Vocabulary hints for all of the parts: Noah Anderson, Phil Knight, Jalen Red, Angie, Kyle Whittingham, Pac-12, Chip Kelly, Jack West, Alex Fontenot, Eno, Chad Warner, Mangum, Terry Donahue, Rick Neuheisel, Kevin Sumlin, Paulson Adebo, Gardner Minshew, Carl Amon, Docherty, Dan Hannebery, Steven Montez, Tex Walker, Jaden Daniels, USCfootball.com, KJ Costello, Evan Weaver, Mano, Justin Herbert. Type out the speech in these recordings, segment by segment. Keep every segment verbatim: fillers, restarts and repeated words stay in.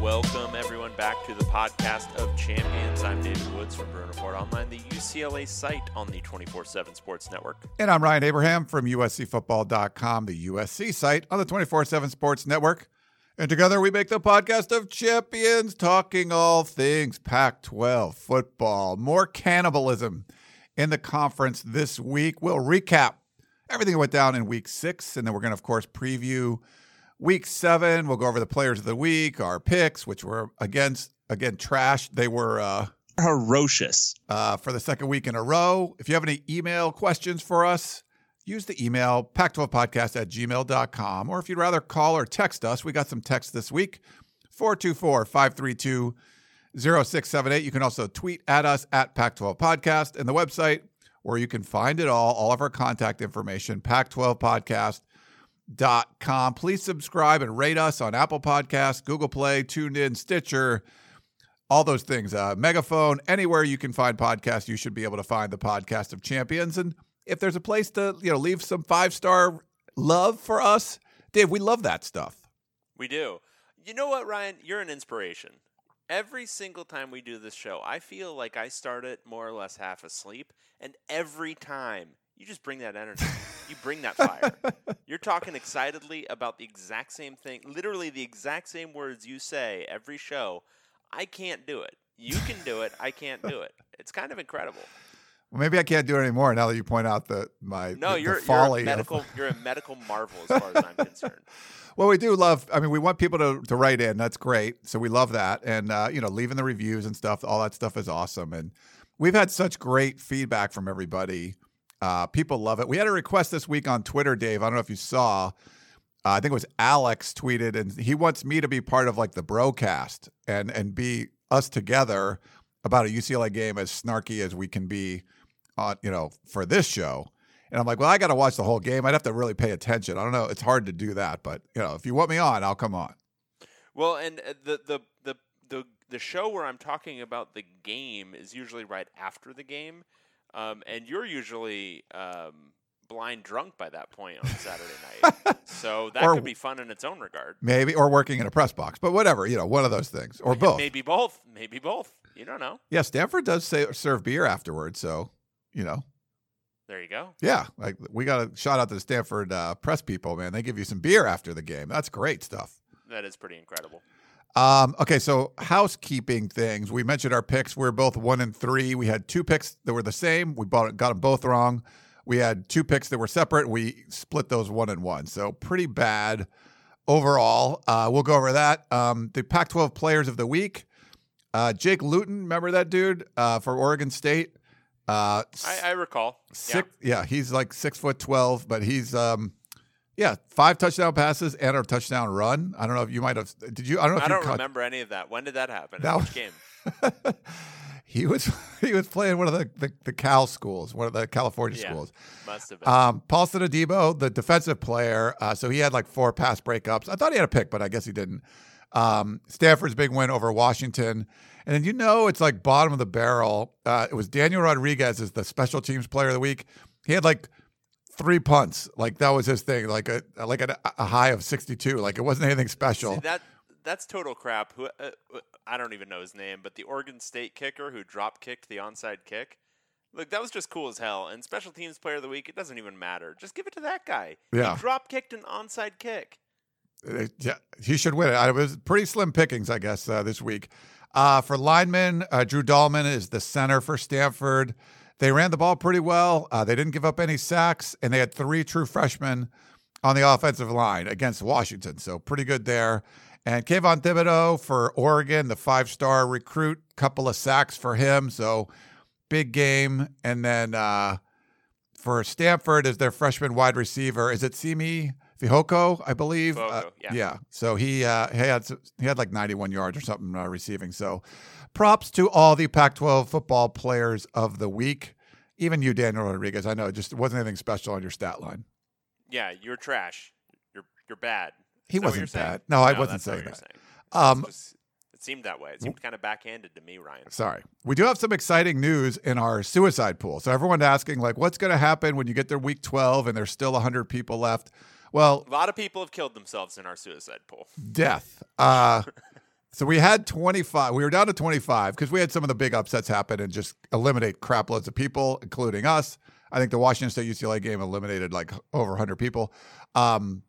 Welcome, everyone, back to the podcast of champions. I'm David Woods from Bruin Report Online, the U C L A site on the twenty-four seven Sports Network. And I'm Ryan Abraham from U S C football dot com, the U S C site on the twenty-four seven Sports Network. And together we make the podcast of champions, talking all things Pac twelve football. More cannibalism in the conference this week. We'll recap everything that went down in week six, and then we're going to, of course, preview week seven. We'll go over the players of the week, our picks, which were, against, again, trash. They were uh, ferocious uh, for the second week in a row. If you have any email questions for us, use the email pack twelve podcast at gmail dot com, or if you'd rather call or text us, we got some texts this week, four two four, five three two, zero six seven eight. You can also tweet at us at pack twelve podcast, and the website where you can find it all, all of our contact information, pack twelve podcast dot com. Please subscribe and rate us on Apple Podcasts, Google Play, TuneIn, Stitcher, all those things, uh, Megaphone, anywhere you can find podcasts, you should be able to find the podcast of champions. And if there's a place to, you know, leave some five-star love for us, Dave, we love that stuff. We do. You know what, Ryan? You're an inspiration. Every single time we do this show, I feel like I start it more or less half asleep, and every time you just bring that energy. You bring that fire. You're talking excitedly about the exact same thing, literally the exact same words you say every show. I can't do it. You can do it. I can't do it. It's kind of incredible. Well, maybe I can't do it anymore now that you point out the, my no, the, you're, the folly. No, you're, you're a medical marvel as far as I'm concerned. Well, we do love – I mean, we want people to, to write in. That's great. So we love that. And, uh, you know, leaving the reviews and stuff, all that stuff is awesome. And we've had such great feedback from everybody. Uh, people love it. We had a request this week on Twitter, Dave. I don't know if you saw. Uh, I think it was Alex tweeted, and he wants me to be part of, like, the broadcast and, and be us together about a U C L A game as snarky as we can be. Uh, you know, for this show. And I'm like, well, I got to watch the whole game. I'd have to really pay attention. I don't know. It's hard to do that, but you know, if you want me on, I'll come on. Well, and the the the the, the show where I'm talking about the game is usually right after the game, um, and you're usually um, blind drunk by that point on Saturday night. So that or, could be fun in its own regard. Maybe, or working in a press box, but whatever. You know, one of those things, or both. Maybe both. Maybe both. You don't know. Yeah, Stanford does say, serve beer afterwards, so. You know, there you go. Yeah, like we got a shout out to the Stanford uh, press people, man. They give you some beer after the game. That's great stuff. That is pretty incredible. Um, okay, so housekeeping things. We mentioned our picks. We were both one and three. We had two picks that were the same. We bought, got them both wrong. We had two picks that were separate. We split those one and one. So pretty bad overall. Uh, we'll go over that. Um, the Pac twelve players of the week. Uh, Jake Luton, remember that dude uh, for Oregon State? Uh, I, I recall. Six, yeah. yeah, he's like six foot twelve, but he's um, yeah, five touchdown passes and a touchdown run. I don't know if you might have. Did you? I don't know. If I don't caught, remember any of that. When did that happen? That which game? he was he was playing one of the, the, the Cal schools, one of the California yeah, schools. Must have been. Um, Paulson Adebo, the defensive player. Uh, so he had like four pass breakups. I thought he had a pick, but I guess he didn't. Um, Stanford's big win over Washington. And then, you know, it's like bottom of the barrel. Uh, it was Daniel Rodriguez as the special teams player of the week. He had like three punts. Like that was his thing. Like a, like a, a high of sixty-two. Like it wasn't anything special. See, that that's total crap. Who uh, I don't even know his name, but the Oregon State kicker who drop kicked the onside kick. Look, that was just cool as hell. And special teams player of the week, it doesn't even matter. Just give it to that guy. Yeah. He drop kicked an onside kick. Yeah, he should win it. It was pretty slim pickings, I guess, uh, this week. Uh, for linemen, uh, Drew Dahlman is the center for Stanford. They ran the ball pretty well. Uh, they didn't give up any sacks, and they had three true freshmen on the offensive line against Washington, so pretty good there. And Kayvon Thibodeau for Oregon, the five-star recruit, couple of sacks for him, so big game. And then uh, for Stanford is their freshman wide receiver. Is it Simi Fihoko, I believe. Fihoko, uh, yeah. yeah. So he uh, he had he had like ninety-one yards or something uh, receiving. So props to all the Pac twelve football players of the week. Even you, Daniel Rodriguez. I know it just wasn't anything special on your stat line. Yeah, you're trash. You're you're bad. Is he wasn't bad. No, no, I wasn't saying that. Saying. Um, just, it seemed that way. It seemed kind of backhanded to me, Ryan. Sorry. We do have some exciting news in our suicide pool. So everyone's asking, like, what's going to happen when you get their week twelve and there's still one hundred people left? Well, a lot of people have killed themselves in our suicide pool. Death. Uh, so we had twenty-five. We were down to twenty-five because we had some of the big upsets happen and just eliminate crap loads of people, including us. I think the Washington State U C L A game eliminated like over one hundred people. Um,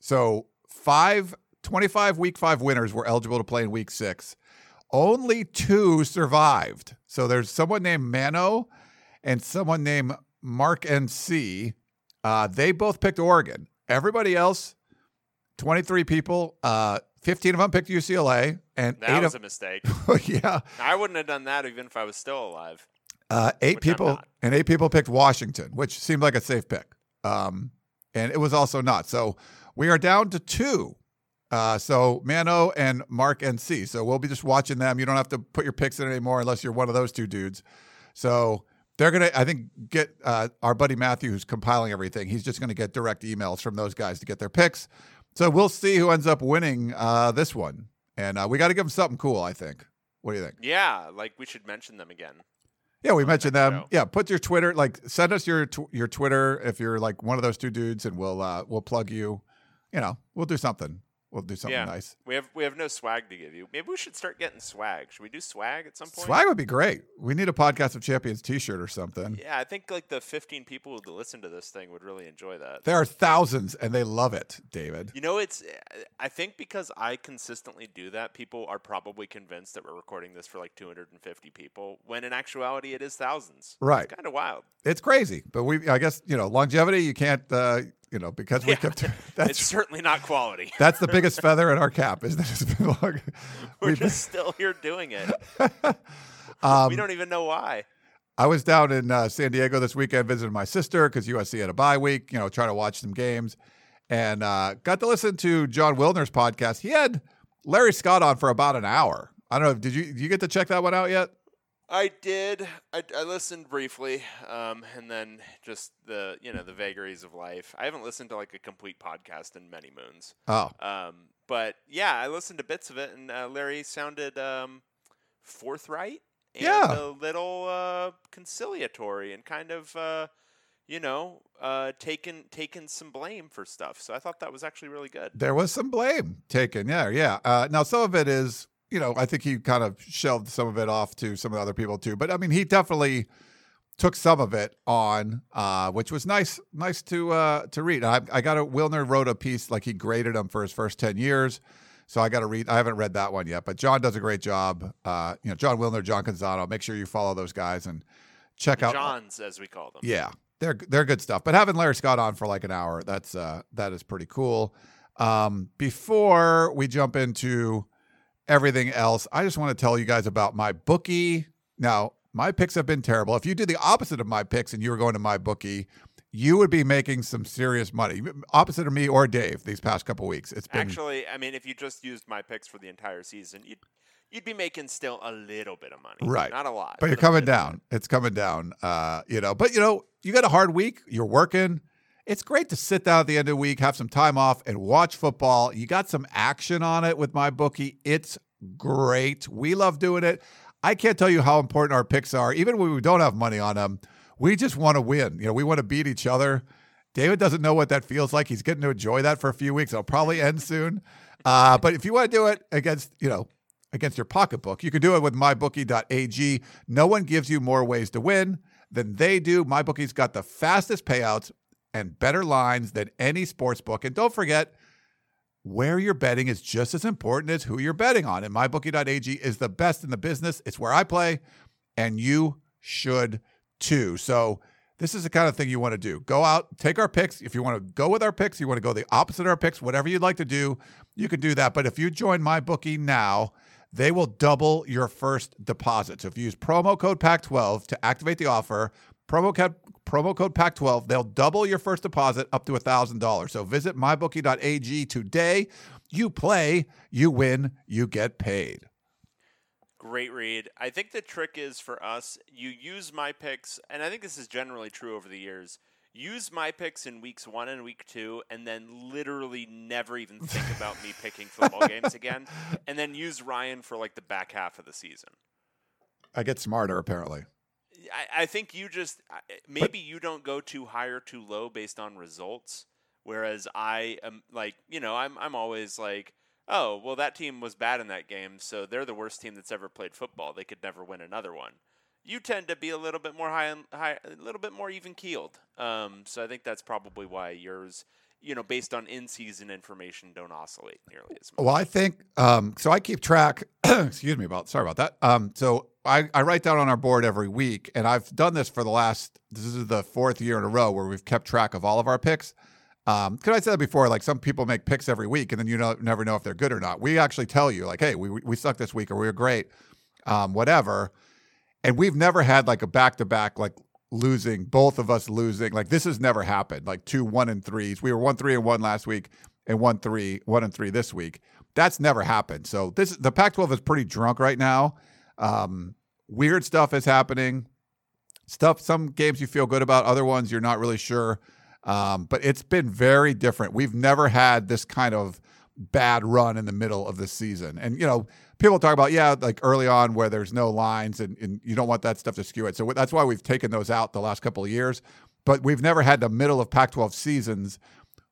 so five, twenty-five week five winners were eligible to play in week six. Only two survived. So there's someone named Mano and someone named Mark N C. Uh, they both picked Oregon. Everybody else, twenty-three people, uh, fifteen of them picked U C L A. And that was of- a mistake. Yeah. I wouldn't have done that even if I was still alive. Uh, eight people and eight people picked Washington, which seemed like a safe pick. Um, and it was also not. So we are down to two. Uh, so Mano and Mark N C. So we'll be just watching them. You don't have to put your picks in anymore unless you're one of those two dudes. So they're going to, I think, get uh, our buddy Matthew, who's compiling everything. He's just going to get direct emails from those guys to get their picks. So we'll see who ends up winning uh, this one. And uh, we got to give them something cool, I think. What do you think? Yeah, like we should mention them again. Yeah, we mentioned them. Show. Yeah, put your Twitter, like send us your tw- your Twitter if you're like one of those two dudes, and we'll uh, we'll plug you. You know, we'll do something. We'll do something yeah. nice. We have we have no swag to give you. Maybe we should start getting swag. Should we do swag at some point? Swag would be great. We need a Podcast of Champions T-shirt or something. Yeah, I think like the fifteen people who listen to this thing would really enjoy that. There are thousands, and they love it, David. You know, it's I think because I consistently do that, people are probably convinced that we're recording this for like two hundred fifty people, when in actuality it is thousands. Right. It's kind of wild. It's crazy, but we I guess you know longevity. You can't. Uh, You know, because we yeah. kept that's it's certainly not quality. That's the biggest feather in our cap, is that it's been long. We're We've just been... still here doing it. um, we don't even know why. I was down in uh, San Diego this weekend visiting my sister because U S C had a bye week. You know, trying to watch some games, and uh, got to listen to John Wilner's podcast. He had Larry Scott on for about an hour. I don't know. Did you did you get to check that one out yet? I did. I, I listened briefly, um, and then just the you know the vagaries of life. I haven't listened to like a complete podcast in many moons. Oh, um, but yeah, I listened to bits of it, and uh, Larry sounded um, forthright and yeah. a little uh, conciliatory, and kind of uh, you know uh, taken taken some blame for stuff. So I thought that was actually really good. There was some blame taken. Yeah, yeah. Uh, now some of it is. You know, I think he kind of shelved some of it off to some of the other people too. But I mean, he definitely took some of it on, uh, which was nice, nice to uh, to read. I, I got a Wilner wrote a piece like he graded him for his first ten years, so I got to read. I haven't read that one yet, but John does a great job. Uh, you know, John Wilner, John Canzano. Make sure you follow those guys and check the out Johns as we call them. Yeah, they're they're good stuff. But having Larry Scott on for like an hour, that's uh, that is pretty cool. Um, before we jump into everything else, I just want to tell you guys about MyBookie. Now, my picks have been terrible. If you did the opposite of my picks and you were going to MyBookie, you would be making some serious money. Opposite of me or Dave these past couple weeks. It's been actually, I mean, if you just used my picks for the entire season, you'd you'd be making still a little bit of money, right? Not a lot, but you're coming down. It's coming down. Uh, you know, but you know, you got a hard week. You're working. It's great to sit down at the end of the week, have some time off, and watch football. You got some action on it with MyBookie. It's great. We love doing it. I can't tell you how important our picks are. Even when we don't have money on them, we just want to win. You know, we want to beat each other. David doesn't know what that feels like. He's getting to enjoy that for a few weeks. It'll probably end soon. Uh, but if you want to do it against, you know, against your pocketbook, you can do it with my bookie dot a g. No one gives you more ways to win than they do. MyBookie's got the fastest payouts and better lines than any sports book. And don't forget, where you're betting is just as important as who you're betting on. And my bookie dot a g is the best in the business. It's where I play, and you should too. So this is the kind of thing you want to do. Go out, take our picks. If you want to go with our picks, you want to go the opposite of our picks, whatever you'd like to do, you can do that. But if you join MyBookie now, they will double your first deposit. So if you use promo code pack twelve to activate the offer, Promo code, promo code pack twelve. They'll double your first deposit up to one thousand dollars. So visit my bookie dot a g today. You play, you win, you get paid. Great read. I think the trick is for us, you use my picks, and I think this is generally true over the years, use my picks in weeks one and week two, and then literally never even think about me picking football games again, and then use Ryan for like the back half of the season. I get smarter, apparently. I, I think you just – maybe but, you don't go too high or too low based on results, whereas I am like – you know, I'm I'm always like, oh, well, that team was bad in that game, so they're the worst team that's ever played football. They could never win another one. You tend to be a little bit more high, high a little bit more even-keeled. Um, so I think that's probably why yours – you know, based on in-season information, don't oscillate nearly as much. Well, I think, um, so I keep track, excuse me about, sorry about that. Um, so I, I write down on our board every week, and I've done this for the last, this is the fourth year in a row where we've kept track of all of our picks. Um, cause I said that before, like some people make picks every week and then you know, never know if they're good or not. We actually tell you like, hey, we, we suck this week or we were great, um, whatever. And we've never had like a back-to-back, like, losing, both of us losing. Like this has never happened. Like two one and threes. We were one three and one last week, and one three one and three this week. That's never happened. So this the Pac twelve is pretty drunk right now. Um, weird stuff is happening. Stuff. Some games you feel good about. Other ones you're not really sure. Um, but it's been very different. We've never had this kind of bad run in the middle of the season. And you know, people talk about, yeah, like early on where there's no lines and, and you don't want that stuff to skew it. So that's why we've taken those out the last couple of years. But we've never had the middle of Pac twelve seasons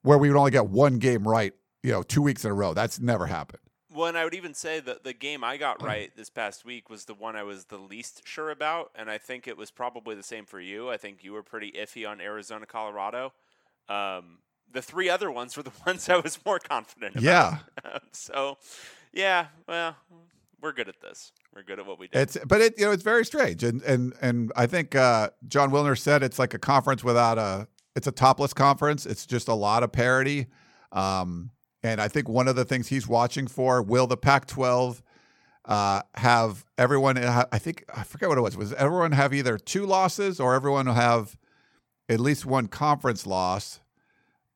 where we would only get one game right, you know, two weeks in a row. That's never happened. Well, and I would even say that the game I got right this past week was the one I was the least sure about. And I think it was probably the same for you. I think you were pretty iffy on Arizona, Colorado. Um, the three other ones were the ones I was more confident about. Yeah. So... yeah, well, we're good at this. We're good at what we do. It's, but it, you know, it's very strange, and and and I think uh, John Wilner said it's like a conference without a. It's a topless conference. It's just a lot of parity, um, and I think one of the things he's watching for, will the Pac twelve uh, have everyone? I think I forget what it was. Was everyone have either two losses or everyone will have at least one conference loss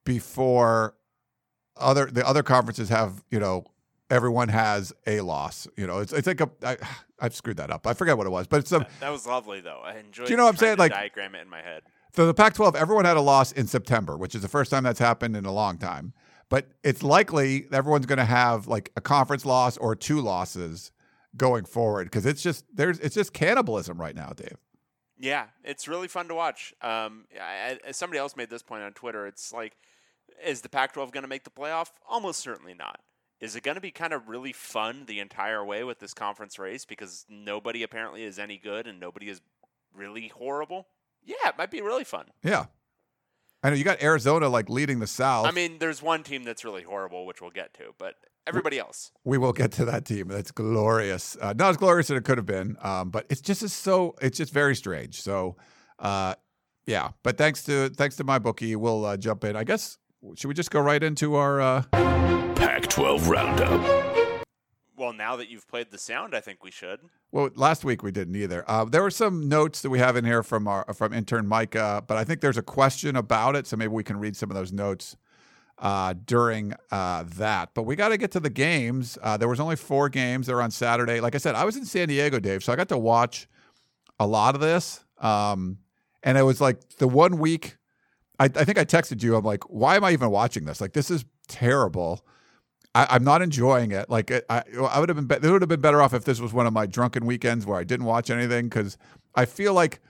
before other the other conferences have, you know. Everyone has a loss, you know. It's it's like a I, I've screwed that up. I forget what it was, but it's a, that was lovely though. I enjoyed. Do you know what I'm saying? Like diagram it in my head. So the Pac twelve, everyone had a loss in September, which is the first time that's happened in a long time. But it's likely everyone's going to have like a conference loss or two losses going forward because it's just there's it's just cannibalism right now, Dave. Yeah, it's really fun to watch. Um, I, I, somebody else made this point on Twitter. It's like, is the Pac twelve going to make the playoff? Almost certainly not. Is it going to be kind of really fun the entire way with this conference race because nobody apparently is any good and nobody is really horrible? Yeah, it might be really fun. Yeah. I know you got Arizona like leading the South. I mean, there's one team that's really horrible, which we'll get to, but everybody else. We will get to that team. That's glorious. Uh, not as glorious as it could have been, um, but it's just so it's just very strange. So, uh, yeah. But thanks to thanks to MyBookie, we'll uh, jump in. I guess should we just go right into our uh Pac twelve Roundup. Well, now that you've played the sound, I think we should. Well, last week we didn't either. Uh, there were some notes that we have in here from our from intern Micah, but I think there's a question about it, so maybe we can read some of those notes uh, during uh, that. But we got to get to the games. Uh, there was only four games. They were on Saturday. Like I said, I was in San Diego, Dave, so I got to watch a lot of this. Um, and it was like the one week, I, I think I texted you, I'm like, why am I even watching this? Like, this is terrible. I, I'm not enjoying it. Like I, I would have been, be- it would have been better off if this was one of my drunken weekends where I didn't watch anything because I feel like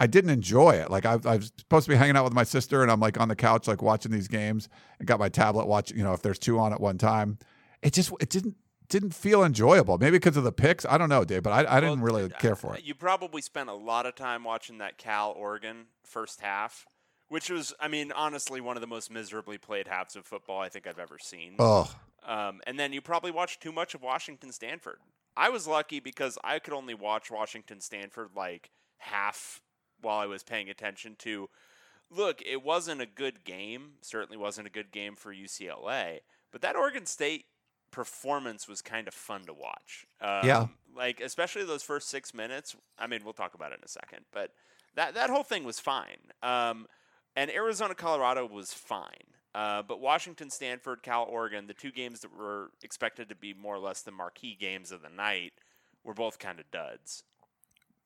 I didn't enjoy it. Like I, I was supposed to be hanging out with my sister and I'm like on the couch, like watching these games and got my tablet watching. You know, if there's two on at one time, it just it didn't didn't feel enjoyable. Maybe because of the picks. I don't know, Dave, but I, I well, didn't really I, care for it. You probably spent a lot of time watching that Cal Oregon first half. Which was, I mean, honestly, one of the most miserably played halves of football I think I've ever seen. Oh. Um, and then you probably watched too much of Washington-Stanford. I was lucky because I could only watch Washington-Stanford like half while I was paying attention to. Look, it wasn't a good game. Certainly wasn't a good game for U C L A. But that Oregon State performance was kind of fun to watch. Um, yeah. Like, especially those first six minutes. I mean, we'll talk about it in a second. But that that whole thing was fine. Um, and Arizona, Colorado was fine. Uh, but Washington, Stanford, Cal, Oregon, the two games that were expected to be more or less the marquee games of the night, were both kind of duds.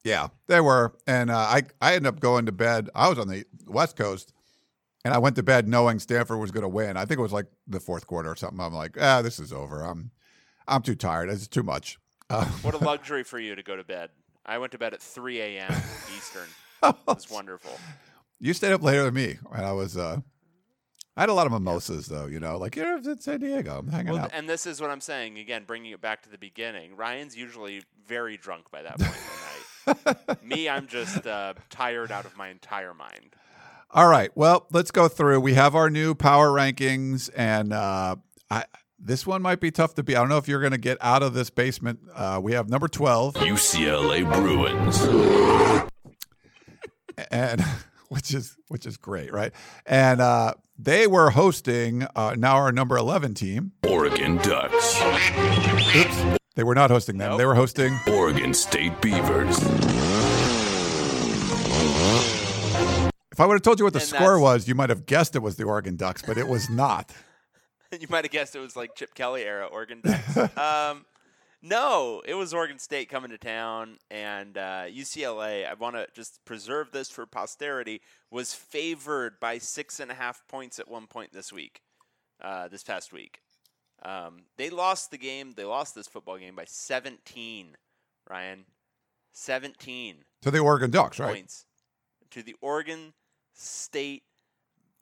Yeah, they were. And uh, I, I ended up going to bed. I was on the West Coast, and I went to bed knowing Stanford was going to win. I think it was like the fourth quarter or something. I'm like, ah, this is over. I'm I'm too tired. It's too much. Uh, what a luxury for you to go to bed. I went to bed at three a.m. Eastern. It was wonderful. You stayed up later than me. And I was... Uh, I had a lot of mimosas, though, you know, like, you're in San Diego, I'm hanging well, out. And this is what I'm saying, again, bringing it back to the beginning. Ryan's usually very drunk by that point of the night. Me, I'm just uh, tired out of my entire mind. All right. Well, let's go through. We have our new power rankings, and uh, I, this one might be tough to beat. I don't know if you're going to get out of this basement. Uh, we have number twelve. U C L A Bruins. And... Which is which is great, right? And uh, they were hosting uh, now our number eleven team, Oregon Ducks. Oops, they were not hosting them. Nope. They were hosting Oregon State Beavers. If I would have told you what the and score was, you might have guessed it was the Oregon Ducks, but it was not. You might have guessed it was like Chip Kelly era Oregon Ducks. um, No, it was Oregon State coming to town, and uh, U C L A, I want to just preserve this for posterity, was favored by six and a half points at one point this week, uh, this past week. Um, they lost the game. They lost this football game by seventeen, Ryan. seventeen. To the Oregon Ducks, right? Points. To the Oregon State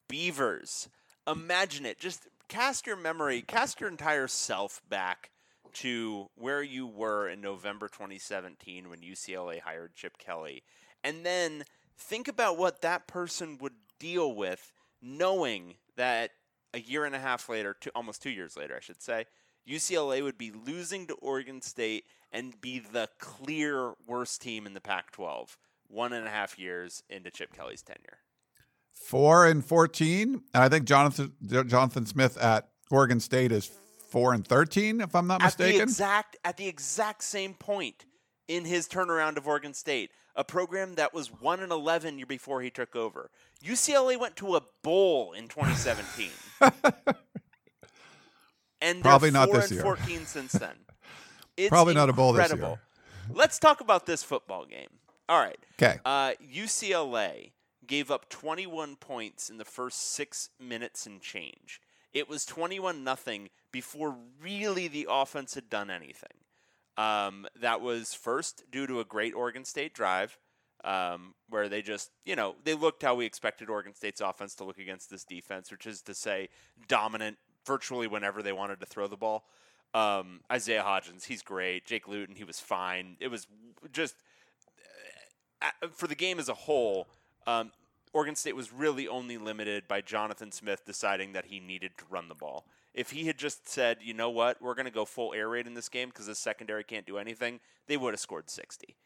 Beavers. Imagine it. Just cast your memory, cast your entire self back to where you were in November twenty seventeen when U C L A hired Chip Kelly. And then think about what that person would deal with knowing that a year and a half later, two, almost two years later, I should say, U C L A would be losing to Oregon State and be the clear worst team in the Pac twelve, one and a half years into Chip Kelly's tenure. Four and fourteen. And I think Jonathan, Jonathan Smith at Oregon State is Four and thirteen, if I'm not mistaken. At the exact at the exact same point in his turnaround of Oregon State, a program that was one and eleven year before he took over. U C L A went to a bowl in twenty seventeen, and probably not this year. Fourteen since then. It's probably not incredible. A bowl this year. Let's talk about this football game. All right. Okay. Uh, U C L A gave up twenty-one points in the first six minutes and change. It was twenty-one nothing before really the offense had done anything. Um, that was first due to a great Oregon State drive um, where they just, you know, they looked how we expected Oregon State's offense to look against this defense, which is to say dominant virtually whenever they wanted to throw the ball. Um, Isaiah Hodgins, he's great. Jake Luton, he was fine. It was just uh, for the game as a whole, um, Oregon State was really only limited by Jonathan Smith deciding that he needed to run the ball. If he had just said, you know what, we're going to go full air raid in this game because the secondary can't do anything, they would have scored sixty.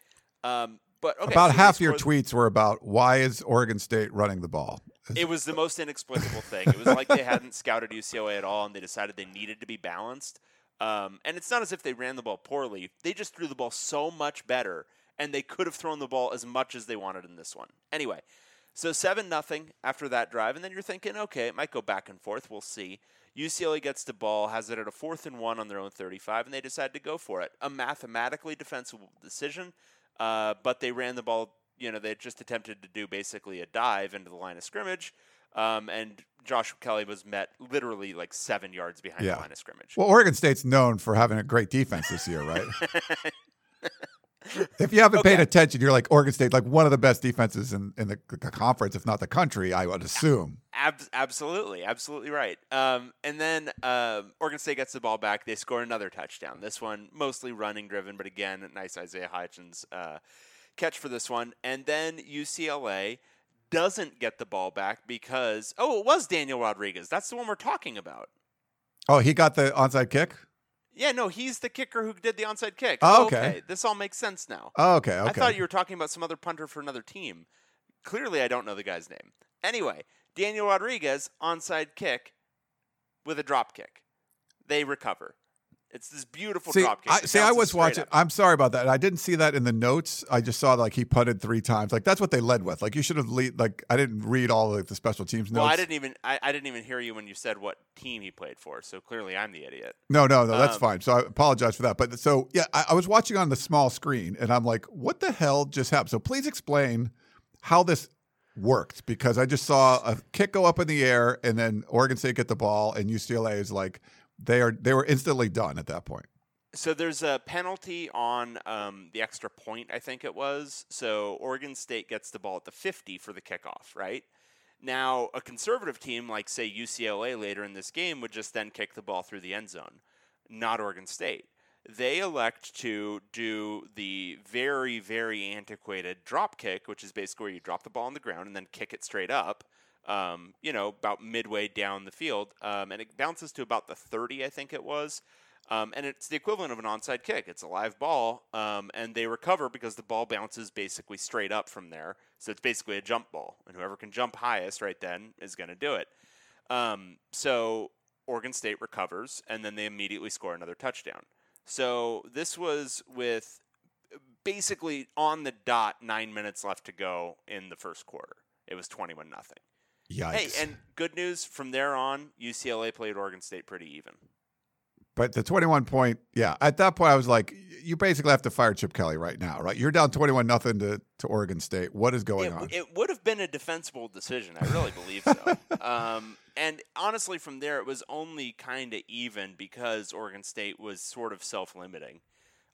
Um, but okay, About so half your tweets were about, why is Oregon State running the ball? It was the most inexplicable thing. It was like they hadn't scouted U C L A at all, and they decided they needed to be balanced. Um, and it's not as if they ran the ball poorly. They just threw the ball so much better, and they could have thrown the ball as much as they wanted in this one. Anyway. So seven nothing after that drive, and then you're thinking, okay, it might go back and forth. We'll see. U C L A gets the ball, has it at a fourth and one on their own thirty-five, and they decide to go for it. A mathematically defensible decision, uh, but they ran the ball. You know, they just attempted to do basically a dive into the line of scrimmage, um, and Joshua Kelly was met literally like seven yards behind yeah. the line of scrimmage. Well, Oregon State's known for having a great defense this year, right? If you haven't okay. paid attention, you're like Oregon State, like one of the best defenses in, in the, the conference, if not the country, I would assume. Ab- absolutely. Absolutely right. Um, and then uh, Oregon State gets the ball back. They score another touchdown. This one mostly running driven, but again, nice Isaiah Hodgins uh, catch for this one. And then U C L A doesn't get the ball back because, oh, it was Daniel Rodriguez. That's the one we're talking about. Oh, he got the onside kick? Yeah, no, he's the kicker who did the onside kick. Oh, okay. okay. This all makes sense now. Oh, okay, okay. I thought you were talking about some other punter for another team. Clearly, I don't know the guy's name. Anyway, Daniel Rodriguez, onside kick with a drop kick. They recover. It's this beautiful see, drop kick. I, see, I was watching. I'm sorry about that. I didn't see that in the notes. I just saw like he punted three times. Like that's what they led with. Like you should have lead. Like I didn't read all like the special teams notes. Well, I didn't even. I, I didn't even hear you when you said what team he played for. So clearly, I'm the idiot. No, no, no. That's um, fine. So I apologize for that. But so yeah, I, I was watching on the small screen, and I'm like, what the hell just happened? So please explain how this worked, because I just saw a kick go up in the air, and then Oregon State get the ball, and U C L A is like. They are they were instantly done at that point. So there's a penalty on um, the extra point, I think it was. So Oregon State gets the ball at the fifty for the kickoff, right? Now, a conservative team like, say, U C L A later in this game would just then kick the ball through the end zone, not Oregon State. They elect to do the very, very antiquated drop kick, which is basically where you drop the ball on the ground and then kick it straight up. Um, you know, about midway down the field, um, and it bounces to about the thirty, I think it was, um, and it's the equivalent of an onside kick. It's a live ball, um, and they recover because the ball bounces basically straight up from there, so it's basically a jump ball, and whoever can jump highest right then is going to do it. Um, so Oregon State recovers, and then they immediately score another touchdown. So this was with basically on the dot nine minutes left to go in the first quarter. It was twenty-one nothing. Yikes. Hey, and good news, from there on, U C L A played Oregon State pretty even. But the twenty-one point, yeah, at that point I was like, you basically have to fire Chip Kelly right now, right? You're down twenty-one nothing to, to Oregon State. What is going it, on? It would have been a defensible decision. I really believe so. um, and honestly, from there, it was only kind of even because Oregon State was sort of self-limiting.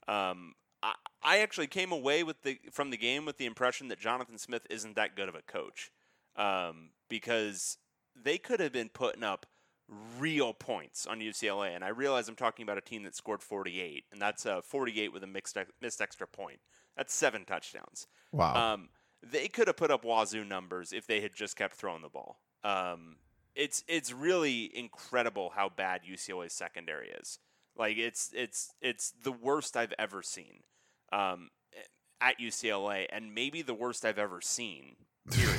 Um, I, I actually came away with the from the game with the impression that Jonathan Smith isn't that good of a coach. Um, because they could have been putting up real points on U C L A. And I realize I'm talking about a team that scored forty-eight, and that's a forty-eight with a mixed, missed extra point. That's seven touchdowns. Wow. Um, they could have put up wazoo numbers if they had just kept throwing the ball. Um, it's, it's really incredible how bad U C L A's secondary is. Like it's, it's, it's the worst I've ever seen, um, at U C L A, and maybe the worst I've ever seen, period.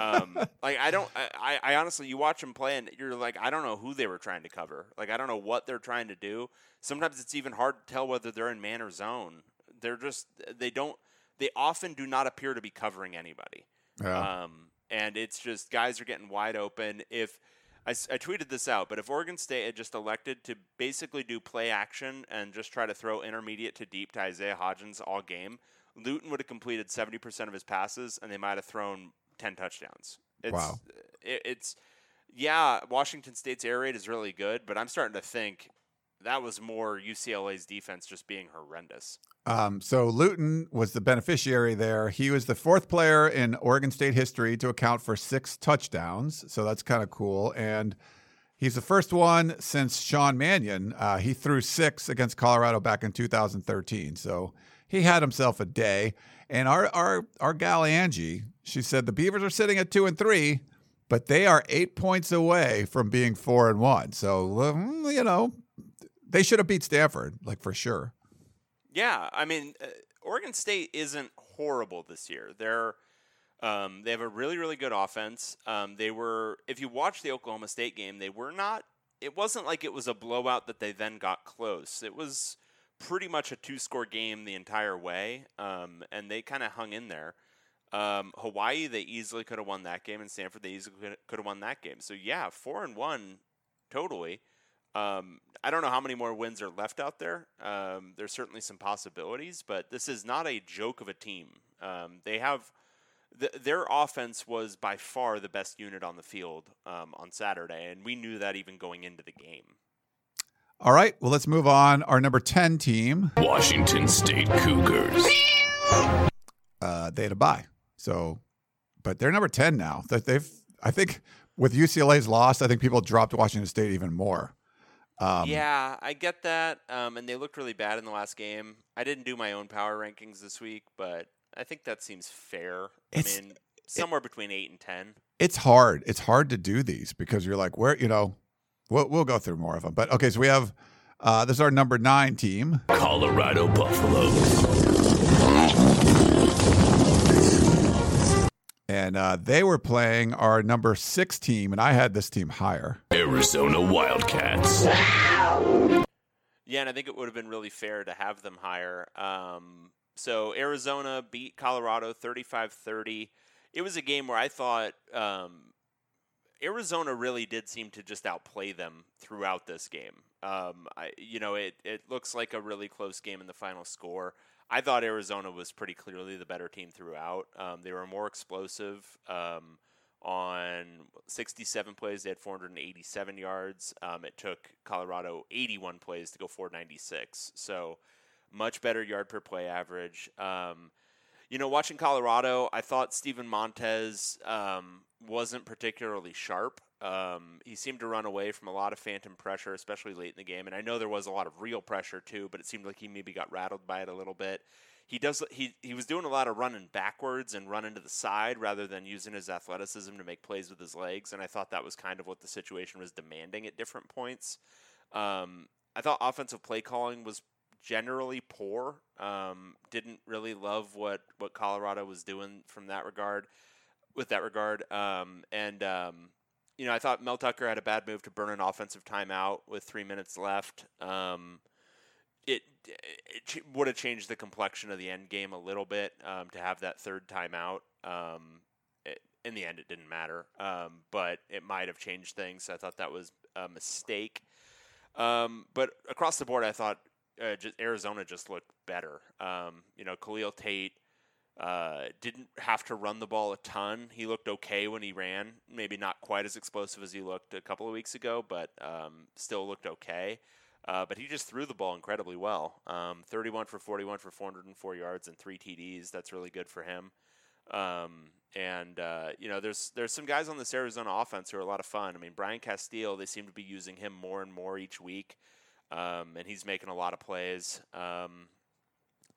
um, like I don't, I, I honestly, you watch them play and you're like, I don't know who they were trying to cover. Like, I don't know what they're trying to do. Sometimes it's even hard to tell whether they're in man or zone. They're just, they don't, they often do not appear to be covering anybody. Yeah. Um, and it's just, guys are getting wide open. If I, I tweeted this out, but if Oregon State had just elected to basically do play action and just try to throw intermediate to deep to Isaiah Hodgins all game, Luton would have completed seventy percent of his passes and they might've thrown ten touchdowns. It's, wow. It, it's, yeah, Washington State's air raid is really good, but I'm starting to think that was more U C L A's defense just being horrendous. Um, so Luton was the beneficiary there. He was the fourth player in Oregon State history to account for six touchdowns, so that's kind of cool. And he's the first one since Sean Mannion. Uh, he threw six against Colorado back in two thousand thirteen, so he had himself a day. And our our our gal Angie, she said the Beavers are sitting at two and three, but they are eight points away from being four and one. So you know, they should have beat Stanford, like for sure. Yeah, I mean, uh, Oregon State isn't horrible this year. They're um, they have a really really good offense. Um, they were, if you watch the Oklahoma State game, they were not. It wasn't like it was a blowout that they then got close. It was pretty much a two-score game the entire way, um, and they kind of hung in there. Um, Hawaii, they easily could have won that game, and Stanford, they easily could have won that game. So, yeah, four and one totally. Um, I don't know how many more wins are left out there. Um, there's certainly some possibilities, but this is not a joke of a team. Um, they have th- their offense was by far the best unit on the field um, on Saturday, and we knew that even going into the game. All right, well, let's move on. Our number ten team, Washington State Cougars. Uh, they had a bye, so, but they're number ten now. That they've, I think, with U C L A's loss, I think people dropped Washington State even more. Um, yeah, I get that, um, and they looked really bad in the last game. I didn't do my own power rankings this week, but I think that seems fair. I mean, somewhere it, between eight and ten. It's hard. It's hard to do these because you're like, where, you know. We'll, we'll go through more of them. But, okay, so we have uh, – this is our number nine team. Colorado Buffaloes. And uh, they were playing our number six team, and I had this team higher. Arizona Wildcats. Yeah, and I think it would have been really fair to have them higher. Um, so Arizona beat Colorado thirty-five thirty. It was a game where I thought um, Arizona really did seem to just outplay them throughout this game. Um, I, you know, it, it looks like a really close game in the final score. I thought Arizona was pretty clearly the better team throughout. Um, they were more explosive. Um, on sixty-seven plays, they had four hundred eighty-seven yards. Um, it took Colorado eighty-one plays to go four ninety-six. So much better yard per play average. Um, you know, watching Colorado, I thought Steven Montez um, wasn't particularly sharp. Um, he seemed to run away from a lot of phantom pressure, especially late in the game. And I know there was a lot of real pressure too, but it seemed like he maybe got rattled by it a little bit. He does. He, he was doing a lot of running backwards and running to the side rather than using his athleticism to make plays with his legs. And I thought that was kind of what the situation was demanding at different points. Um, I thought offensive play calling was generally poor. Um, didn't really love what, what Colorado was doing from that regard, with that regard. Um, and, um, you know, I thought Mel Tucker had a bad move to burn an offensive timeout with three minutes left. Um, It, it would have changed the complexion of the end game a little bit um, to have that third timeout. Um, it, in the end, it didn't matter, um, but it might have changed things. I thought that was a mistake. Um, but across the board, I thought uh, just Arizona just looked better. Um, you know, Khalil Tate uh, didn't have to run the ball a ton. He looked okay when he ran. Maybe not quite as explosive as he looked a couple of weeks ago, but um, still looked okay. Uh, but he just threw the ball incredibly well. Um, thirty-one for forty-one for four hundred four yards and three T Ds. That's really good for him. Um, and, uh, you know, there's there's some guys on this Arizona offense who are a lot of fun. I mean, Brian Castile, they seem to be using him more and more each week. Um, and he's making a lot of plays. Um,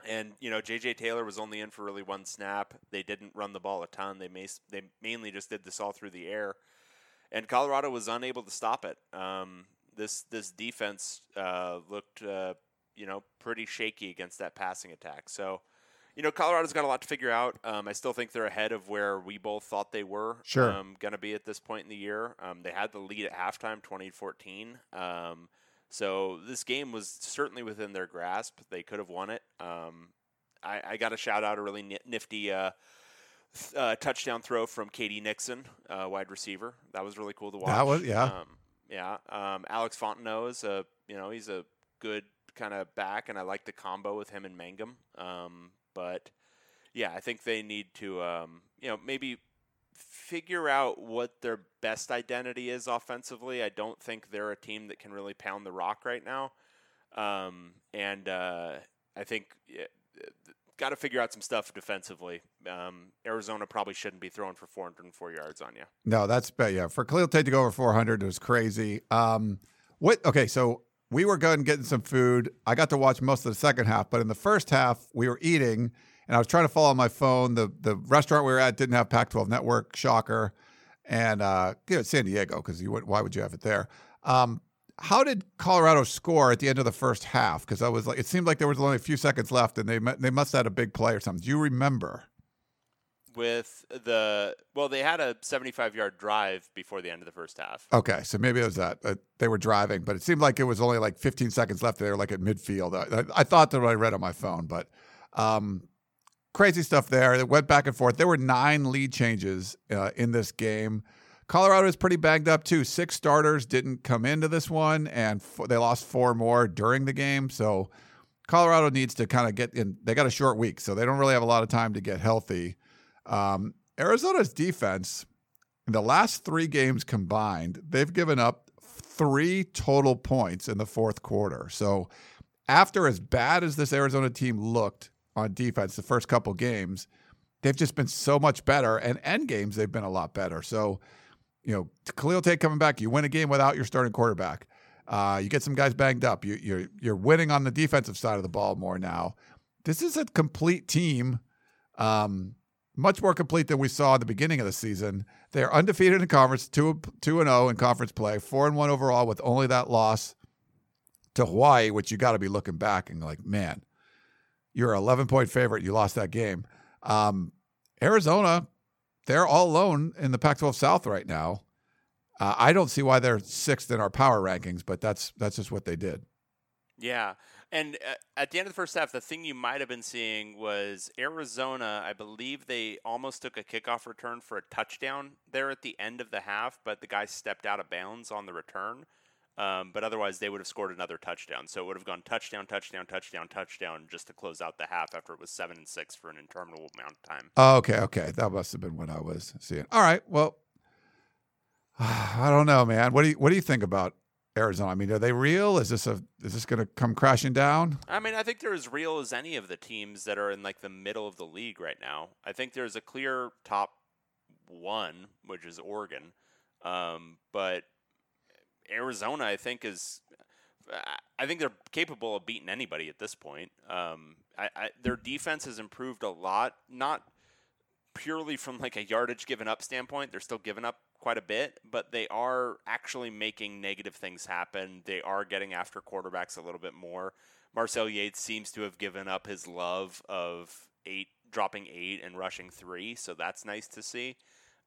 and, you know, J J Taylor was only in for really one snap. They didn't run the ball a ton. They, may, they mainly just did this all through the air. And Colorado was unable to stop it. Um This this defense uh, looked, uh, you know, pretty shaky against that passing attack. So, you know, Colorado's got a lot to figure out. Um, I still think they're ahead of where we both thought they were sure. um, going to be at this point in the year. Um, they had the lead at halftime, twenty to fourteen. Um, so this game was certainly within their grasp. They could have won it. Um, I, I got to shout out a really nifty uh, uh, touchdown throw from Katie Nixon, uh, wide receiver. That was really cool to watch. That was, yeah. Um, Yeah, um, Alex Fontenot is a you know he's a good kind of back, and I like the combo with him and Mangum. Um, but yeah, I think they need to um, you know maybe figure out what their best identity is offensively. I don't think they're a team that can really pound the rock right now, um, and uh, I think yeah, got to figure out some stuff defensively. Um, Arizona probably shouldn't be throwing for four hundred four yards on you. No, that's bad. Yeah. For Khalil Tate to go over four hundred, it was crazy. Um, what? Okay. So we were going and getting some food. I got to watch most of the second half, but in the first half we were eating and I was trying to follow my phone. The, the restaurant we were at didn't have Pac twelve network, shocker. And, uh, you know, San Diego. Cause you would, why would you have it there? Um, How did Colorado score at the end of the first half? Because I was like, it seemed like there was only a few seconds left, and they they must have had a big play or something. Do you remember? With the well, they had a seventy-five-yard drive before the end of the first half. Okay, so maybe it was that uh, they were driving, but it seemed like it was only like fifteen seconds left. They were like at midfield. I, I thought that I read on my phone, but um, crazy stuff there. It went back and forth. There were nine lead changes uh, in this game. Colorado is pretty banged up, too. Six starters didn't come into this one, and f- they lost four more during the game. So Colorado needs to kind of get in. They got a short week, so they don't really have a lot of time to get healthy. Um, Arizona's defense, in the last three games combined, they've given up three total points in the fourth quarter. So after as bad as this Arizona team looked on defense the first couple games, they've just been so much better. And end games, they've been a lot better. So you know, Khalil Tate coming back, you win a game without your starting quarterback. Uh, you get some guys banged up. You, you're you're winning on the defensive side of the ball more now. This is a complete team, um, much more complete than we saw at the beginning of the season. They're undefeated in conference, two two and zero in conference play, four and one overall, with only that loss to Hawaii, which you got to be looking back and like, man, you're an eleven point favorite. You lost that game. Um, Arizona. They're all alone in the Pac twelve South right now. Uh, I don't see why they're sixth in our power rankings, but that's that's just what they did. Yeah. And at the end of the first half, the thing you might have been seeing was Arizona, I believe they almost took a kickoff return for a touchdown there at the end of the half, but the guy stepped out of bounds on the return. Um, but otherwise, they would have scored another touchdown. So it would have gone touchdown, touchdown, touchdown, touchdown just to close out the half after it was seven and six for an interminable amount of time. Oh, okay, okay. That must have been what I was seeing. All right, well, I don't know, man. What do you, what do you think about Arizona? I mean, are they real? Is this a is this going to come crashing down? I mean, I think they're as real as any of the teams that are in like the middle of the league right now. I think there's a clear top one, which is Oregon, um, but Arizona, I think is, I think they're capable of beating anybody at this point. Um, I, I, their defense has improved a lot, not purely from like a yardage given up standpoint. They're still giving up quite a bit, but they are actually making negative things happen. They are getting after quarterbacks a little bit more. Marcel Yates seems to have given up his love of eight, dropping eight and rushing three. So that's nice to see.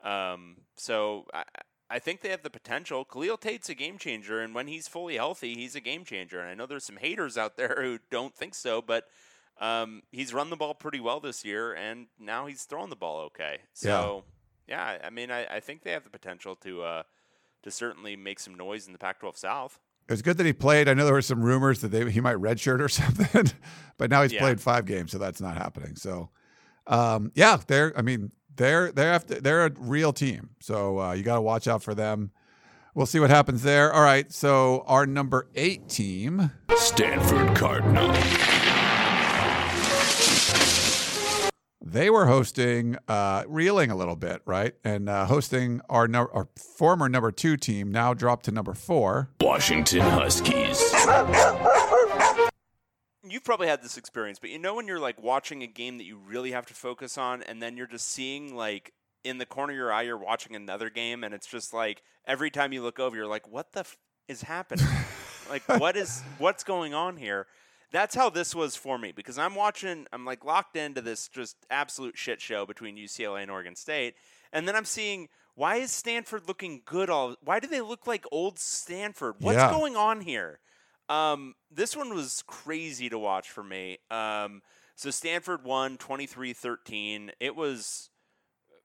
Um, so I, I think they have the potential. Khalil Tate's a game changer, and when he's fully healthy, he's a game changer. And I know there's some haters out there who don't think so, but um, he's run the ball pretty well this year, and now he's throwing the ball okay. So, yeah, yeah I mean, I, I think they have the potential to uh, to certainly make some noise in the Pac twelve South. It was good that he played. I know there were some rumors that they, he might redshirt or something, but now he's yeah. played five games, so that's not happening. So, um, yeah, they're, I mean, They're they're after, they're a real team, so uh, you got to watch out for them. We'll see what happens there. All right, so our number eight team, Stanford Cardinal. They were hosting, uh, reeling a little bit, right, and uh, hosting our no- our former number two team, now dropped to number four, Washington Huskies. You've probably had this experience, but you know when you're like watching a game that you really have to focus on, and then you're just seeing like in the corner of your eye, you're watching another game, and it's just like every time you look over, you're like, what the f- is happening? Like, what is what's going on here? That's how this was for me, because I'm watching, I'm like locked into this just absolute shit show between U C L A and Oregon State. And then I'm seeing, why is Stanford looking good? All why do they look like old Stanford? What's yeah. going on here? Um, this one was crazy to watch for me. Um, so Stanford won twenty-three thirteen. It was,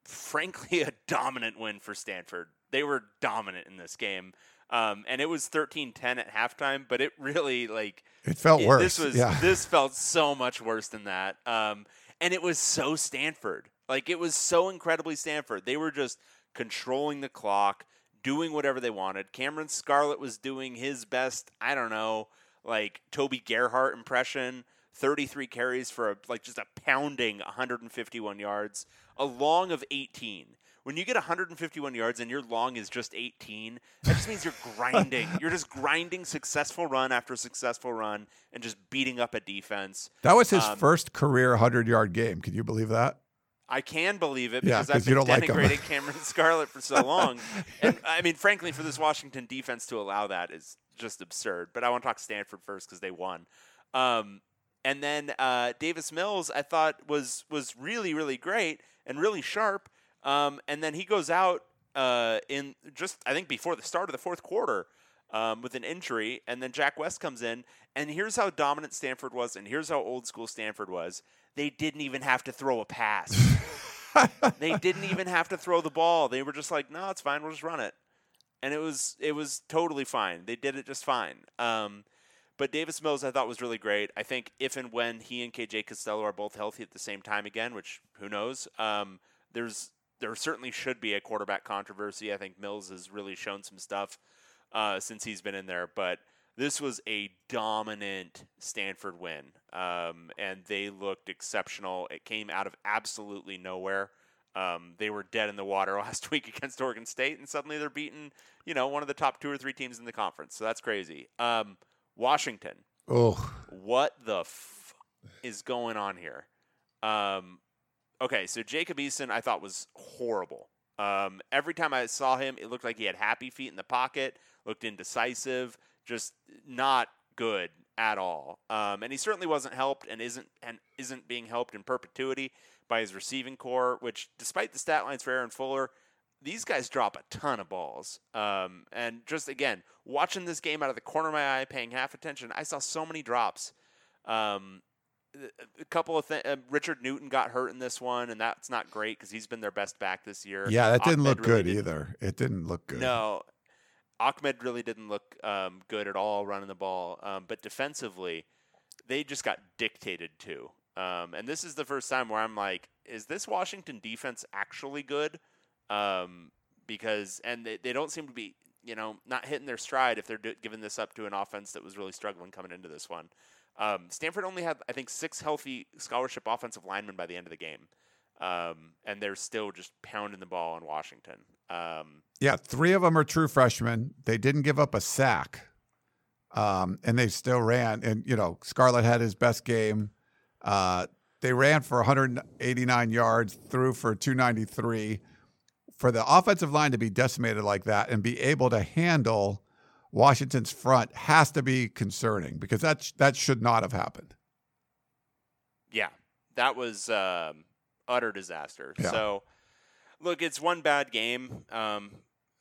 frankly, a dominant win for Stanford. They were dominant in this game. Um, and it was thirteen ten at halftime, but it really, like... It felt it, worse. This was yeah. This felt so much worse than that. Um, and it was so Stanford. Like, it was so incredibly Stanford. They were just controlling the clock, doing whatever they wanted. Cameron Scarlett was doing his best, I don't know, like Toby Gerhart impression, thirty-three carries for a, like just a pounding one hundred fifty-one yards, a long of eighteen. When you get one hundred fifty-one yards and your long is just eighteen, that just means you're grinding. You're just grinding successful run after successful run and just beating up a defense. That was his um, first career one hundred-yard game. Can you believe that? I can believe it because yeah, I've been denigrating like Cameron Scarlett for so long. And I mean, frankly, for this Washington defense to allow that is just absurd. But I want to talk Stanford first because they won. Um, and then uh, Davis Mills, I thought, was was really, really great and really sharp. Um, and then he goes out uh, in just, I think, before the start of the fourth quarter um, with an injury. And then Jack West comes in. And here's how dominant Stanford was. And here's how old school Stanford was. They didn't even have to throw a pass. They didn't even have to throw the ball. They were just like, no, it's fine. We'll just run it. And it was it was totally fine. They did it just fine. Um, but Davis Mills, I thought, was really great. I think if and when he and K J Costello are both healthy at the same time again, which who knows, um, there's there certainly should be a quarterback controversy. I think Mills has really shown some stuff uh, since he's been in there. But this was a dominant Stanford win, um, and they looked exceptional. It came out of absolutely nowhere. Um, they were dead in the water last week against Oregon State, and suddenly they're beating, you know, one of the top two or three teams in the conference. So that's crazy. Um, Washington. Oh, what the f- is going on here? Um, okay, so Jacob Eason I thought was horrible. Um, every time I saw him, it looked like he had happy feet in the pocket, looked indecisive. Just not good at all. Um, and he certainly wasn't helped and isn't and isn't being helped in perpetuity by his receiving core, which despite the stat lines for Aaron Fuller, these guys drop a ton of balls. Um, and just, again, watching this game out of the corner of my eye, paying half attention, I saw so many drops. Um, a couple of th- uh, Richard Newton got hurt in this one, and that's not great because he's been their best back this year. Yeah, that didn't Ahmed look really good didn't, either. It didn't look good. No, Ahmed really didn't look um, good at all running the ball. Um, but defensively, they just got dictated to. Um, and this is the first time where I'm like, is this Washington defense actually good? Um, because, and they, they don't seem to be, you know, not hitting their stride if they're do- giving this up to an offense that was really struggling coming into this one. Um, Stanford only had, I think, six healthy scholarship offensive linemen by the end of the game. Um, and they're still just pounding the ball on Washington. Um, yeah. Three of them are true freshmen. They didn't give up a sack. Um, and they still ran, and, you know, Scarlett had his best game. Uh, they ran for one hundred eighty-nine yards, threw for two ninety-three. For the offensive line to be decimated like that and be able to handle Washington's front has to be concerning, because that sh- that should not have happened. Yeah, that was um, utter disaster. Yeah. So, look, it's one bad game. Um,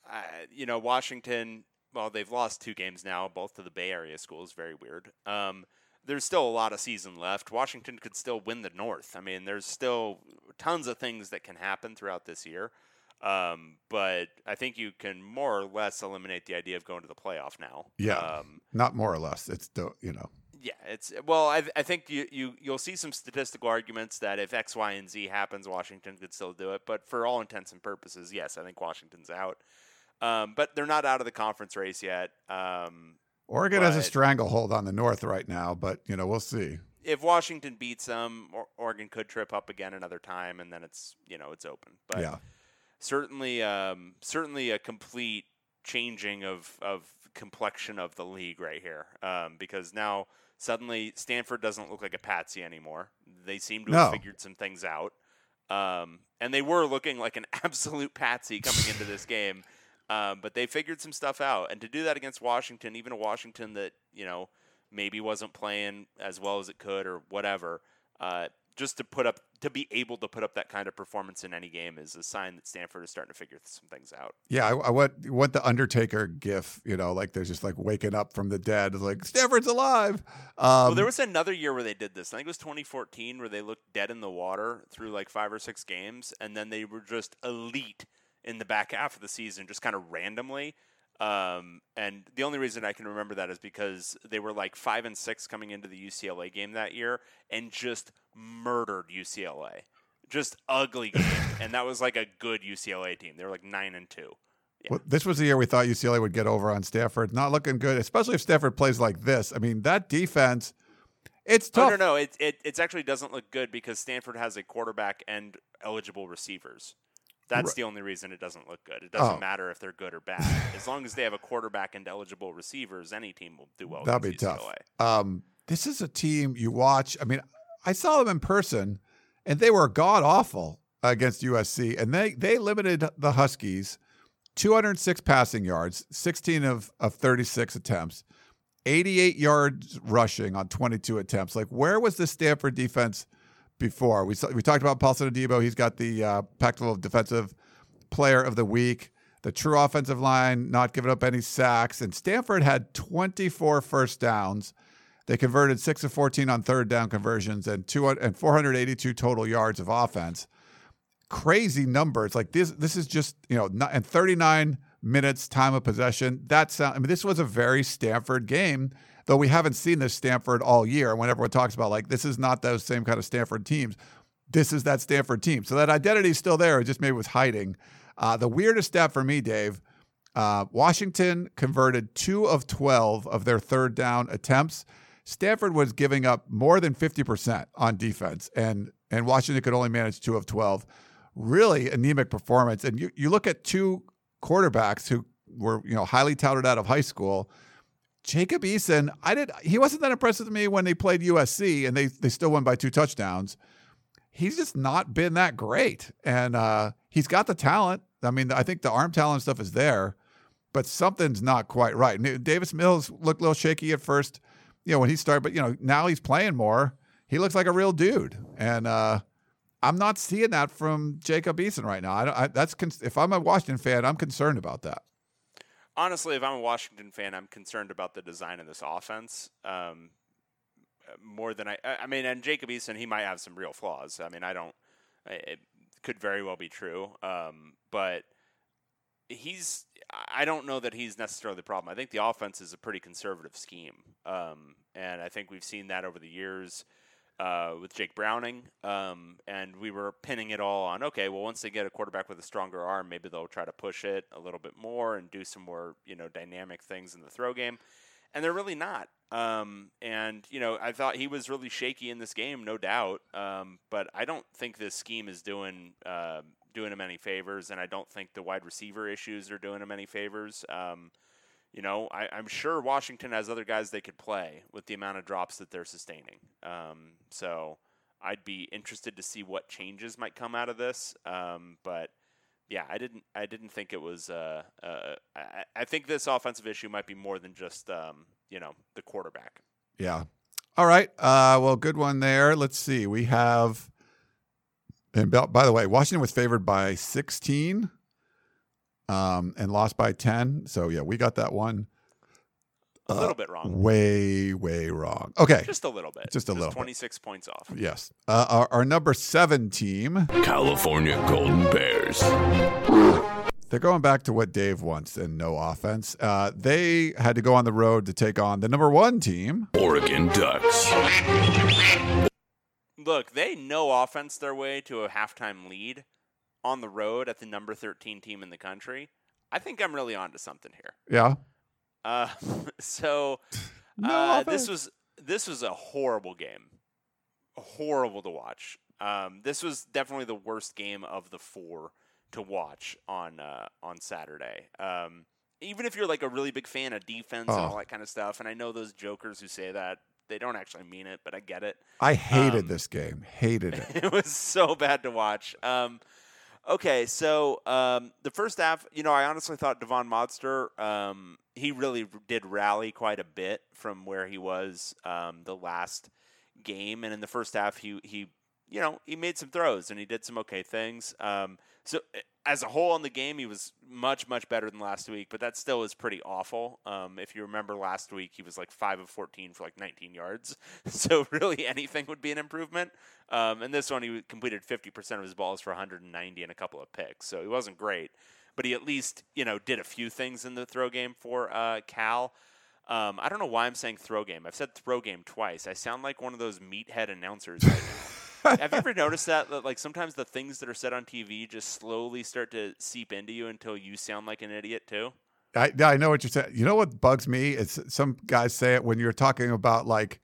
I, you know, Washington, well, they've lost two games now, both to the Bay Area schools. Very weird. Um, there's still a lot of season left. Washington could still win the North. I mean, there's still tons of things that can happen throughout this year. Um, but I think you can more or less eliminate the idea of going to the playoff now. Yeah. Um, not more or less. It's, you know, yeah, it's, well, I I think you, you, you'll see some statistical arguments that if X, Y, and Z happens, Washington could still do it. But for all intents and purposes, yes, I think Washington's out. Um, but they're not out of the conference race yet. Um, Oregon has a stranglehold on the North right now, but you know, we'll see. If Washington beats them, or Oregon could trip up again another time, and then it's, you know, it's open. But yeah. Certainly, um, certainly a complete changing of, of complexion of the league right here, um, because now suddenly Stanford doesn't look like a patsy anymore. They seem to no. have figured some things out, um, and they were looking like an absolute patsy coming into this game, um, but they figured some stuff out. And to do that against Washington, even a Washington that, you know, maybe wasn't playing as well as it could or whatever, uh, just to put up, to be able to put up that kind of performance in any game is a sign that Stanford is starting to figure some things out. Yeah. I, I want, want the Undertaker gif, you know, like they're just like waking up from the dead. It's like Stanford's alive. Um, well, there was another year where they did this. I think it was twenty fourteen where they looked dead in the water through like five or six games. And then they were just elite in the back half of the season, just kind of randomly. Um, and the only reason I can remember that is because they were like five and six coming into the U C L A game that year and just murdered U C L A, just ugly game. And that was like a good U C L A team. They were like nine and two. Yeah. Well, this was the year we thought U C L A would get over on Stanford. Not looking good, especially if Stanford plays like this. I mean, that defense, it's tough. No, no, no. It, it, it actually doesn't look good because Stanford has a quarterback and eligible receivers. That's the only reason it doesn't look good. It doesn't oh. matter if they're good or bad. As long as they have a quarterback and eligible receivers, any team will do well. That'll be tough. Um, this is a team you watch. I mean, I saw them in person, and they were god-awful against U S C. And they, they limited the Huskies, two hundred six passing yards, sixteen of, of thirty-six attempts, eighty-eight yards rushing on twenty-two attempts. Like, where was the Stanford defense before? We we talked about Paulson Adebo. He's got the uh, Pac twelve Defensive Player of the Week. The true offensive line, not giving up any sacks. And Stanford had twenty-four first downs. They converted six of fourteen on third down conversions and two and four hundred eighty-two total yards of offense. Crazy numbers. Like this, this is just, you know, not, and thirty-nine minutes time of possession. That sound, I mean, this was a very Stanford game. Though we haven't seen this Stanford all year, when everyone talks about, like, this is not those same kind of Stanford teams. This is that Stanford team. So that identity is still there. It just maybe was hiding. Uh, the weirdest stat for me, Dave, uh, Washington converted two of twelve of their third down attempts. Stanford was giving up more than fifty percent on defense, and and Washington could only manage two of twelve. Really anemic performance. And you, you look at two quarterbacks who were, you know, highly touted out of high school. Jacob Eason, I did. He wasn't that impressive to me when they played U S C, and they they still won by two touchdowns. He's just not been that great, and uh, he's got the talent. I mean, I think the arm talent stuff is there, but something's not quite right. Davis Mills looked a little shaky at first, you know, when he started, but you know, now he's playing more. He looks like a real dude, and uh, I'm not seeing that from Jacob Eason right now. I don't, I, that's con- if I'm a Washington fan, I'm concerned about that. Honestly, if I'm a Washington fan, I'm concerned about the design of this offense um, more than I. I mean, and Jacob Eason, he might have some real flaws. I mean, I don't. It could very well be true, um, but he's. I don't know that he's necessarily the problem. I think the offense is a pretty conservative scheme, um, and I think we've seen that over the years. Uh, with Jake Browning, um, and we were pinning it all on, okay, well, once they get a quarterback with a stronger arm, maybe they'll try to push it a little bit more and do some more, you know, dynamic things in the throw game. And they're really not. Um, and, you know, I thought he was really shaky in this game, no doubt. Um, but I don't think this scheme is doing uh, doing him any favors, and I don't think the wide receiver issues are doing him any favors. Um, you know, I, I'm sure Washington has other guys they could play with the amount of drops that they're sustaining. Um, so I'd be interested to see what changes might come out of this. Um, but yeah, I didn't, I didn't think it was, uh, uh, I, I think this offensive issue might be more than just, um, you know, the quarterback. Yeah. All right. Uh, well, good one there. Let's see. We have, and by the way, Washington was favored by sixteen. Um, and lost by ten. So, yeah, we got that one. A uh, little bit wrong. Way, way wrong. Okay. Just a little bit. Just a Just little twenty-six bit. Points off. Yes. Uh, our, our number seven team. California Golden Bears. They're going back to what Dave wants and no offense. Uh, they had to go on the road to take on the number one team. Oregon Ducks. Look, they no offense their way to a halftime lead. On the road at the number thirteen team in the country. I think I'm really onto something here. Yeah. Uh, so uh, no, this was this was a horrible game, horrible to watch. Um, this was definitely the worst game of the four to watch on uh, on Saturday. Um, even if you're like a really big fan of defense oh. and all that kind of stuff, and I know those jokers who say that. They don't actually mean it, but I get it. I hated um, this game. Hated it. It was so bad to watch. Um, Okay, so um, the first half, you know, I honestly thought Devon Monster, um, he really did rally quite a bit from where he was um, the last game. And in the first half, he, he, you know, he made some throws and he did some okay things. Um, so as a whole in the game, he was much, much better than last week, but that still is pretty awful. Um, if you remember last week, he was like five of fourteen for like nineteen yards. So really anything would be an improvement. Um, and this one, he completed fifty percent of his balls for one hundred ninety and a couple of picks. So he wasn't great, but he at least, you know, did a few things in the throw game for uh, Cal. Um, I don't know why I'm saying throw game. I've said throw game twice. I sound like one of those meathead announcers right now. Have you ever noticed that, that? Like sometimes the things that are said on T V just slowly start to seep into you until you sound like an idiot too? I, I know what you're saying. You know what bugs me? It's some guys say it when you're talking about like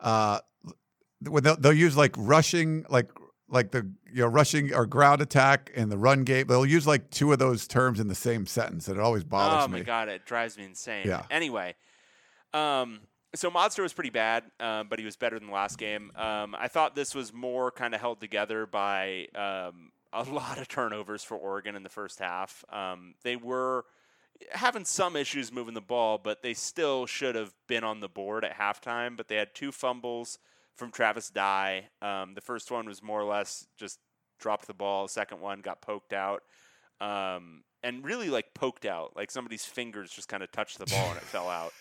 uh, – When they'll, they'll use like rushing, like like the you know rushing or ground attack and the run game. They'll use like two of those terms in the same sentence, and it always bothers me. Oh my me. God, it drives me insane. Yeah. Anyway, um, so Monster was pretty bad, uh, but he was better than the last game. Um, I thought this was more kind of held together by um, a lot of turnovers for Oregon in the first half. Um, they were having some issues moving the ball, but they still should have been on the board at halftime. But they had two fumbles. From Travis Dye. Um, the first one was more or less just dropped the ball. The second one got poked out. Um, and really, like, poked out. Like, somebody's fingers just kind of touched the ball and it fell out.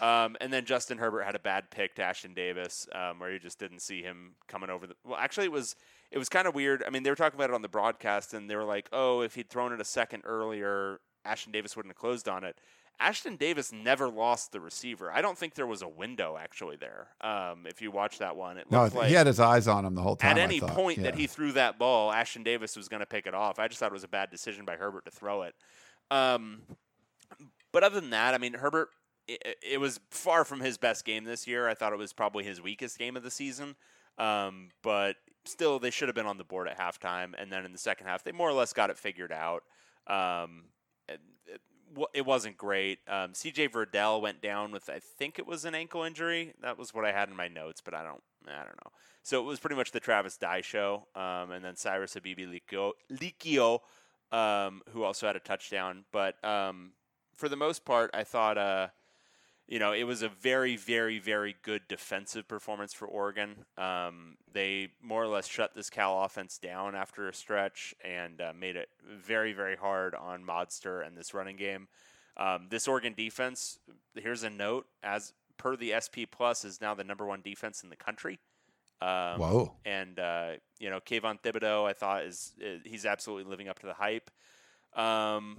Um, and then Justin Herbert had a bad pick to Ashton Davis um, where you just didn't see him coming over. The, well, actually, it was it was kind of weird. I mean, they were talking about it on the broadcast, and they were like, oh, if he'd thrown it a second earlier, Ashton Davis wouldn't have closed on it. Ashton Davis never lost the receiver. I don't think there was a window actually there. Um, if you watch that one, it looked no, like he had his eyes on him the whole time. At any I thought, point yeah. that he threw that ball, Ashton Davis was going to pick it off. I just thought it was a bad decision by Herbert to throw it. Um, but other than that, I mean, Herbert, it, it was far from his best game this year. I thought it was probably his weakest game of the season. Um, but still, they should have been on the board at halftime. And then in the second half, they more or less got it figured out. Um, it, it, It wasn't great. Um, C J Verdell went down with, I think it was an ankle injury. That was what I had in my notes, but I don't, I don't know. So it was pretty much the Travis Dye show. Um, and then Cyrus Abibi-Likio, um, who also had a touchdown. But um, for the most part, I thought, uh, you know, it was a very, very, very good defensive performance for Oregon. Um, they more or less shut this Cal offense down after a stretch and uh, made it very, very hard on Modster and this running game. Um, this Oregon defense, here's a note, as per the S P Plus, is now the number one defense in the country. Um, Whoa. And, uh, you know, Kayvon Thibodeau, I thought, is, is he's absolutely living up to the hype. Um,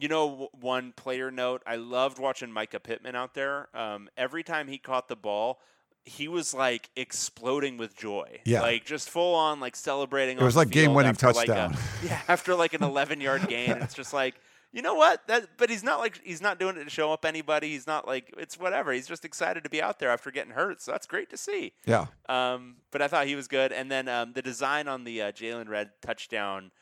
you know, one player note, I loved watching Micah Pittman out there. Um, every time he caught the ball, he was like exploding with joy. Yeah. Like just full on, like celebrating. It was like game winning touchdown. Like a, yeah. After like an eleven yard gain. It's just like, you know what? That, but he's not like, he's not doing it to show up anybody. He's not like, it's whatever. He's just excited to be out there after getting hurt. So that's great to see. Yeah. Um, but I thought he was good. And then um, the design on the uh, Jalen Red touchdown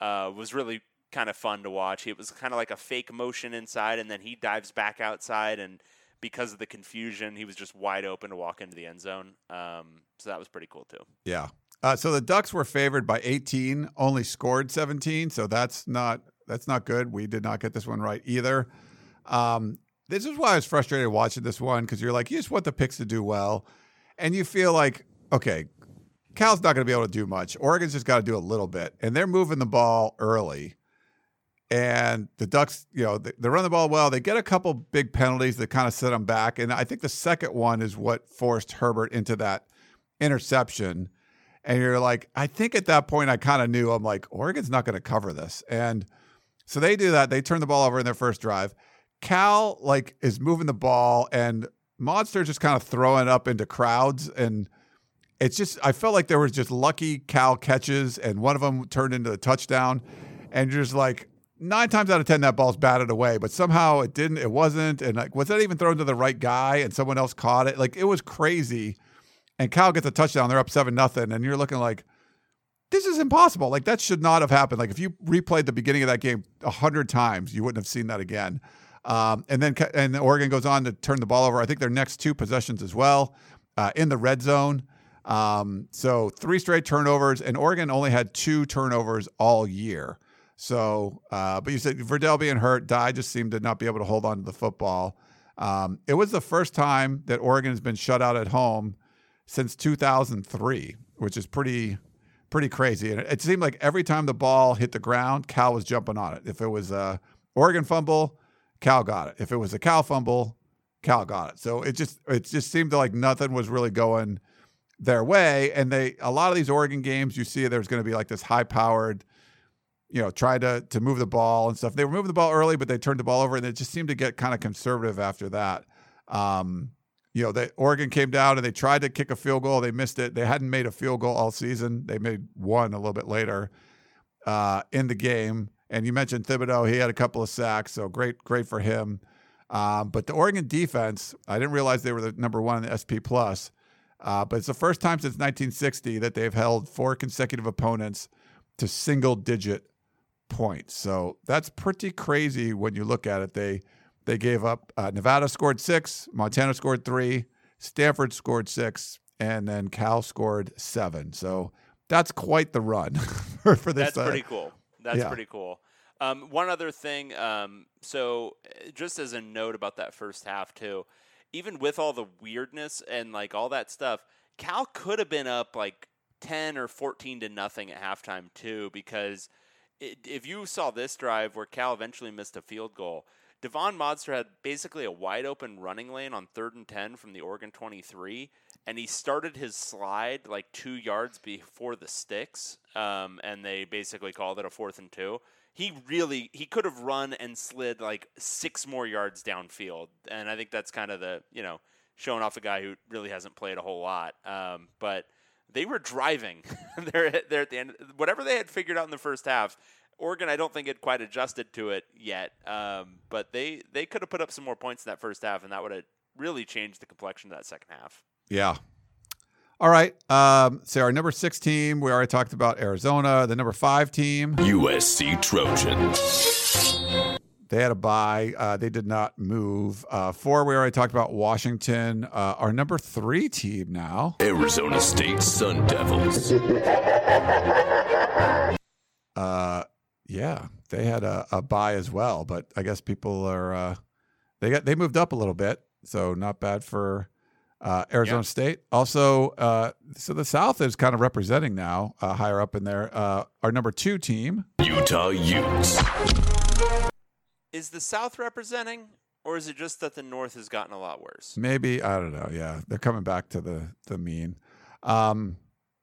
uh, was really kind of fun to watch. It was kind of like a fake motion inside, and then he dives back outside. And because of the confusion, he was just wide open to walk into the end zone. Um, so that was pretty cool too. Yeah. Uh, so the Ducks were favored by eighteen, only scored seventeen. So that's not... That's not good. We did not get this one right either. Um, this is why I was frustrated watching this one, because you're like, you just want the picks to do well. And you feel like, okay, Cal's not going to be able to do much. Oregon's just got to do a little bit. And they're moving the ball early. And the Ducks, you know, they, they run the ball well. They get a couple big penalties that kind of set them back. And I think the second one is what forced Herbert into that interception. And you're like, I think at that point I kind of knew, I'm like, Oregon's not going to cover this. And so they do that. They turn the ball over in their first drive. Cal, like, is moving the ball, and Monster's just kind of throwing up into crowds. And it's just, I felt like there was just lucky Cal catches, and one of them turned into a touchdown. And you're just like, nine times out of ten, that ball's batted away. But somehow it didn't, it wasn't. And, like, was that even thrown to the right guy? And someone else caught it. Like, it was crazy. And Cal gets a touchdown. They're up seven nothing. And you're looking like, this is impossible. Like, that should not have happened. Like, if you replayed the beginning of that game a hundred times, you wouldn't have seen that again. Um, and then and Oregon goes on to turn the ball over. I think their next two possessions as well uh, in the red zone. Um, so three straight turnovers, and Oregon only had two turnovers all year. So, uh, but you said Verdell being hurt, Dye just seemed to not be able to hold on to the football. Um, it was the first time that Oregon has been shut out at home since two thousand three, which is pretty... pretty crazy. And it seemed like every time the ball hit the ground, Cal was jumping on it. If it was a Oregon fumble, Cal got it. If it was a Cal fumble, Cal got it. So it just, it just seemed like nothing was really going their way. And they, a lot of these Oregon games, you see, there's going to be like this high powered, you know, try to, to move the ball and stuff. They were moving the ball early, but they turned the ball over, and it just seemed to get kind of conservative after that. Um, You know, they, Oregon came down and they tried to kick a field goal. They missed it. They hadn't made a field goal all season. They made one a little bit later uh, in the game. And you mentioned Thibodeau. He had a couple of sacks, so great great for him. Um, but the Oregon defense, I didn't realize they were the number one in the S P plus. Uh, but it's the first time since nineteen sixty that they've held four consecutive opponents to single-digit points. So that's pretty crazy when you look at it. They – They gave up, uh, Nevada scored six, Montana scored three, Stanford scored six, and then Cal scored seven. So that's quite the run for, for this. That's uh, pretty cool. That's yeah. pretty cool. Um, one other thing, um, so just as a note about that first half too, even with all the weirdness and like all that stuff, Cal could have been up like ten or fourteen to nothing at halftime too, because it, if you saw this drive where Cal eventually missed a field goal, Devon Modster had basically a wide open running lane on third and ten from the Oregon twenty-three, and he started his slide like two yards before the sticks, um, and they basically called it a fourth and two. He really he could have run and slid like six more yards downfield, and I think that's kind of the, you know, showing off a guy who really hasn't played a whole lot. Um, but they were driving there there at the end, whatever they had figured out in the first half. Oregon, I don't think it quite adjusted to it yet, um, but they, they could have put up some more points in that first half, and that would have really changed the complexion of that second half. Yeah. All right. Um, so our number six team, we already talked about Arizona. The number five team, U S C Trojans. They had a bye. Uh, they did not move. Uh, four, we already talked about Washington. Uh, our number three team now, Arizona State Sun Devils. uh. Yeah, they had a, a bye as well, but I guess people are uh, – they got they moved up a little bit. So not bad for uh, Arizona yep. State. Also, uh, so the South is kind of representing now uh, higher up in there. Uh, our number two team, Utah Utes. Is the South representing, or is it just that the North has gotten a lot worse? Maybe. I don't know. Yeah. They're coming back to the, the mean. Um,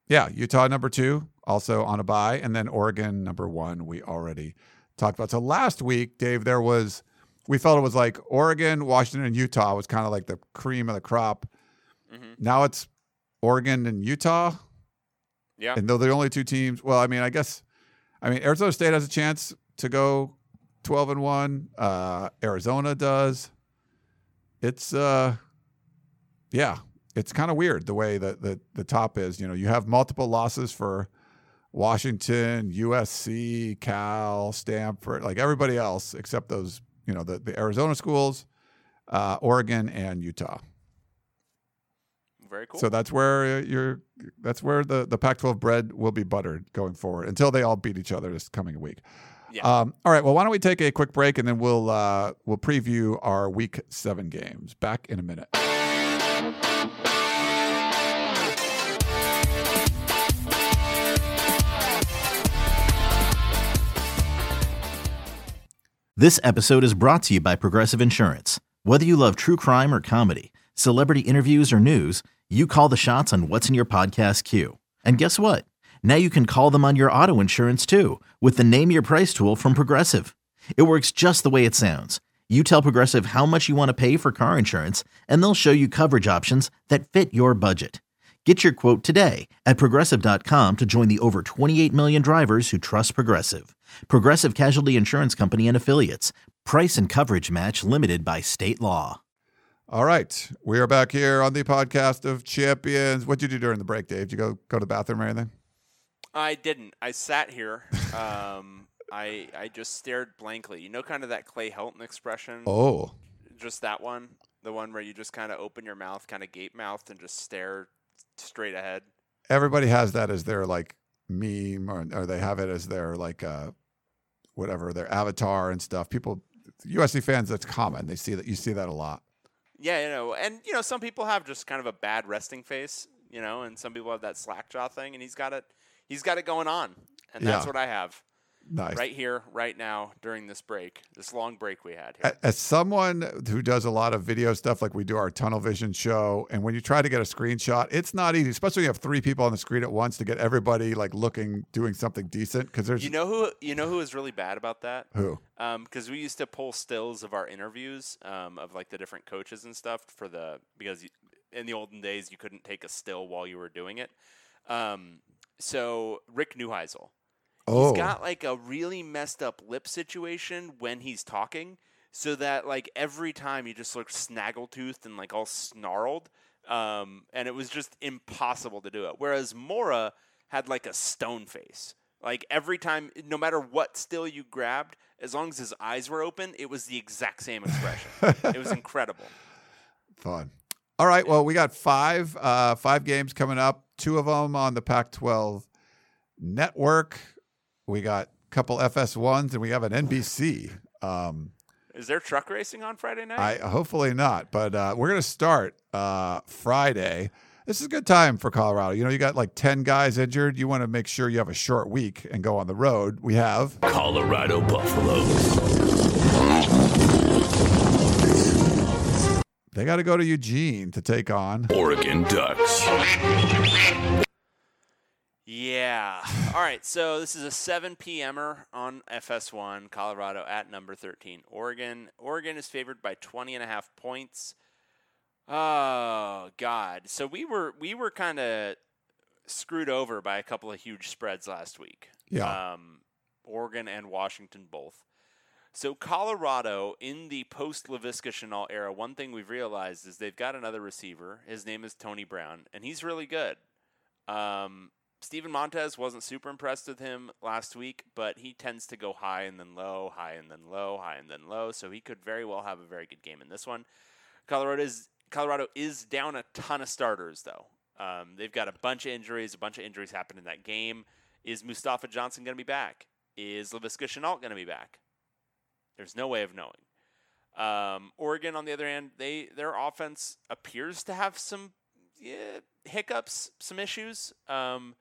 yeah. Utah, number two, also on a bye. And then Oregon, number one, we already talked about. So last week, Dave, there was, we felt it was like Oregon, Washington, and Utah was kind of like the cream of the crop. Mm-hmm. Now it's Oregon and Utah. Yeah. And though they're the only two teams, well, I mean, I guess, I mean, Arizona State has a chance to go twelve and one. Uh, Arizona does. It's, uh, yeah, it's kind of weird the way that the, the top is. You know, you have multiple losses for Washington, U S C, Cal, Stanford, like everybody else except those, you know, the, the Arizona schools, uh, Oregon, and Utah. Very cool. So that's where you're, that's where the, the Pac twelve bread will be buttered going forward until they all beat each other this coming week. Yeah. Um, all right. Well, why don't we take a quick break and then we'll uh, we'll preview our week seven games. Back in a minute. This episode is brought to you by Progressive Insurance. Whether you love true crime or comedy, celebrity interviews or news, you call the shots on what's in your podcast queue. And guess what? Now you can call them on your auto insurance, too, with the Name Your Price tool from Progressive. It works just the way it sounds. You tell Progressive how much you want to pay for car insurance, and they'll show you coverage options that fit your budget. Get your quote today at Progressive dot com to join the over twenty-eight million drivers who trust Progressive. Progressive Casualty Insurance Company and Affiliates. Price and coverage match limited by state law. All right. We are back here on the podcast of Champions. What did you do during the break, Dave? Did you go, go to the bathroom or anything? I didn't. I sat here. Um, I I just stared blankly. You know, kind of that Clay Helton expression? Oh. Just that one? The one where you just kind of open your mouth, kind of gape-mouthed, and just stare straight ahead? Everybody has that as their, like, meme, or, or they have it as their, like, uh, whatever, their avatar and stuff. People, U S C fans, that's common. They see that. You see that a lot. Yeah, you know, and, you know, some people have just kind of a bad resting face, you know, and some people have that slack jaw thing, and he's got it. He's got it going on, and that's yeah. what I have nice. right here, right now, during this break, this long break we had here. As someone who does a lot of video stuff, like we do our tunnel vision show, and when you try to get a screenshot, it's not easy, especially when you have three people on the screen at once to get everybody like looking, doing something decent. Because there's you know who you know who is really bad about that? Who? Because um, we used to pull stills of our interviews um, of like the different coaches and stuff for the because in the olden days you couldn't take a still while you were doing it. Um, So Rick Neuheisel, oh. he's got like a really messed up lip situation when he's talking, so that like every time he just looks snaggletooth and like all snarled, um, and it was just impossible to do it. Whereas Mora had like a stone face. Like every time, no matter what still you grabbed, as long as his eyes were open, it was the exact same expression. It was incredible. Fun. All right, well, we got five uh, five games coming up, two of them on the Pac twelve network. We got a couple F S ones, and we have an N B C. Um, Is there truck racing on Friday night? I, hopefully not, but uh, we're going to start uh, Friday. This is a good time for Colorado. You know, you got like ten guys injured. You want to make sure you have a short week and go on the road. We have Colorado Buffalo. They got to go to Eugene to take on Oregon Ducks. Yeah. All right. So this is a seven p.m.er on F S one. Colorado at number thirteen. Oregon. Oregon is favored by twenty and a half points. Oh God. So we were we were kind of screwed over by a couple of huge spreads last week. Yeah. Um, Oregon and Washington both. So Colorado, in the post-Laviska Shenault era, one thing we've realized is they've got another receiver. His name is Tony Brown, and he's really good. Um, Steven Montez wasn't super impressed with him last week, but he tends to go high and then low, high and then low, high and then low, so he could very well have a very good game in this one. Colorado is, Colorado is down a ton of starters, though. Um, they've got a bunch of injuries. A bunch of injuries happened in that game. Is Mustafa Johnson going to be back? Is Laviska Shenault going to be back? There's no way of knowing. Um, Oregon, on the other hand, they their offense appears to have some yeah, hiccups, some issues. Um,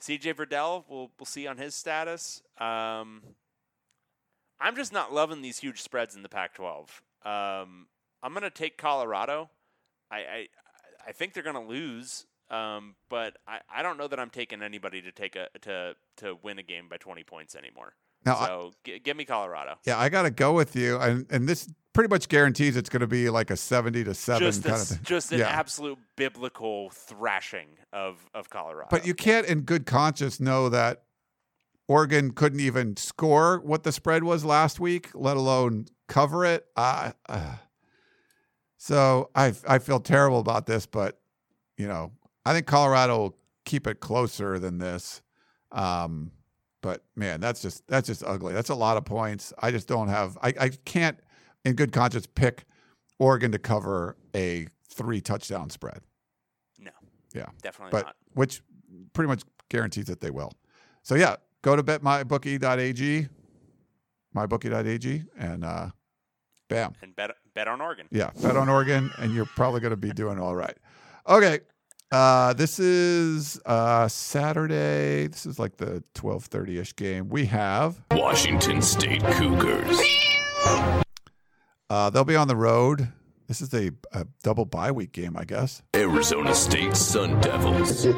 C J Verdell, we'll we'll see on his status. Um, I'm just not loving these huge spreads in the Pac twelve. Um, I'm going to take Colorado. I, I I think they're going to lose, um, but I, I don't know that I'm taking anybody to take a to to win a game by twenty points anymore. Now, so I, g- give me Colorado. Yeah, I got to go with you, and and this pretty much guarantees it's going to be like a seventy to seven just kind a, of thing. Just an yeah. absolute biblical thrashing of of Colorado. But you can't, in good conscience, know that Oregon couldn't even score what the spread was last week, let alone cover it. Uh, uh, so I I feel terrible about this, but you know I think Colorado will keep it closer than this. Um, But man, that's just that's just ugly. That's a lot of points. I just don't have. I, I can't, in good conscience, pick Oregon to cover a three touchdown spread. No. Yeah. Definitely but, not. Which pretty much guarantees that they will. So yeah, go to bet my bookie dot a g, my bookie dot a g, and uh, bam. And bet bet on Oregon. Yeah, bet on Oregon, and you're probably going to be doing all right. Okay. Uh, this is uh, Saturday. This is like the twelve thirty-ish game. We have Washington State Cougars. Uh, they'll be on the road. This is a, a double bye week game, I guess. Arizona State Sun Devils. All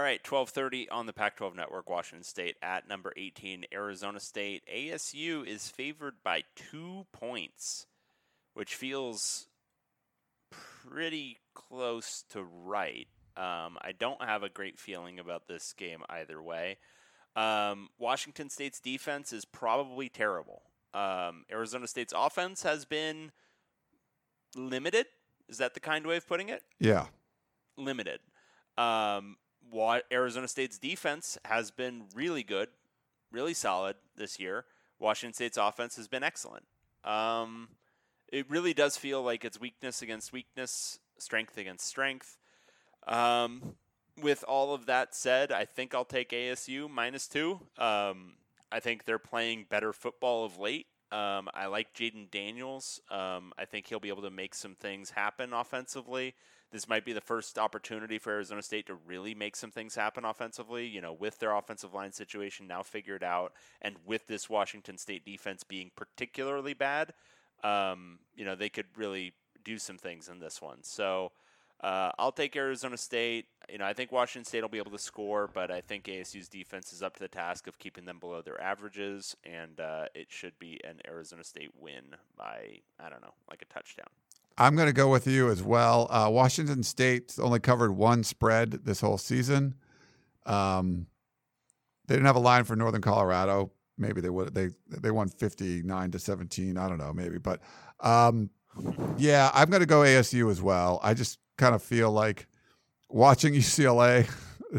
right, twelve thirty on the Pac twelve Network. Washington State at number eighteen. Arizona State. A S U is favored by two points, which feels pretty close to right. Um, I don't have a great feeling about this game either way. Um, Washington State's defense is probably terrible. Um, Arizona State's offense has been limited. Is that the kind way of putting it? Yeah. Limited. Um, wa- Arizona State's defense has been really good, really solid this year. Washington State's offense has been excellent. Um, It really does feel like it's weakness against weakness, strength against strength. Um, with all of that said, I think I'll take A S U minus two. Um, I think they're playing better football of late. Um, I like Jaden Daniels. Um, I think he'll be able to make some things happen offensively. This might be the first opportunity for Arizona State to really make some things happen offensively, you know, with their offensive line situation now figured out and with this Washington State defense being particularly bad. Um, you know, they could really do some things in this one. So uh, I'll take Arizona State. You know, I think Washington State will be able to score, but I think A S U's defense is up to the task of keeping them below their averages, and uh, it should be an Arizona State win by, I don't know, like a touchdown. I'm going to go with you as well. Uh, Washington State's only covered one spread this whole season. Um, they didn't have a line for Northern Colorado. Maybe they would. They they won fifty-nine to seventeen. I don't know. Maybe, but um, yeah, I'm going to go A S U as well. I just kind of feel like watching U C L A.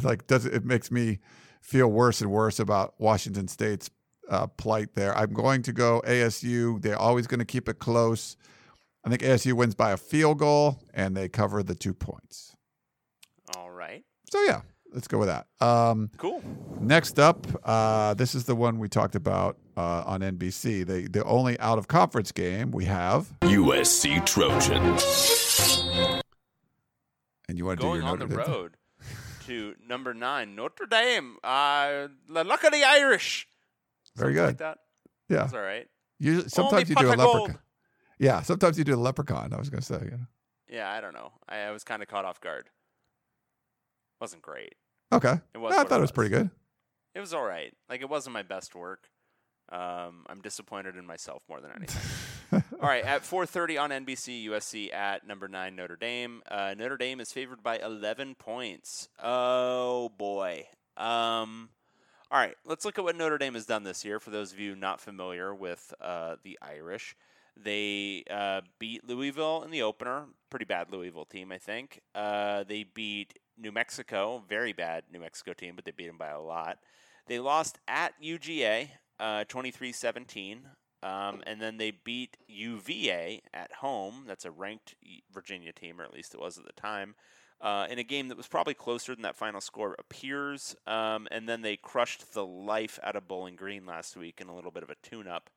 Like, does it makes me feel worse and worse about Washington State's uh, plight there. I'm going to go A S U. They're always going to keep it close. I think A S U wins by a field goal and they cover the two points. All right. So yeah. Let's go with that. Um, cool. Next up, uh, this is the one we talked about uh, on N B C. The, the only out-of-conference game we have. U S C Trojans. And you want to do your Notre Dame? Going on the road to number nine, Notre Dame. Uh, the luck of the Irish. Very Something good. Like that. Yeah. That's all right. You, sometimes only you do a leprechaun. Gold. Yeah, sometimes you do a leprechaun, I was going to say. Yeah. yeah, I don't know. I, I was kind of caught off guard. Wasn't great. Okay. It was no, I thought it was. it was pretty good. It was all right. Like, it wasn't my best work. Um, I'm disappointed in myself more than anything. All right. At four thirty on N B C, U S C at number nine, Notre Dame. Uh, Notre Dame is favored by eleven points. Oh, boy. Um, all right. Let's look at what Notre Dame has done this year. For those of you not familiar with uh, the Irish, they uh, beat Louisville in the opener. Pretty bad Louisville team, I think. Uh, they beat New Mexico, very bad New Mexico team, but they beat them by a lot. They lost at U G A, uh, twenty-three seventeen, um, and then they beat U V A at home. That's a ranked Virginia team, or at least it was at the time, uh, in a game that was probably closer than that final score appears. Um, and then they crushed the life out of Bowling Green last week in a little bit of a tune-up.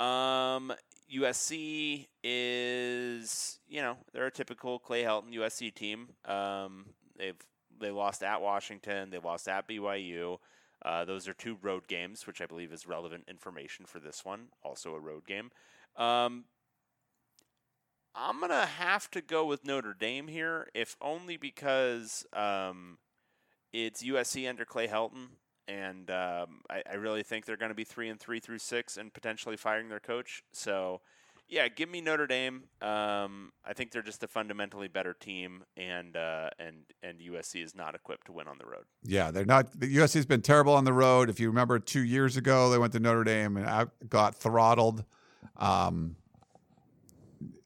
Um, U S C is, you know, they're a typical Clay Helton U S C team. Um, they've they lost at Washington. They lost at B Y U. Uh, those are two road games, which I believe is relevant information for this one. Also a road game. Um, I'm going to have to go with Notre Dame here, if only because um, it's U S C under Clay Helton. And um, I, I really think they're going to be three and three through six and potentially firing their coach. So, yeah, give me Notre Dame. Um, I think they're just a fundamentally better team, and uh, and and U S C is not equipped to win on the road. Yeah, they're not. U S C's been terrible on the road. If you remember, two years ago they went to Notre Dame and I got throttled. Um,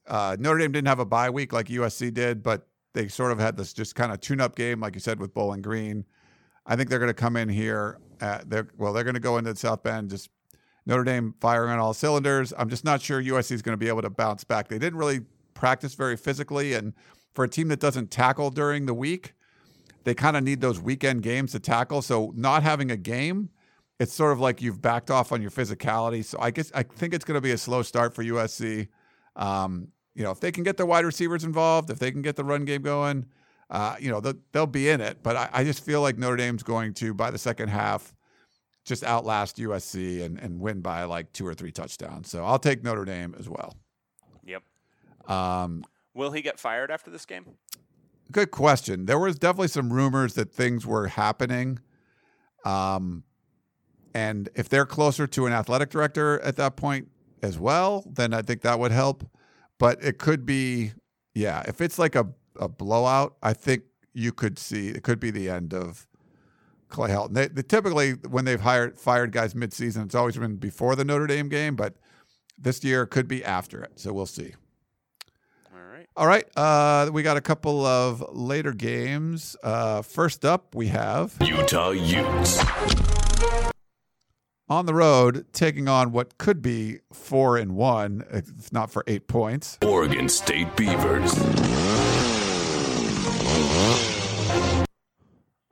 uh, Notre Dame didn't have a bye week like U S C did, but they sort of had this just kind of tune-up game, like you said, with Bowling Green. I think they're going to come in here. At their, well, they're going to go into the South Bend, just Notre Dame firing on all cylinders. I'm just not sure U S C is going to be able to bounce back. They didn't really practice very physically. And for a team that doesn't tackle during the week, they kind of need those weekend games to tackle. So not having a game, it's sort of like you've backed off on your physicality. So I guess I think it's going to be a slow start for U S C. Um, you know, if they can get their wide receivers involved, if they can get the run game going, Uh, you know, they'll, they'll be in it, but I, I just feel like Notre Dame's going to, by the second half, just outlast U S C and, and win by like two or three touchdowns. So I'll take Notre Dame as well. Yep. Um, Will he get fired after this game? Good question. There was definitely some rumors that things were happening. Um, and if they're closer to an athletic director at that point as well, then I think that would help. But it could be, yeah, if it's like a a blowout, I think you could see it could be the end of Clay Helton. They, they typically, when they've hired fired guys midseason, it's always been before the Notre Dame game, but this year could be after it. So we'll see. All right. All right. Uh, we got a couple of later games. Uh, first up, we have Utah Utes on the road, taking on what could be four and one, if not for eight points. Oregon State Beavers.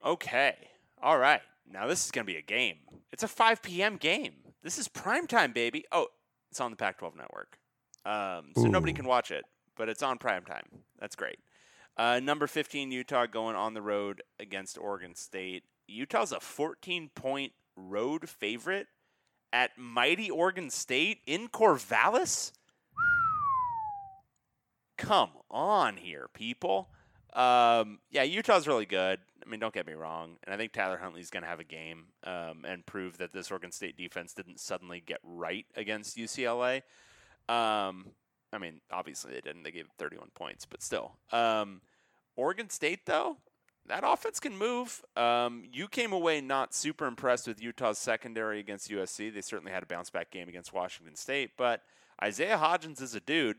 Okay. All right. Now this is going to be a game. It's a five p.m. game. This is primetime, baby. Oh, it's on the Pac twelve network. Um, so Ooh. Nobody can watch it, but it's on primetime. That's great. Uh, number fifteen, Utah going on the road against Oregon State. Utah's a fourteen-point road favorite at mighty Oregon State in Corvallis? Come on here, people. Um, yeah, Utah's really good. I mean, don't get me wrong. And I think Tyler Huntley's going to have a game um, and prove that this Oregon State defense didn't suddenly get right against U C L A. Um, I mean, obviously they didn't. They gave thirty-one points, but still. Um, Oregon State, though, that offense can move. Um, you came away not super impressed with Utah's secondary against U S C. They certainly had a bounce-back game against Washington State. But Isaiah Hodgins is a dude,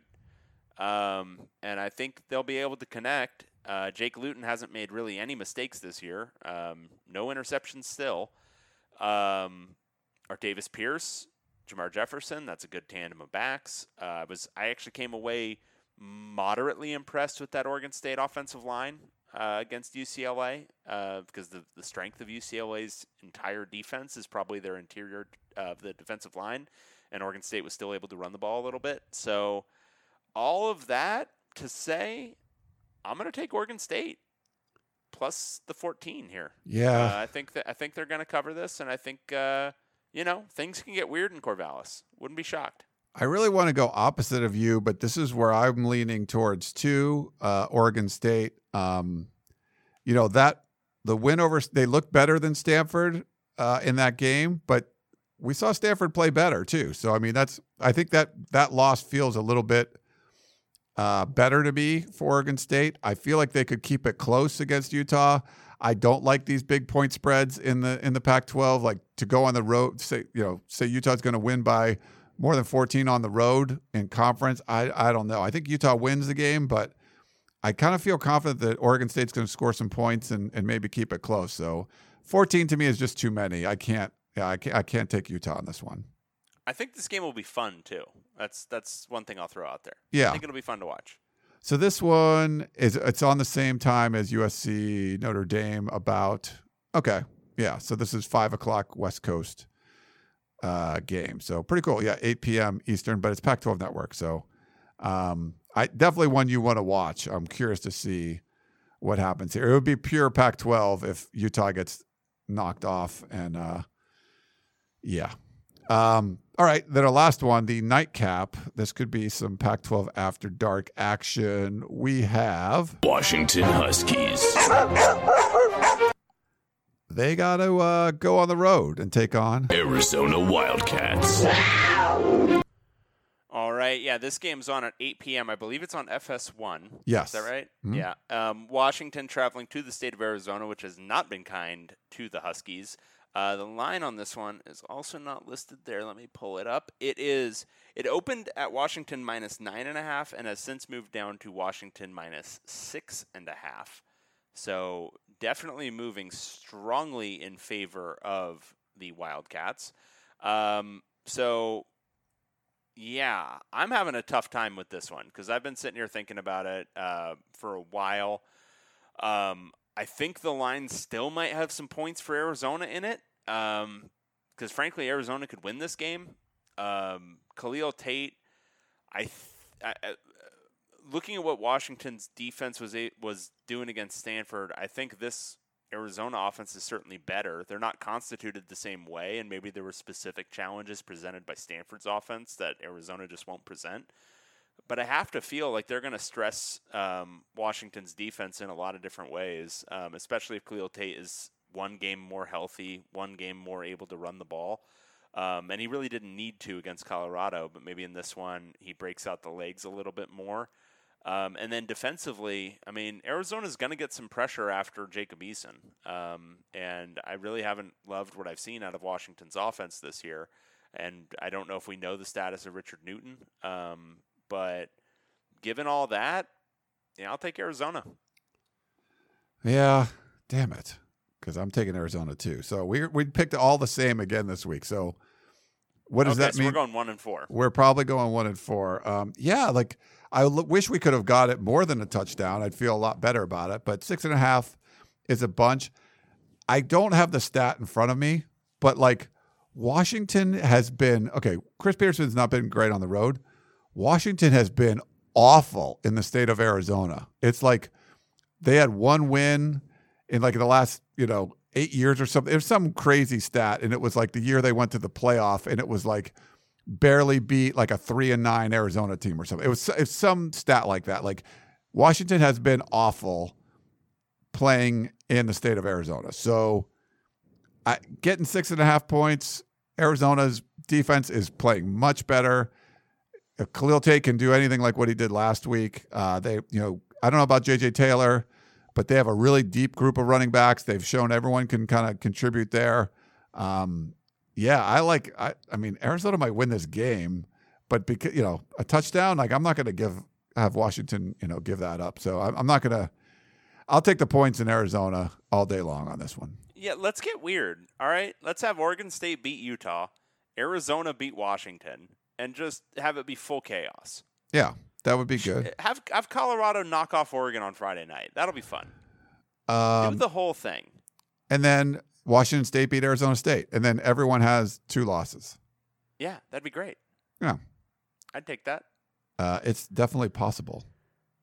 um, and I think they'll be able to connect. Uh, Jake Luton hasn't made really any mistakes this year. Um, no interceptions still. Um, our Davis Pierce, Jamar Jefferson, that's a good tandem of backs. Uh, I was I actually came away moderately impressed with that Oregon State offensive line uh, against U C L A uh, because the, the strength of U C L A's entire defense is probably their interior of uh, the defensive line, and Oregon State was still able to run the ball a little bit. So all of that to say, I'm going to take Oregon State plus the fourteen here. Yeah, uh, I think that I think they're going to cover this, and I think uh, you know things can get weird in Corvallis. Wouldn't be shocked. I really want to go opposite of you, but this is where I'm leaning towards too. Uh, Oregon State, um, you know that the win over they looked better than Stanford uh, in that game, but we saw Stanford play better too. So I mean, that's I think that that loss feels a little bit Uh, better to be for Oregon State. I feel like they could keep it close against Utah. I don't like these big point spreads in the in the Pac twelve. Like to go on the road, say you know, say Utah's going to win by more than fourteen on the road in conference. I I don't know. I think Utah wins the game, but I kind of feel confident that Oregon State's going to score some points and, and maybe keep it close. So fourteen to me is just too many. I can't. Yeah, I can't. I can't take Utah on this one. I think this game will be fun, too. That's that's one thing I'll throw out there. Yeah. I think it'll be fun to watch. So this one, is it's on the same time as U S C Notre Dame about, okay, yeah. So this is five o'clock West Coast uh, game. So pretty cool. Yeah, eight p.m. Eastern, but it's Pac twelve Network. So um, I definitely one you want to watch. I'm curious to see what happens here. It would be pure Pac twelve if Utah gets knocked off. And uh, yeah. Um, all right. Then our last one, the nightcap. This could be some Pac twelve after dark action. We have Washington Huskies. They got to uh, go on the road and take on Arizona Wildcats. All right. Yeah, this game's on at eight p.m. I believe it's on F S one. Yes. Is that right? Mm-hmm. Yeah. Um, Washington traveling to the state of Arizona, which has not been kind to the Huskies. Uh, the line on this one is also not listed there. Let me pull it up. It is. It opened at Washington minus nine and a half and has since moved down to Washington minus six and a half. So definitely moving strongly in favor of the Wildcats. Um, so... Yeah, I'm having a tough time with this one because I've been sitting here thinking about it uh, for a while. Um, I think the line still might have some points for Arizona in it because, um, frankly, Arizona could win this game. Um, Khalil Tate, I, th- I, I looking at what Washington's defense was a- was doing against Stanford, I think this Arizona offense is certainly better. They're not constituted the same way, and maybe there were specific challenges presented by Stanford's offense that Arizona just won't present. But I have to feel like they're going to stress um, Washington's defense in a lot of different ways, um, especially if Khalil Tate is one game more healthy, one game more able to run the ball. Um, and he really didn't need to against Colorado, but maybe in this one he breaks out the legs a little bit more. Um, and then defensively, I mean, Arizona's going to get some pressure after Jacob Eason. Um, and I really haven't loved what I've seen out of Washington's offense this year. And I don't know if we know the status of Richard Newton. Um, but given all that, yeah, I'll take Arizona. Yeah, damn it. Because I'm taking Arizona too. So we we picked all the same again this week. So what does okay, that so mean? We're going one and four. We're probably going one and four. Um, yeah, like... I l- wish we could have got it more than a touchdown. I'd feel a lot better about it. But six and a half is a bunch. I don't have the stat in front of me, but like Washington has been, okay, Chris Peterson's not been great on the road. Washington has been awful in the state of Arizona. It's like they had one win in like the last, you know, eight years or something. It was some crazy stat. And it was like the year they went to the playoff and it was like, barely beat like a three and nine Arizona team or something. It was, it was some stat like that. Like Washington has been awful playing in the state of Arizona. So I, getting six and a half points, Arizona's defense is playing much better. If Khalil Tate can do anything like what he did last week, uh, they, you know, I don't know about J J Taylor, but they have a really deep group of running backs. They've shown everyone can kind of contribute there. Um, Yeah, I like. I, I mean, Arizona might win this game, but because you know a touchdown, like I'm not going to give have Washington, you know, give that up. So I'm, I'm not going to. I'll take the points in Arizona all day long on this one. Yeah, let's get weird. All right, let's have Oregon State beat Utah, Arizona beat Washington, and just have it be full chaos. Yeah, that would be good. Have have Colorado knock off Oregon on Friday night. That'll be fun. Um, Do the whole thing, and then Washington State beat Arizona State, and then everyone has two losses. Yeah, that'd be great. Yeah. I'd take that. Uh, it's definitely possible.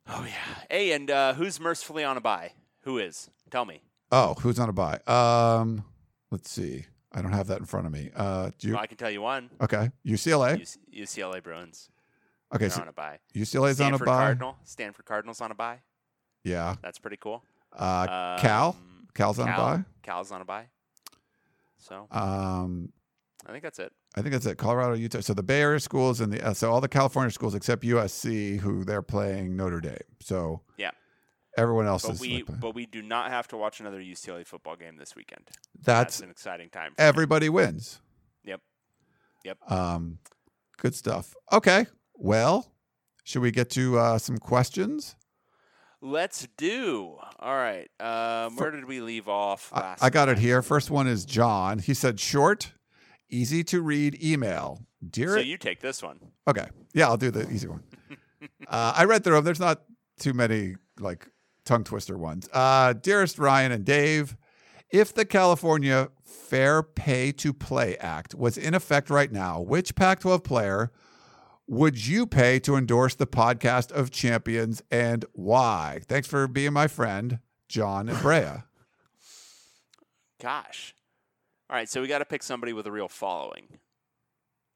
Oh, yeah. Hey, and uh, who's mercifully on a bye? Who is? Tell me. Oh, who's on a bye? Um, let's see. I don't have that in front of me. Uh, do you? Well, I can tell you one. Okay. U C L A? U- UCLA Bruins. Okay. They're so on a bye. U C L A's Stanford on a bye. Cardinal. Stanford Cardinals on a bye. Yeah. That's pretty cool. Uh, um, Cal? Cal's on Cal, a bye. Cal's on a bye. So, um, I think that's it. I think that's it. Colorado, Utah. So the Bay Area schools and the uh, so all the California schools except U S C, who they're playing Notre Dame. So yeah, everyone else but is. We, but we do not have to watch another U C L A football game this weekend. That's, that's an exciting time. For everybody me. wins. Yep. Yep. Um, good stuff. Okay. Well, should we get to uh, some questions? Let's do. All right. Um, where did we leave off last I, I got time? It here. First one is John. He said, short, easy to read email. Dear so it- you take this one. Okay. Yeah, I'll do the easy one. uh, I read through them. There's not too many like tongue twister ones. Uh, Dearest Ryan and Dave, If the California Fair Pay to Play Act was in effect right now, which Pac twelve player would you pay to endorse the podcast of champions and why? Thanks for being my friend, John and Brea. Gosh. All right, so we got to pick somebody with a real following,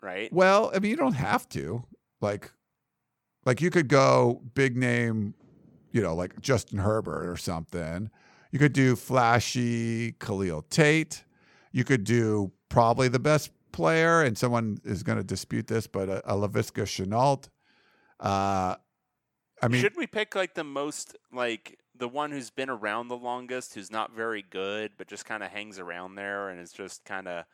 right? Well, I mean, you don't have to. Like, like you could go big name, you know, like Justin Herbert or something. You could do flashy Khalil Tate. You could do probably the best player, and someone is going to dispute this, but a, a Laviska Shenault. Uh, I mean, should we pick like the most, like the one who's been around the longest, who's not very good, but just kind of hangs around there and is just kind of,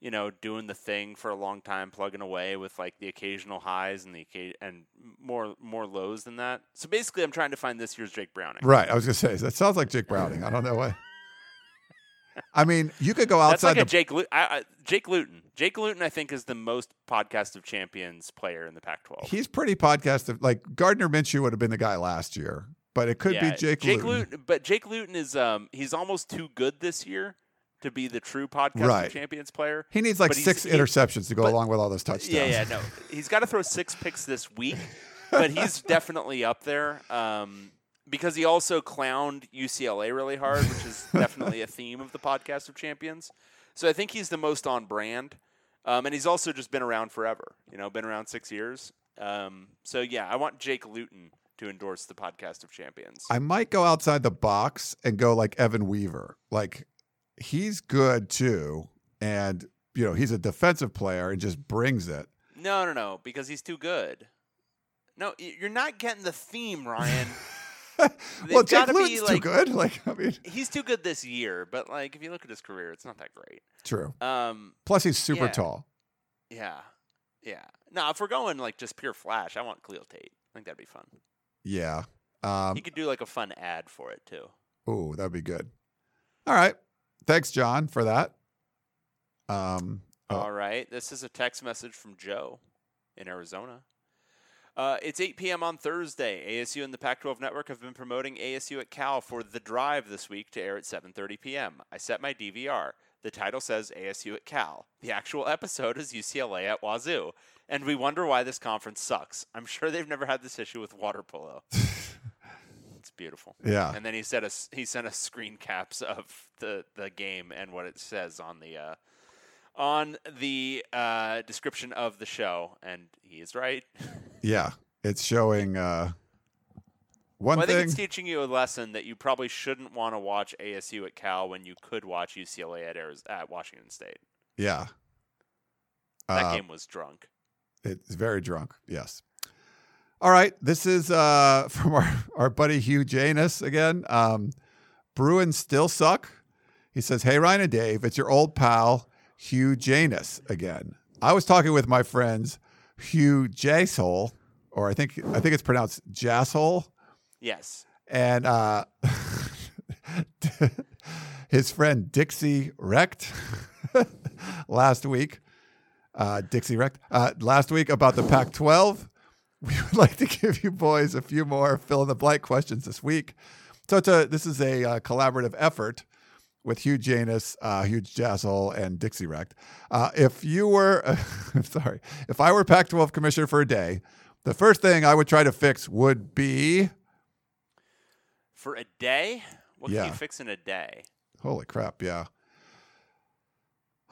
you know, doing the thing for a long time, plugging away with like the occasional highs and the and more more lows than that. So basically, I'm trying to find this year's Jake Browning. Right. I was going to say that sounds like Jake Browning. I don't know why. I mean, you could go outside. That's like the... a Jake, Lu- I, I, Jake Luton. Jake Luton, I think, is the most podcast of champions player in the Pac twelve. He's pretty podcast of, like Gardner Minshew would have been the guy last year, but it could yeah, be Jake, Jake Luton. Luton. But Jake Luton is um, he's almost too good this year to be the true podcast right. of champions player. He needs like six interceptions he, to go but, along with all those touchdowns. Yeah, yeah, no, he's got to throw six picks this week, but he's definitely up there. Um, Because he also clowned U C L A really hard, which is definitely a theme of the podcast of champions. So I think he's the most on brand. Um, and he's also just been around forever, you know, been around six years. Um, so, yeah, I want Jake Luton to endorse the podcast of champions. I might go outside the box and go like Evan Weaver. Like, he's good, too. And, you know, he's a defensive player and just brings it. No, no, no, because he's too good. No, you're not getting the theme, Ryan. Well, Jake Luton's like, too good. Like, I mean, he's too good this year, but like, if you look at his career, it's not that great. True. Um, Plus, he's super yeah. tall. Yeah, yeah. No, if we're going like just pure flash, I want Khalil Tate. I think that'd be fun. Yeah. Um, he could do like a fun ad for it too. Ooh, that'd be good. All right. Thanks, John, for that. Um. Uh, All right. This is a text message from Joe in Arizona. Uh, it's eight p.m. on Thursday. A S U and the Pac twelve Network have been promoting A S U at Cal for The Drive this week to air at seven thirty p.m. I set my D V R. The title says A S U at Cal. The actual episode is U C L A at Wazoo. And we wonder why this conference sucks. I'm sure they've never had this issue with water polo. It's beautiful. Yeah. And then he said a, he sent us screen caps of the, the game and what it says on the uh, on the uh, description of the show. And he is right. Yeah, it's showing uh, one well, I thing. I think it's teaching you a lesson that you probably shouldn't want to watch A S U at Cal when you could watch U C L A at Arizona, at Washington State. Yeah. That uh, game was drunk. It's very drunk, yes. All right, this is uh, from our, our buddy Hugh Janus again. Um, Bruins still suck. He says, hey, Ryan and Dave, it's your old pal Hugh Janus again. I was talking with my friends Hugh Jasshole, or I think I think it's pronounced Jasshole. Yes. And uh, his friend Dixie Recht last week. Uh, Dixie Recht uh, last week about the Pac twelve. We would like to give you boys a few more fill in the blank questions this week. So it's a, this is a uh, collaborative effort with Hugh Janus, uh, Hugh Jasshole, and Dixie Recht. Uh, if you were, uh, I'm sorry, if I were Pac twelve commissioner for a day, the first thing I would try to fix would be. For a day? What yeah. can you fix in a day? Holy crap, yeah.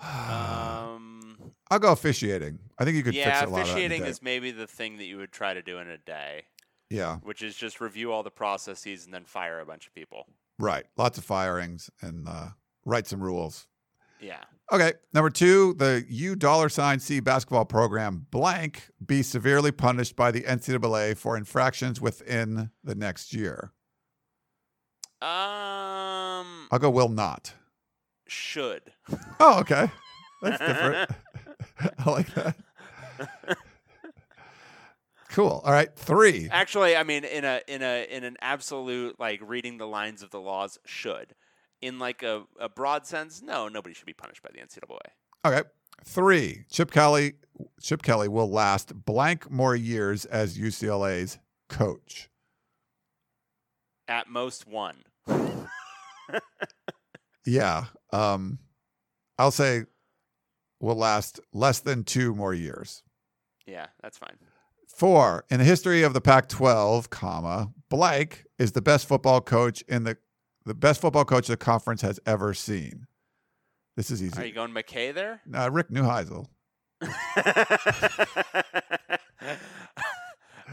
um, I'll go officiating. I think you could yeah, fix a lot of that. Yeah, officiating is maybe the thing that you would try to do in a day. Yeah. Which is just review all the processes and then fire a bunch of people. Right. Lots of firings and uh, write some rules. Yeah. Okay. Number two, the U dollar sign C basketball program blank be severely punished by the N C double A for infractions within the next year. Um, I'll go will not. Should. Oh, okay. That's different. I like that. Cool. All right. Three. Actually, I mean, in a in a in an absolute like reading the lines of the laws, should. In like a, a broad sense, no, nobody should be punished by the N C double A. Okay. Three. Chip Kelly Chip Kelly will last blank more years as U C L A's coach. At most one. Yeah. Um, I'll say will last less than two more years. Yeah, that's fine. Four, in the history of the Pac twelve, comma, blank is the best football coach in the the best football coach the conference has ever seen. This is easy. Are you going McKay there? No, uh, Rick Neuheisel.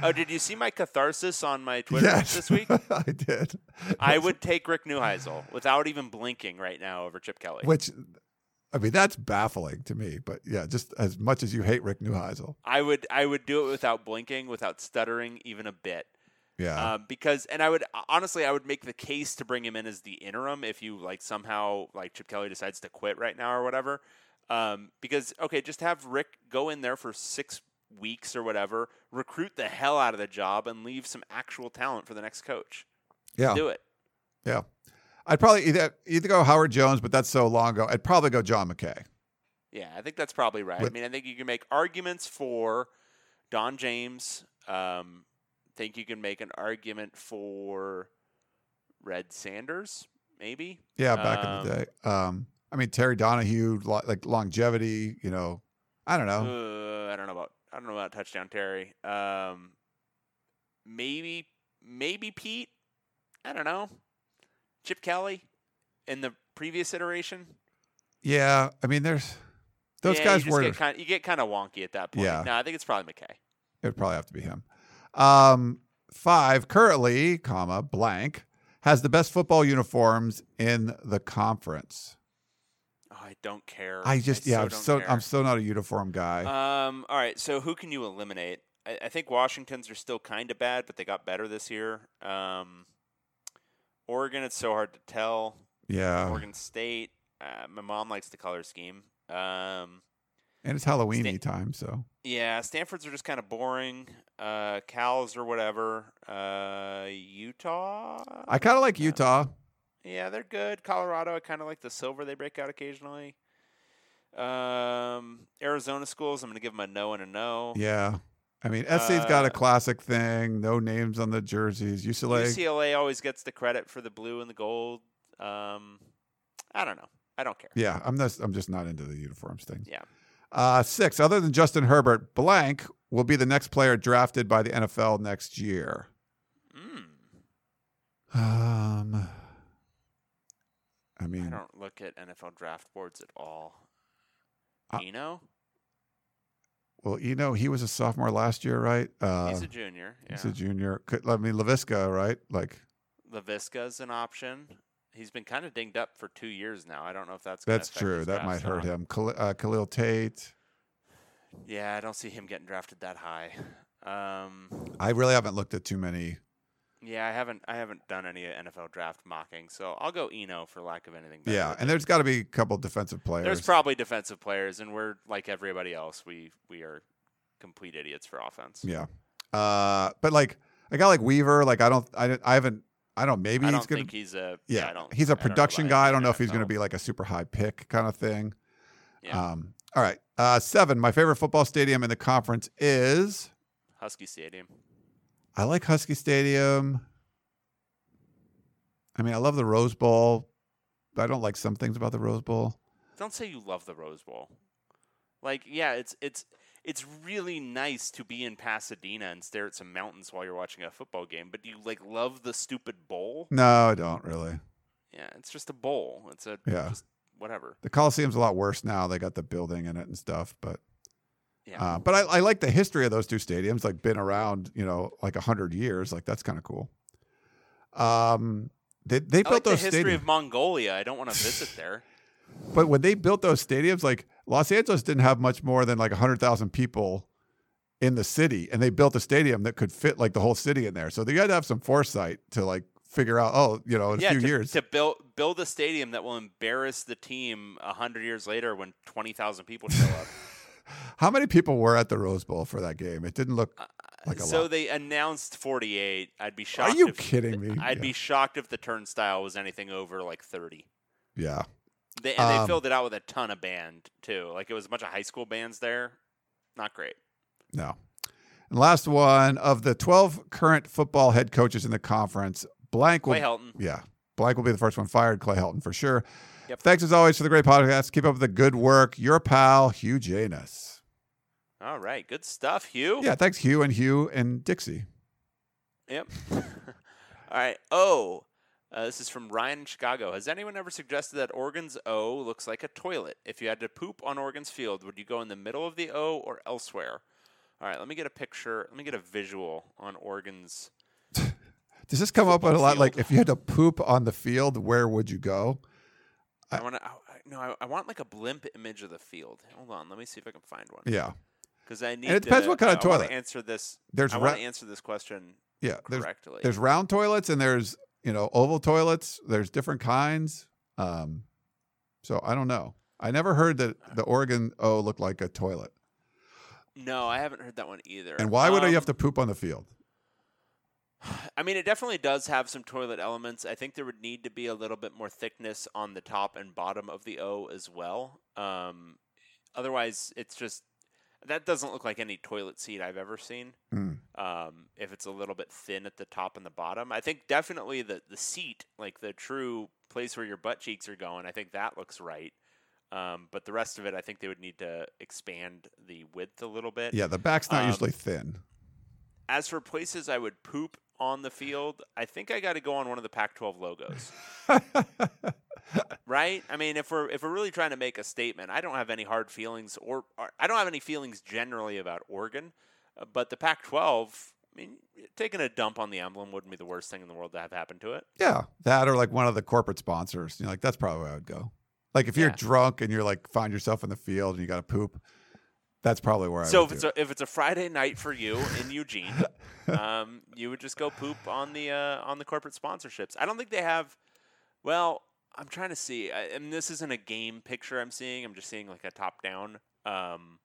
Oh, did you see my catharsis on my Twitter yes, this week? I did. I would take Rick Neuheisel without even blinking right now over Chip Kelly. Which, I mean, that's baffling to me. But yeah, just as much as you hate Rick Neuheisel, I would I would do it without blinking, without stuttering even a bit. Yeah. Uh, because, and I would honestly, I would make the case to bring him in as the interim if you like somehow like Chip Kelly decides to quit right now or whatever. Um, because okay, just have Rick go in there for six weeks or whatever, recruit the hell out of the job, and leave some actual talent for the next coach. Yeah, do it. Yeah, I'd probably either, either go Howard Jones, but that's so long ago. I'd probably go John McKay. Yeah, I think that's probably right. With, I mean, I think you can make arguments for Don James. Um, I think you can make an argument for Red Sanders, maybe. Yeah, back um, in the day. Um, I mean, Terry Donahue, like longevity, you know, I don't know. Uh, I don't know about, I don't know about touchdown Terry. Um, maybe, maybe Pete, I don't know. Chip Kelly in the previous iteration. Yeah. I mean, there's those yeah, guys you were, get kind of, you get kind of wonky at that point. Yeah. No, I think it's probably McKay. It would probably have to be him. Um, five currently, comma blank has the best football uniforms in the conference. Oh, I don't care. I just I yeah, so I'm so care. I'm so not a uniform guy. Um, all right. So who can you eliminate? I, I think Washington's are still kind of bad, but they got better this year. Um, Oregon, it's so hard to tell. Yeah. Oregon State. Uh, my mom likes the color scheme. Um, and it's Halloween-y Stan- time, so. Yeah, Stanford's are just kind of boring. Uh, Cal's or whatever. Uh, Utah. I kind of like Utah. Yeah, they're good. Colorado, I kind of like the silver they break out occasionally. Um, Arizona schools, I'm going to give them a no and a no. Yeah. I mean, S C's uh, got a classic thing. No names on the jerseys. U C L A. U C L A always gets the credit for the blue and the gold. Um, I don't know. I don't care. Yeah, I'm just, I'm just not into the uniforms thing. Yeah. Uh, six, other than Justin Herbert, blank will be the next player drafted by the N F L next year. Mm. Um... I mean, I don't look at N F L draft boards at all. Uh, Eno? Well, Eno, he was a sophomore last year, right? Uh, he's a junior. Yeah. He's a junior. Could, I mean, Laviska, right? Like Laviska's an option. He's been kind of dinged up for two years now. I don't know if that's going to affect his draft. That's true. That might hurt him. Khal- uh, Khalil Tate. Yeah, I don't see him getting drafted that high. Um, I really haven't looked at too many. Yeah, I haven't I haven't done any N F L draft mocking, so I'll go Eno for lack of anything better. Yeah, and there's got to be a couple defensive players. There's probably defensive players, and we're like everybody else. We we are complete idiots for offense. Yeah, uh, but like a guy like Weaver, like I don't I I haven't I don't maybe I don't he's gonna think he's a yeah, yeah I don't, he's a production I guy. I don't know if he's gonna be like a super high pick kind of thing. Yeah. Um. All right. Uh. Seven. My favorite football stadium in the conference is Husky Stadium. I like Husky Stadium. I mean, I love the Rose Bowl, but I don't like some things about the Rose Bowl. Don't say you love the Rose Bowl. Like, yeah, it's it's it's really nice to be in Pasadena and stare at some mountains while you're watching a football game. But do you like love the stupid bowl? No, I don't really. Yeah, it's just a bowl. It's a yeah. just whatever. The Coliseum's a lot worse now. They got the building in it and stuff, but. Yeah. Uh, but I, I like the history of those two stadiums, like been around, you know, like a hundred years. Like that's kind of cool. Um, they they I built like those the history stadiums. Of Mongolia. I don't want to visit there. But when they built those stadiums, like Los Angeles didn't have much more than like a hundred thousand people in the city, and they built a stadium that could fit like the whole city in there. So they had to have some foresight to like figure out, oh, you know, in yeah, a few to, years to build build a stadium that will embarrass the team a hundred years later when twenty thousand people show up. How many people were at the Rose Bowl for that game? It didn't look like a so lot. So they announced forty-eight. I'd be shocked. Are you if kidding the, me? I'd yeah. be shocked if the turnstile was anything over like thirty. Yeah. They, and um, they filled it out with a ton of band too. Like it was a bunch of high school bands there. Not great. No. And last one of the twelve current football head coaches in the conference, blank. Clay will, Helton. Yeah. Blake will be the first one fired. Clay Helton for sure. Yep. Thanks as always for the great podcast. Keep up the good work. Your pal, Hugh Janus. All right. Good stuff, Hugh. Yeah. Thanks, Hugh and Hugh and Dixie. Yep. All right. Oh, uh, this is from Ryan in Chicago. Has anyone ever suggested that Oregon's O looks like a toilet? If you had to poop on Oregon's field, would you go in the middle of the O or elsewhere? All right. Let me get a picture. Let me get a visual on Oregon's. Does this come up a lot? Field. Like, if you had to poop on the field, where would you go? I, I want to. No, I, I want like a blimp image of the field. Hold on, let me see if I can find one. Yeah, because I need. And it depends to, what kind uh, of toilet. Answer this. There's I ra- want to answer this question. Yeah, correctly. There's, there's round toilets and there's you know oval toilets. There's different kinds. Um, so I don't know. I never heard that the Oregon O looked like a toilet. No, I haven't heard that one either. And why would um, you have to poop on the field? I mean, it definitely does have some toilet elements. I think there would need to be a little bit more thickness on the top and bottom of the O as well. Um, otherwise, it's just that doesn't look like any toilet seat I've ever seen. Mm. Um, if it's a little bit thin at the top and the bottom, I think definitely the, the seat, like the true place where your butt cheeks are going, I think that looks right. Um, but the rest of it, I think they would need to expand the width a little bit. Yeah, the back's not um, usually thin. As for places I would poop on the field, I think I got to go on one of the Pac twelve logos. Right? I mean, if we're if we're really trying to make a statement, I don't have any hard feelings or, or I don't have any feelings generally about Oregon, uh, but the Pac twelve, I mean, taking a dump on the emblem wouldn't be the worst thing in the world to have happen to it. Yeah, that or like one of the corporate sponsors. You know, like that's probably where I would go. Like if you're yeah. drunk and you're like find yourself in the field and you got to poop, that's probably where I so would So if do. it's a, if it's a Friday night for you in Eugene, um, you would just go poop on the uh, on the corporate sponsorships. I don't think they have. Well, I'm trying to see, I, and this isn't a game picture I'm seeing. I'm just seeing like a top down. Um,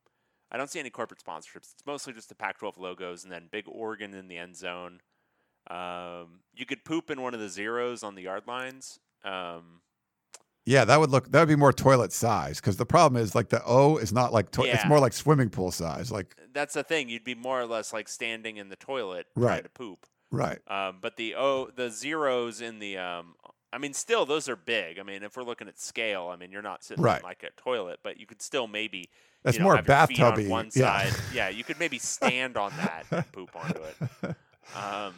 I don't see any corporate sponsorships. It's mostly just the Pac twelve logos and then big Oregon in the end zone. Um, you could poop in one of the zeros on the yard lines. Um, Yeah, that would look that would be more toilet size because the problem is like the O is not like to- yeah. it's more like swimming pool size. Like that's the thing, you'd be more or less like standing in the toilet right. trying to poop. Right. Um, but the O, the zeros in the um, I mean, still those are big. I mean, if we're looking at scale, I mean, you're not sitting right. like a toilet, but you could still maybe that's you know, more have bathtub-y. Your feet on one yeah. side. Yeah, you could maybe stand on that and poop onto it. Um,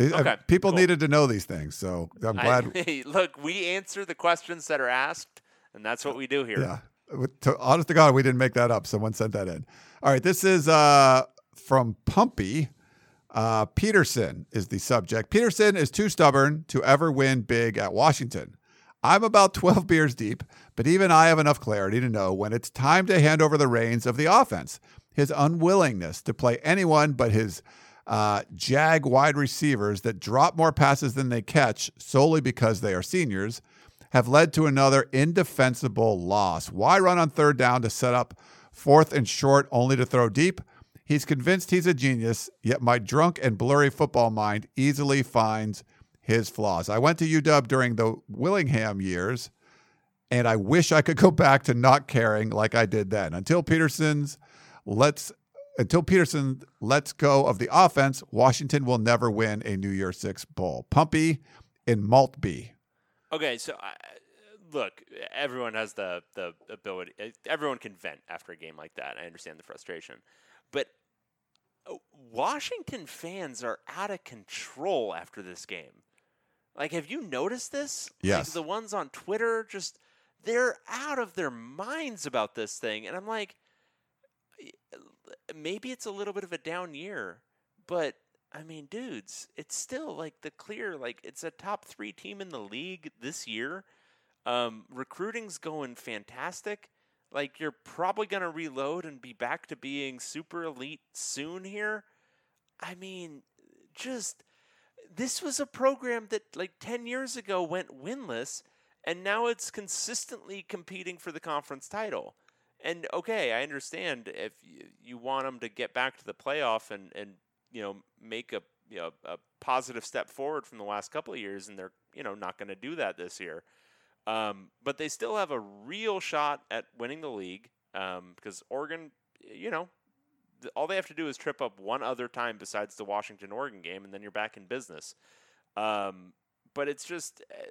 Okay, people cool. needed to know these things, so I'm glad. I, look, we answer the questions that are asked, and that's what we do here. Yeah, to, honest to God, we didn't make that up. Someone sent that in. All right, this is uh, from Pumpy. Uh, Peterson is the subject. Peterson is too stubborn to ever win big at Washington. I'm about twelve beers deep, but even I have enough clarity to know when it's time to hand over the reins of the offense. His unwillingness to play anyone but his Uh, Jag wide receivers that drop more passes than they catch solely because they are seniors have led to another indefensible loss. Why run on third down to set up fourth and short only to throw deep? He's convinced he's a genius, yet my drunk and blurry football mind easily finds his flaws. I went to U W during the Willingham years, and I wish I could go back to not caring like I did then. Until Peterson's let's Until Peterson lets go of the offense, Washington will never win a New Year's Six bowl. Pumpy in Maltby. Okay, so I, look, everyone has the the ability. Everyone can vent after a game like that. I understand the frustration, but Washington fans are out of control after this game. Like, have you noticed this? Yes, like the ones on Twitter just they're out of their minds about this thing, and I'm like. Maybe it's a little bit of a down year, but I mean, dudes, it's still like the clear, like it's a top three team in the league this year. Um, recruiting's going fantastic. Like you're probably going to reload and be back to being super elite soon here. I mean, just, this was a program that like ten years ago went winless and now it's consistently competing for the conference title. And, okay, I understand if you, you want them to get back to the playoff and, and you know, make a, you know, a positive step forward from the last couple of years, and they're, you know, not going to do that this year. Um, but they still have a real shot at winning the league um, because Oregon, you know, th- all they have to do is trip up one other time besides the Washington-Oregon game, and then you're back in business. Um, But it's just uh,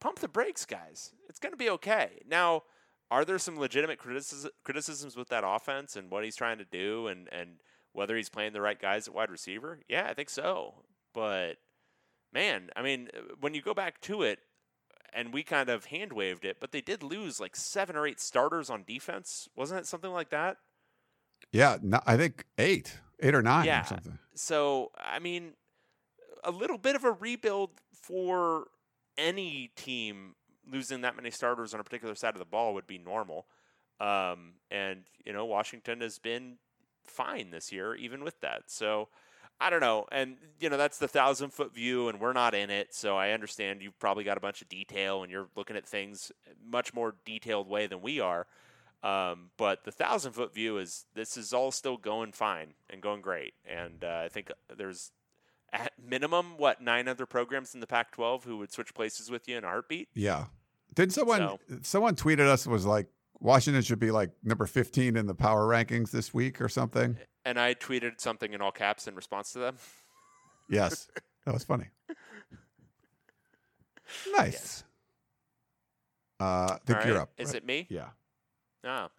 pump the brakes, guys. It's going to be okay. Now, are there some legitimate criticis- criticisms with that offense and what he's trying to do and, and whether he's playing the right guys at wide receiver? Yeah, I think so. But, man, I mean, when you go back to it, and we kind of hand-waved it, but they did lose like seven or eight starters on defense. Wasn't it something like that? Yeah, no, I think eight. Eight or nine yeah. or something. So, I mean, a little bit of a rebuild for any team losing that many starters on a particular side of the ball would be normal. Um, and, you know, Washington has been fine this year, even with that. So, I don't know. And, you know, that's the thousand-foot view, and we're not in it. So I understand you've probably got a bunch of detail, and you're looking at things much more detailed way than we are. Um, but the thousand-foot view is this is all still going fine and going great. And uh, I think there's, at minimum, what, nine other programs in the Pac twelve who would switch places with you in a heartbeat? Yeah. Didn't someone so. someone tweeted us and was like, Washington should be like number fifteen in the power rankings this week or something? And I tweeted something in all caps in response to them. Yes. That was funny. Nice. Yes. Uh, I think right. you're up. Is right? it me? Yeah. Ah.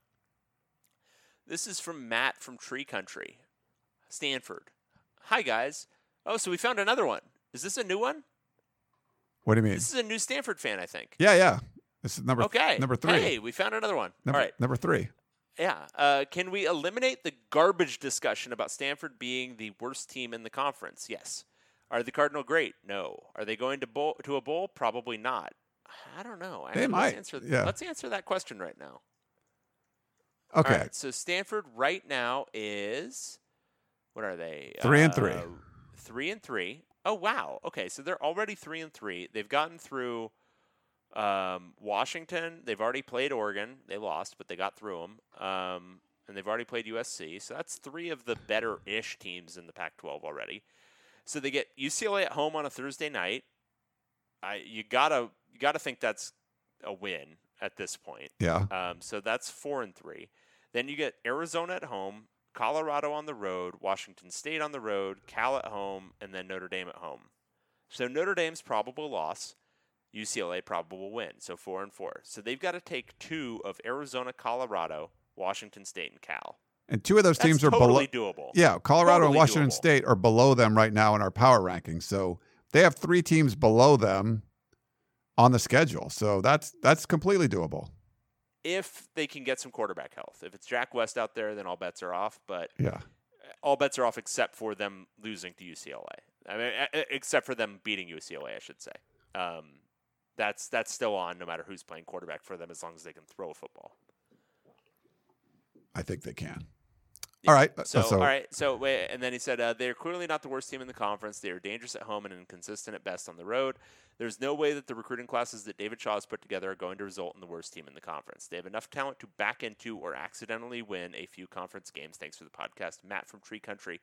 This is from Matt from Tree Country, Stanford. Hi, guys. Oh, so we found another one. Is this a new one? What do you mean? This is a new Stanford fan, I think. Yeah, yeah. This is number, okay. th- number three. Hey, we found another one. Number, All right. Number three. Yeah. Uh, can we eliminate the garbage discussion about Stanford being the worst team in the conference? Yes. Are the Cardinal great? No. Are they going to bowl, to a bowl? Probably not. I don't know. I they mean, might. Let's answer, yeah. let's answer that question right now. Okay. All right, so Stanford right now is, what are they? Three uh, and three. Three and three. Oh, wow. Okay, so they're already three and three. They've gotten through Um, Washington, they've already played Oregon. They lost, but they got through them. Um, and they've already played U S C. So that's three of the better-ish teams in the Pac twelve already. So they get U C L A at home on a Thursday night. I you gotta you gotta think that's a win at this point. Yeah. Um. So that's four and three. Then you get Arizona at home, Colorado on the road, Washington State on the road, Cal at home, and then Notre Dame at home. So Notre Dame's probable loss. U C L A probably will win, so four and four. So they've got to take two of Arizona, Colorado, Washington State, and Cal. And two of those That's teams are totally below. Doable. Yeah, Colorado totally and Washington doable. State are below them right now in our power rankings. So they have three teams below them on the schedule. So that's that's completely doable. If they can get some quarterback health. If it's Jack West out there, then all bets are off. But yeah, all bets are off except for them losing to U C L A. I mean, except for them beating U C L A, I should say. Um, That's that's still on, no matter who's playing quarterback for them, as long as they can throw a football. I think they can. Yeah. All right. So, so all right. So wait, and then he said uh, they're clearly not the worst team in the conference. They are dangerous at home and inconsistent at best on the road. There's no way that the recruiting classes that David Shaw has put together are going to result in the worst team in the conference. They have enough talent to back into or accidentally win a few conference games. Thanks for the podcast, Matt from Tree Country.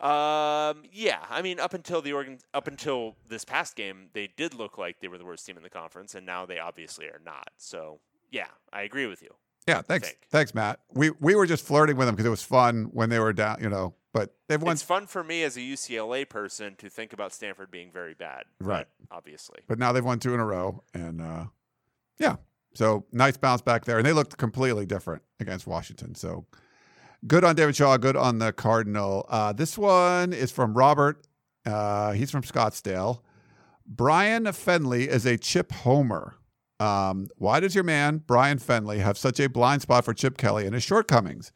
Um. Yeah, I mean, up until the Oregon, up until this past game, they did look like they were the worst team in the conference, and now they obviously are not. So, yeah, I agree with you. Yeah, thanks, thanks, Matt. We we were just flirting with them because it was fun when they were down, you know. But they've won. It's fun for me as a U C L A person to think about Stanford being very bad, right? But obviously, but now they've won two in a row, and uh, yeah, so nice bounce back there, and they looked completely different against Washington. So. Good on David Shaw. Good on the Cardinal. Uh, this one is from Robert. Uh, he's from Scottsdale. Brian Fenley is a Chip homer. Um, why does your man, Brian Fenley, have such a blind spot for Chip Kelly and his shortcomings?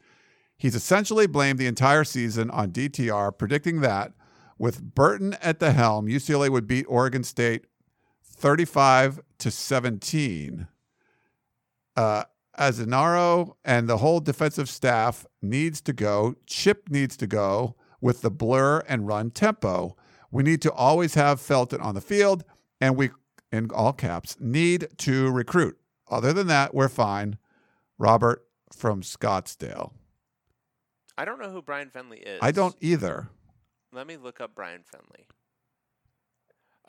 He's essentially blamed the entire season on D T R, predicting that with Burton at the helm, U C L A would beat Oregon State thirty-five to seventeen. Uh Azanaro and the whole defensive staff needs to go. Chip needs to go with the blur and run tempo. We need to always have Felton on the field, and we, in all caps, need to recruit. Other than that, we're fine. Robert from Scottsdale. I don't know who Brian Fenley is. I don't either. Let me look up Brian Fenley.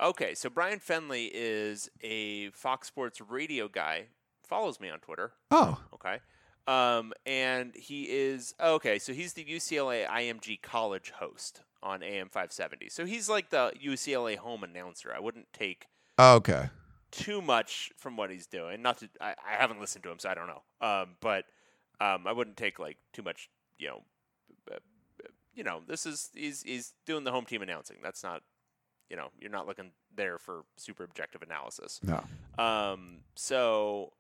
Okay, so Brian Fenley is a Fox Sports radio guy. Follows me on Twitter. Oh. Okay. Um, and he is – okay, so he's the U C L A I M G College host on A M five seventy. So he's like the U C L A home announcer. I wouldn't take oh, okay. too much from what he's doing. Not to, I, I haven't listened to him, so I don't know. Um, but um, I wouldn't take like too much, you know uh, – you know, this is he's, he's doing the home team announcing. That's not, you know, you're not looking there for super objective analysis. No. Um, so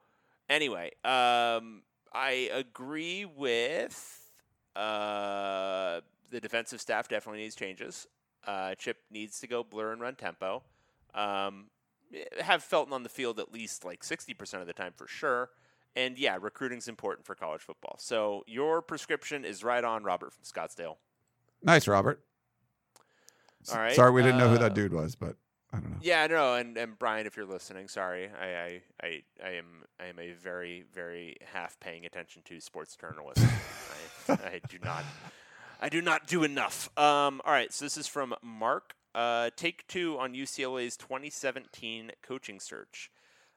anyway, um, I agree with uh, the defensive staff definitely needs changes. Uh, Chip needs to go blur and run tempo. Um, have Felton on the field at least like sixty percent of the time for sure. And yeah, recruiting's important for college football. So your prescription is right on, Robert from Scottsdale. Nice, Robert. All right. Sorry we didn't uh, know who that dude was, but I don't know. Yeah, no, and, and Brian, if you're listening, sorry. I, I, I, I am I am a very, very half paying attention to sports journalism. I, I do not I do not do enough. Um, all right, so this is from Mark. Uh, take two on U C L A's twenty seventeen coaching search.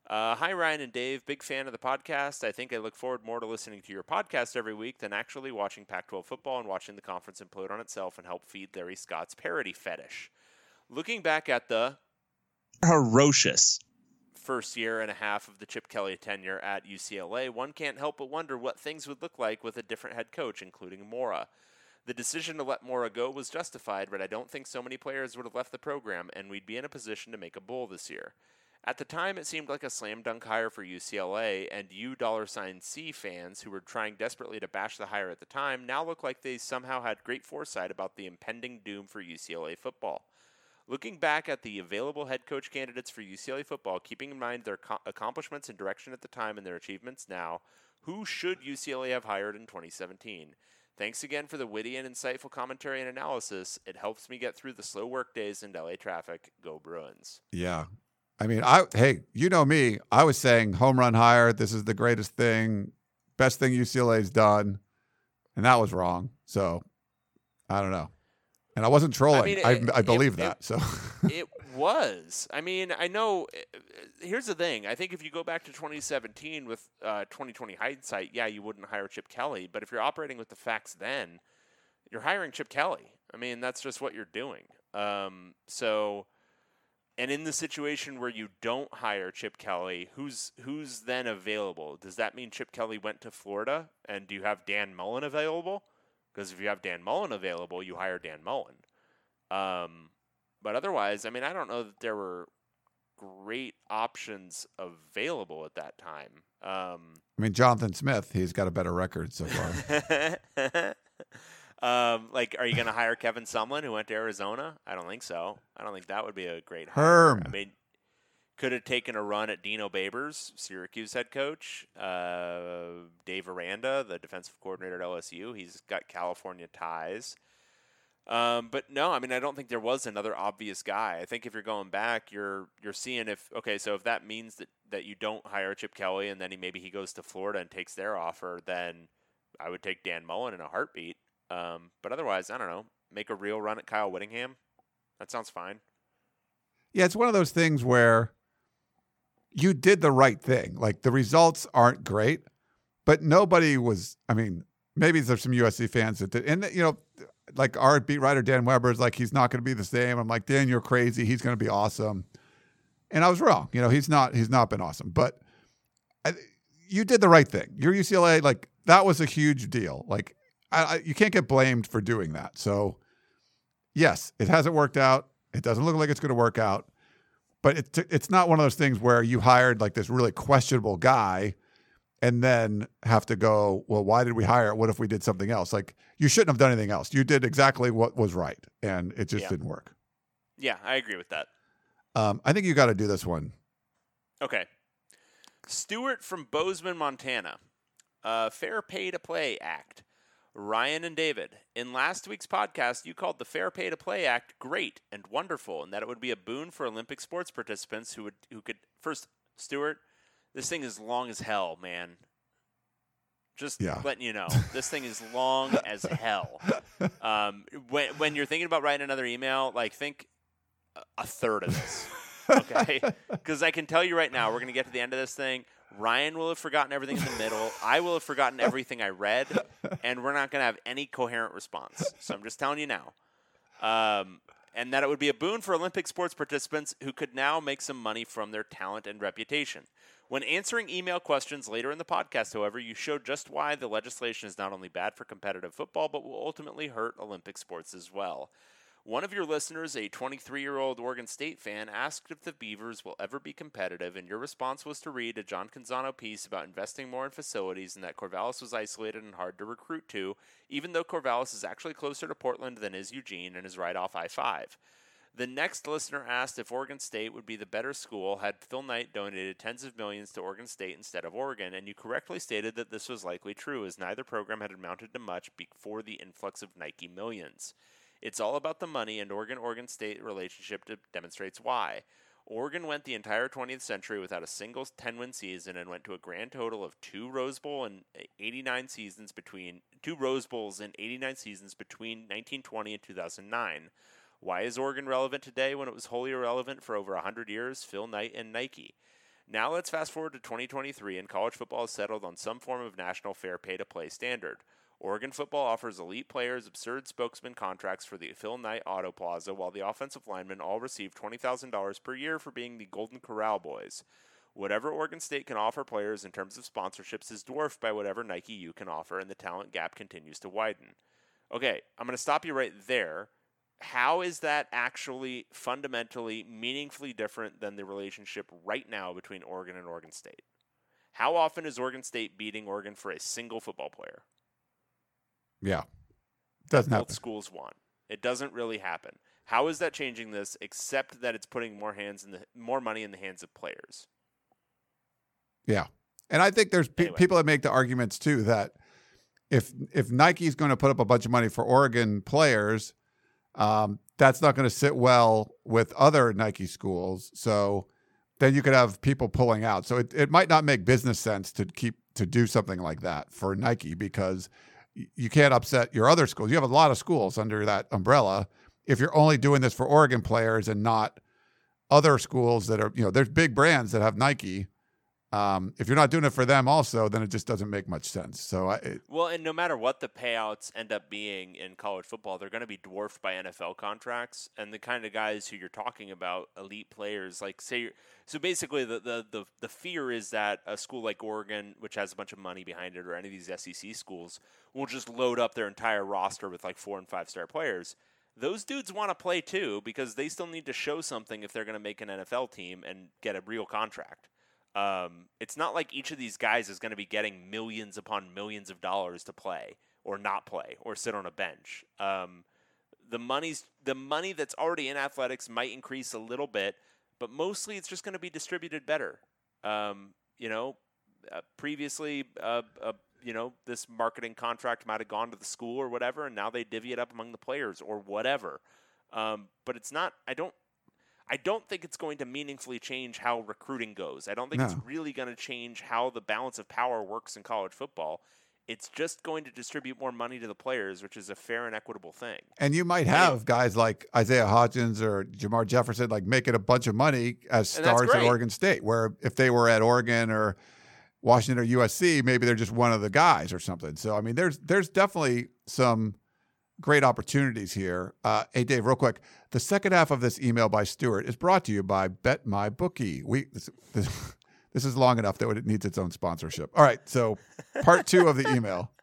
Uh, hi, Ryan and Dave. Big fan of the podcast. I think I look forward more to listening to your podcast every week than actually watching Pac twelve football and watching the conference implode on itself and help feed Larry Scott's parody fetish. Looking back at the ferocious first year and a half of the Chip Kelly tenure at U C L A, one can't help but wonder what things would look like with a different head coach, including Mora. The decision to let Mora go was justified, but I don't think so many players would have left the program, and we'd be in a position to make a bowl this year. At the time, it seemed like a slam dunk hire for U C L A, and U dollar sign C fans who were trying desperately to bash the hire at the time now look like they somehow had great foresight about the impending doom for U C L A football. Looking back at the available head coach candidates for U C L A football, keeping in mind their co- accomplishments and direction at the time and their achievements now, who should U C L A have hired in twenty seventeen? Thanks again for the witty and insightful commentary and analysis. It helps me get through the slow work days and L A traffic. Go Bruins. Yeah. I mean, I hey, you know me. I was saying home run hire. This is the greatest thing, best thing U C L A's done, and that was wrong. So, I don't know, and I wasn't trolling. I mean, I, it, I believe it, that. It, so it was. I mean, I know. Here's the thing. I think if you go back to twenty seventeen with uh, twenty twenty hindsight, yeah, you wouldn't hire Chip Kelly. But if you're operating with the facts, then you're hiring Chip Kelly. I mean, that's just what you're doing. Um, so. And in the situation where you don't hire Chip Kelly, who's who's then available? Does that mean Chip Kelly went to Florida? And do you have Dan Mullen available? Because if you have Dan Mullen available, you hire Dan Mullen. Um, but otherwise, I mean, I don't know that there were great options available at that time. Um, I mean, Jonathan Smith, he's got a better record so far. Um, like, are you going to hire Kevin Sumlin, who went to Arizona? I don't think so. I don't think that would be a great hire. Herm. I mean, could have taken a run at Dino Babers, Syracuse head coach. Uh, Dave Aranda, the defensive coordinator at L S U. He's got California ties. Um, but no, I mean, I don't think there was another obvious guy. I think if you're going back, you're you're seeing if, okay, so if that means that, that you don't hire Chip Kelly and then he maybe he goes to Florida and takes their offer, then I would take Dan Mullen in a heartbeat. Um, but otherwise, I don't know, make a real run at Kyle Whittingham. That sounds fine. Yeah, it's one of those things where you did the right thing. Like, the results aren't great, but nobody was, I mean, maybe there's some U S C fans that did. And, you know, like our beat writer, Dan Weber, is like, he's not going to be the same. I'm like, Dan, you're crazy. He's going to be awesome. And I was wrong. You know, he's not, he's not been awesome, but I, you did the right thing. Your U C L A, like, that was a huge deal. Like, I, you can't get blamed for doing that. So, yes, it hasn't worked out. It doesn't look like it's going to work out. But it, it's not one of those things where you hired like this really questionable guy and then have to go, well, why did we hire it? What if we did something else? Like, you shouldn't have done anything else. You did exactly what was right, and it just yeah. didn't work. Yeah, I agree with that. Um, I think you got to do this one. Okay. Stewart from Bozeman, Montana. Uh, Fair Pay to Play Act. Ryan and David, in last week's podcast, you called the Fair Pay to Play Act great and wonderful, and that it would be a boon for Olympic sports participants who would who could first. Stuart, this thing is long as hell, man. Just yeah. letting you know, this thing is long as hell. Um, when when you're thinking about writing another email, like think a third of this, okay? Because I can tell you right now, we're going to get to the end of this thing. Ryan will have forgotten everything in the middle. I will have forgotten everything I read, and we're not going to have any coherent response. So I'm just telling you now. Um, and that it would be a boon for Olympic sports participants who could now make some money from their talent and reputation. When answering email questions later in the podcast, however, you showed just why the legislation is not only bad for competitive football, but will ultimately hurt Olympic sports as well. One of your listeners, a twenty-three-year-old Oregon State fan, asked if the Beavers will ever be competitive, and your response was to read a John Canzano piece about investing more in facilities and that Corvallis was isolated and hard to recruit to, even though Corvallis is actually closer to Portland than is Eugene and is right off I five. The next listener asked if Oregon State would be the better school had Phil Knight donated tens of millions to Oregon State instead of Oregon, and you correctly stated that this was likely true, as neither program had amounted to much before the influx of Nike millions. It's all about the money, and Oregon-Oregon State relationship demonstrates why. Oregon went the entire twentieth century without a single ten-win season and went to a grand total of two Rose Bowl and eighty-nine seasons between two Rose Bowls and eighty-nine seasons between nineteen twenty and two thousand nine. Why is Oregon relevant today when it was wholly irrelevant for over one hundred years? Phil Knight and Nike. Now let's fast forward to twenty twenty-three, and college football has settled on some form of national fair pay-to-play standard. Oregon football offers elite players absurd spokesman contracts for the Phil Knight Auto Plaza, while the offensive linemen all receive twenty thousand dollars per year for being the Golden Corral boys. Whatever Oregon State can offer players in terms of sponsorships is dwarfed by whatever Nike U can offer, and the talent gap continues to widen. Okay, I'm going to stop you right there. How is that actually fundamentally, meaningfully different than the relationship right now between Oregon and Oregon State? How often is Oregon State beating Oregon for a single football player? Yeah, doesn't happen. Both schools won. It doesn't really happen. How is that changing this? Except that it's putting more hands in the more money in the hands of players. Yeah, and I think there's pe- anyway. people that make the arguments too that if if Nike's going to put up a bunch of money for Oregon players, um, that's not going to sit well with other Nike schools. So then you could have people pulling out. So it it might not make business sense to keep to do something like that for Nike, because you can't upset your other schools. You have a lot of schools under that umbrella. If you're only doing this for Oregon players and not other schools that are, you know, there's big brands that have Nike. Um, if you're not doing it for them also, then it just doesn't make much sense. So, I, it, well, and no matter what the payouts end up being in college football, they're going to be dwarfed by N F L contracts and the kind of guys who you're talking about, elite players. Like, say, you're, so basically, the, the the the fear is that a school like Oregon, which has a bunch of money behind it, or any of these S E C schools, will just load up their entire roster with like four and five star players. Those dudes want to play too, because they still need to show something if they're going to make an N F L team and get a real contract. Um, it's not like each of these guys is going to be getting millions upon millions of dollars to play or not play or sit on a bench. Um, the money's the money that's already in athletics might increase a little bit, but mostly it's just going to be distributed better. Um, you know, uh, previously, uh, uh, you know, this marketing contract might have gone to the school or whatever, and now they divvy it up among the players or whatever. Um, but it's not. I don't. I don't think it's going to meaningfully change how recruiting goes. I don't think no. it's really going to change how the balance of power works in college football. It's just going to distribute more money to the players, which is a fair and equitable thing. And you might have yeah. guys like Isaiah Hodgins or Jamar Jefferson like making a bunch of money as stars at Oregon State, where if they were at Oregon or Washington or U S C, maybe they're just one of the guys or something. So, I mean, there's there's definitely some great opportunities here. Uh, hey, Dave, real quick. The second half of this email by Stuart is brought to you by Bet My Bookie. We this, this, this is long enough that it needs its own sponsorship. All right, so part two of the email.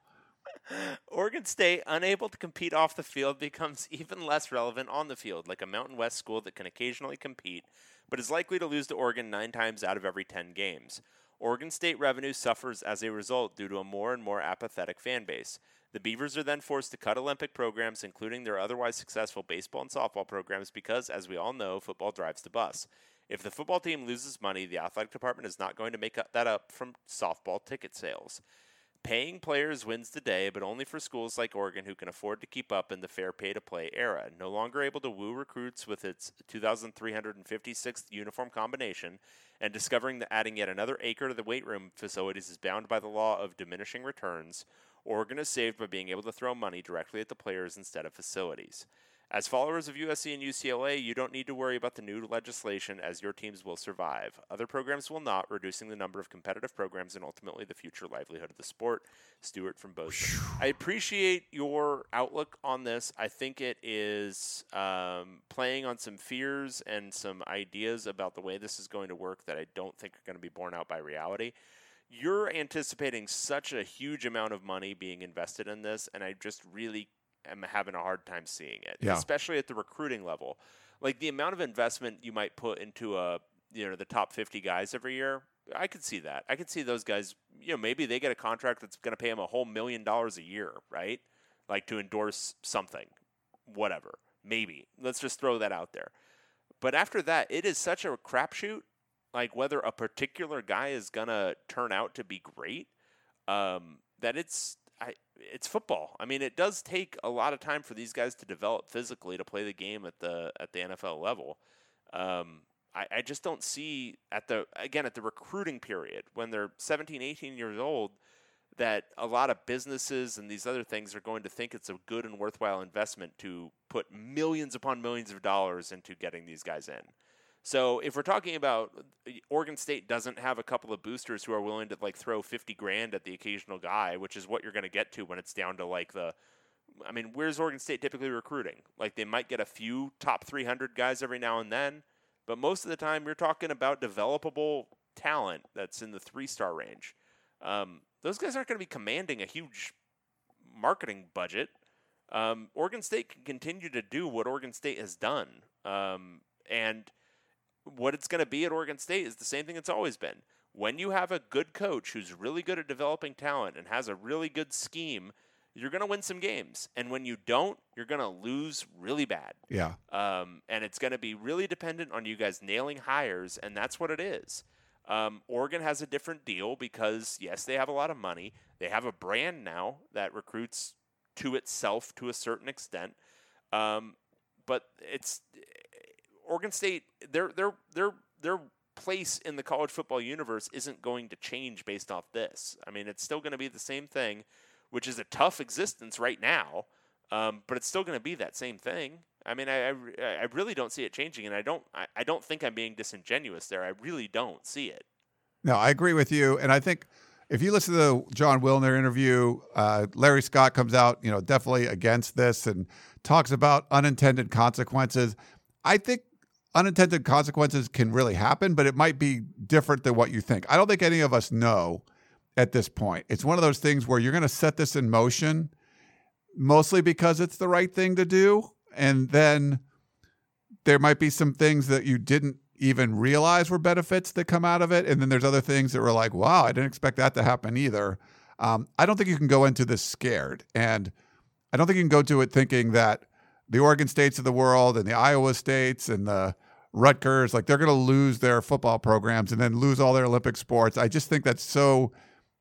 Oregon State, unable to compete off the field, becomes even less relevant on the field, like a Mountain West school that can occasionally compete, but is likely to lose to Oregon nine times out of every ten games. Oregon State revenue suffers as a result due to a more and more apathetic fan base. The Beavers are then forced to cut Olympic programs, including their otherwise successful baseball and softball programs, because, as we all know, football drives the bus. If the football team loses money, the athletic department is not going to make up that up from softball ticket sales. Paying players wins the day, but only for schools like Oregon who can afford to keep up in the fair pay-to-play era. No longer able to woo recruits with its two thousand three hundred fifty-sixth uniform combination, and discovering that adding yet another acre to the weight room facilities is bound by the law of diminishing returns, Oregon is saved by being able to throw money directly at the players instead of facilities. As followers of U S C and U C L A, you don't need to worry about the new legislation, as your teams will survive. Other programs will not, reducing the number of competitive programs and ultimately the future livelihood of the sport. Stuart from Bozeman. I appreciate your outlook on this. I think it is um, playing on some fears and some ideas about the way this is going to work that I don't think are going to be borne out by reality. You're anticipating such a huge amount of money being invested in this, and I just really I'm having a hard time seeing it, yeah. especially at the recruiting level. Like the amount of investment you might put into a, you know, the top fifty guys every year. I could see that. I could see those guys, you know, maybe they get a contract that's going to pay them a whole million dollars a year, right? Like to endorse something, whatever, maybe. Let's just throw that out there. But after that, it is such a crapshoot, like whether a particular guy is going to turn out to be great, um, that it's, I, it's football. I mean, it does take a lot of time for these guys to develop physically to play the game at the at the N F L level. Um, I, I just don't see at the again at the recruiting period when they're seventeen, eighteen years old that a lot of businesses and these other things are going to think it's a good and worthwhile investment to put millions upon millions of dollars into getting these guys in. So if we're talking about Oregon State doesn't have a couple of boosters who are willing to like throw fifty grand at the occasional guy, which is what you're going to get to when it's down to like the, I mean, where's Oregon State typically recruiting? Like they might get a few top three hundred guys every now and then, but most of the time you're talking about developable talent that's in the three-star range. Um, those guys aren't going to be commanding a huge marketing budget. Um, Oregon State can continue to do what Oregon State has done. Um, and, What it's going to be at Oregon State is the same thing it's always been. When you have a good coach who's really good at developing talent and has a really good scheme, you're going to win some games. And when you don't, you're going to lose really bad. Yeah. Um, and it's going to be really dependent on you guys nailing hires, and that's what it is. Um, Oregon has a different deal because, yes, they have a lot of money. They have a brand now that recruits to itself to a certain extent. Um, but it's... Oregon State, their their their their place in the college football universe isn't going to change based off this. I mean, it's still going to be the same thing, which is a tough existence right now, um, but it's still going to be that same thing. I mean, I, I, I really don't see it changing, and I don't I, I don't think I'm being disingenuous there. I really don't see it. No, I agree with you, and I think if you listen to the John Wilner interview, uh, Larry Scott comes out, you know, definitely against this and talks about unintended consequences. I think unintended consequences can really happen, but it might be different than what you think. I don't think any of us know at this point. It's one of those things where you're going to set this in motion, mostly because it's the right thing to do. And then there might be some things that you didn't even realize were benefits that come out of it. And then there's other things that were like, wow, I didn't expect that to happen either. Um, I don't think you can go into this scared. And I don't think you can go to it thinking that the Oregon States of the world and the Iowa States and the Rutgers, like they're going to lose their football programs and then lose all their Olympic sports. I just think that's so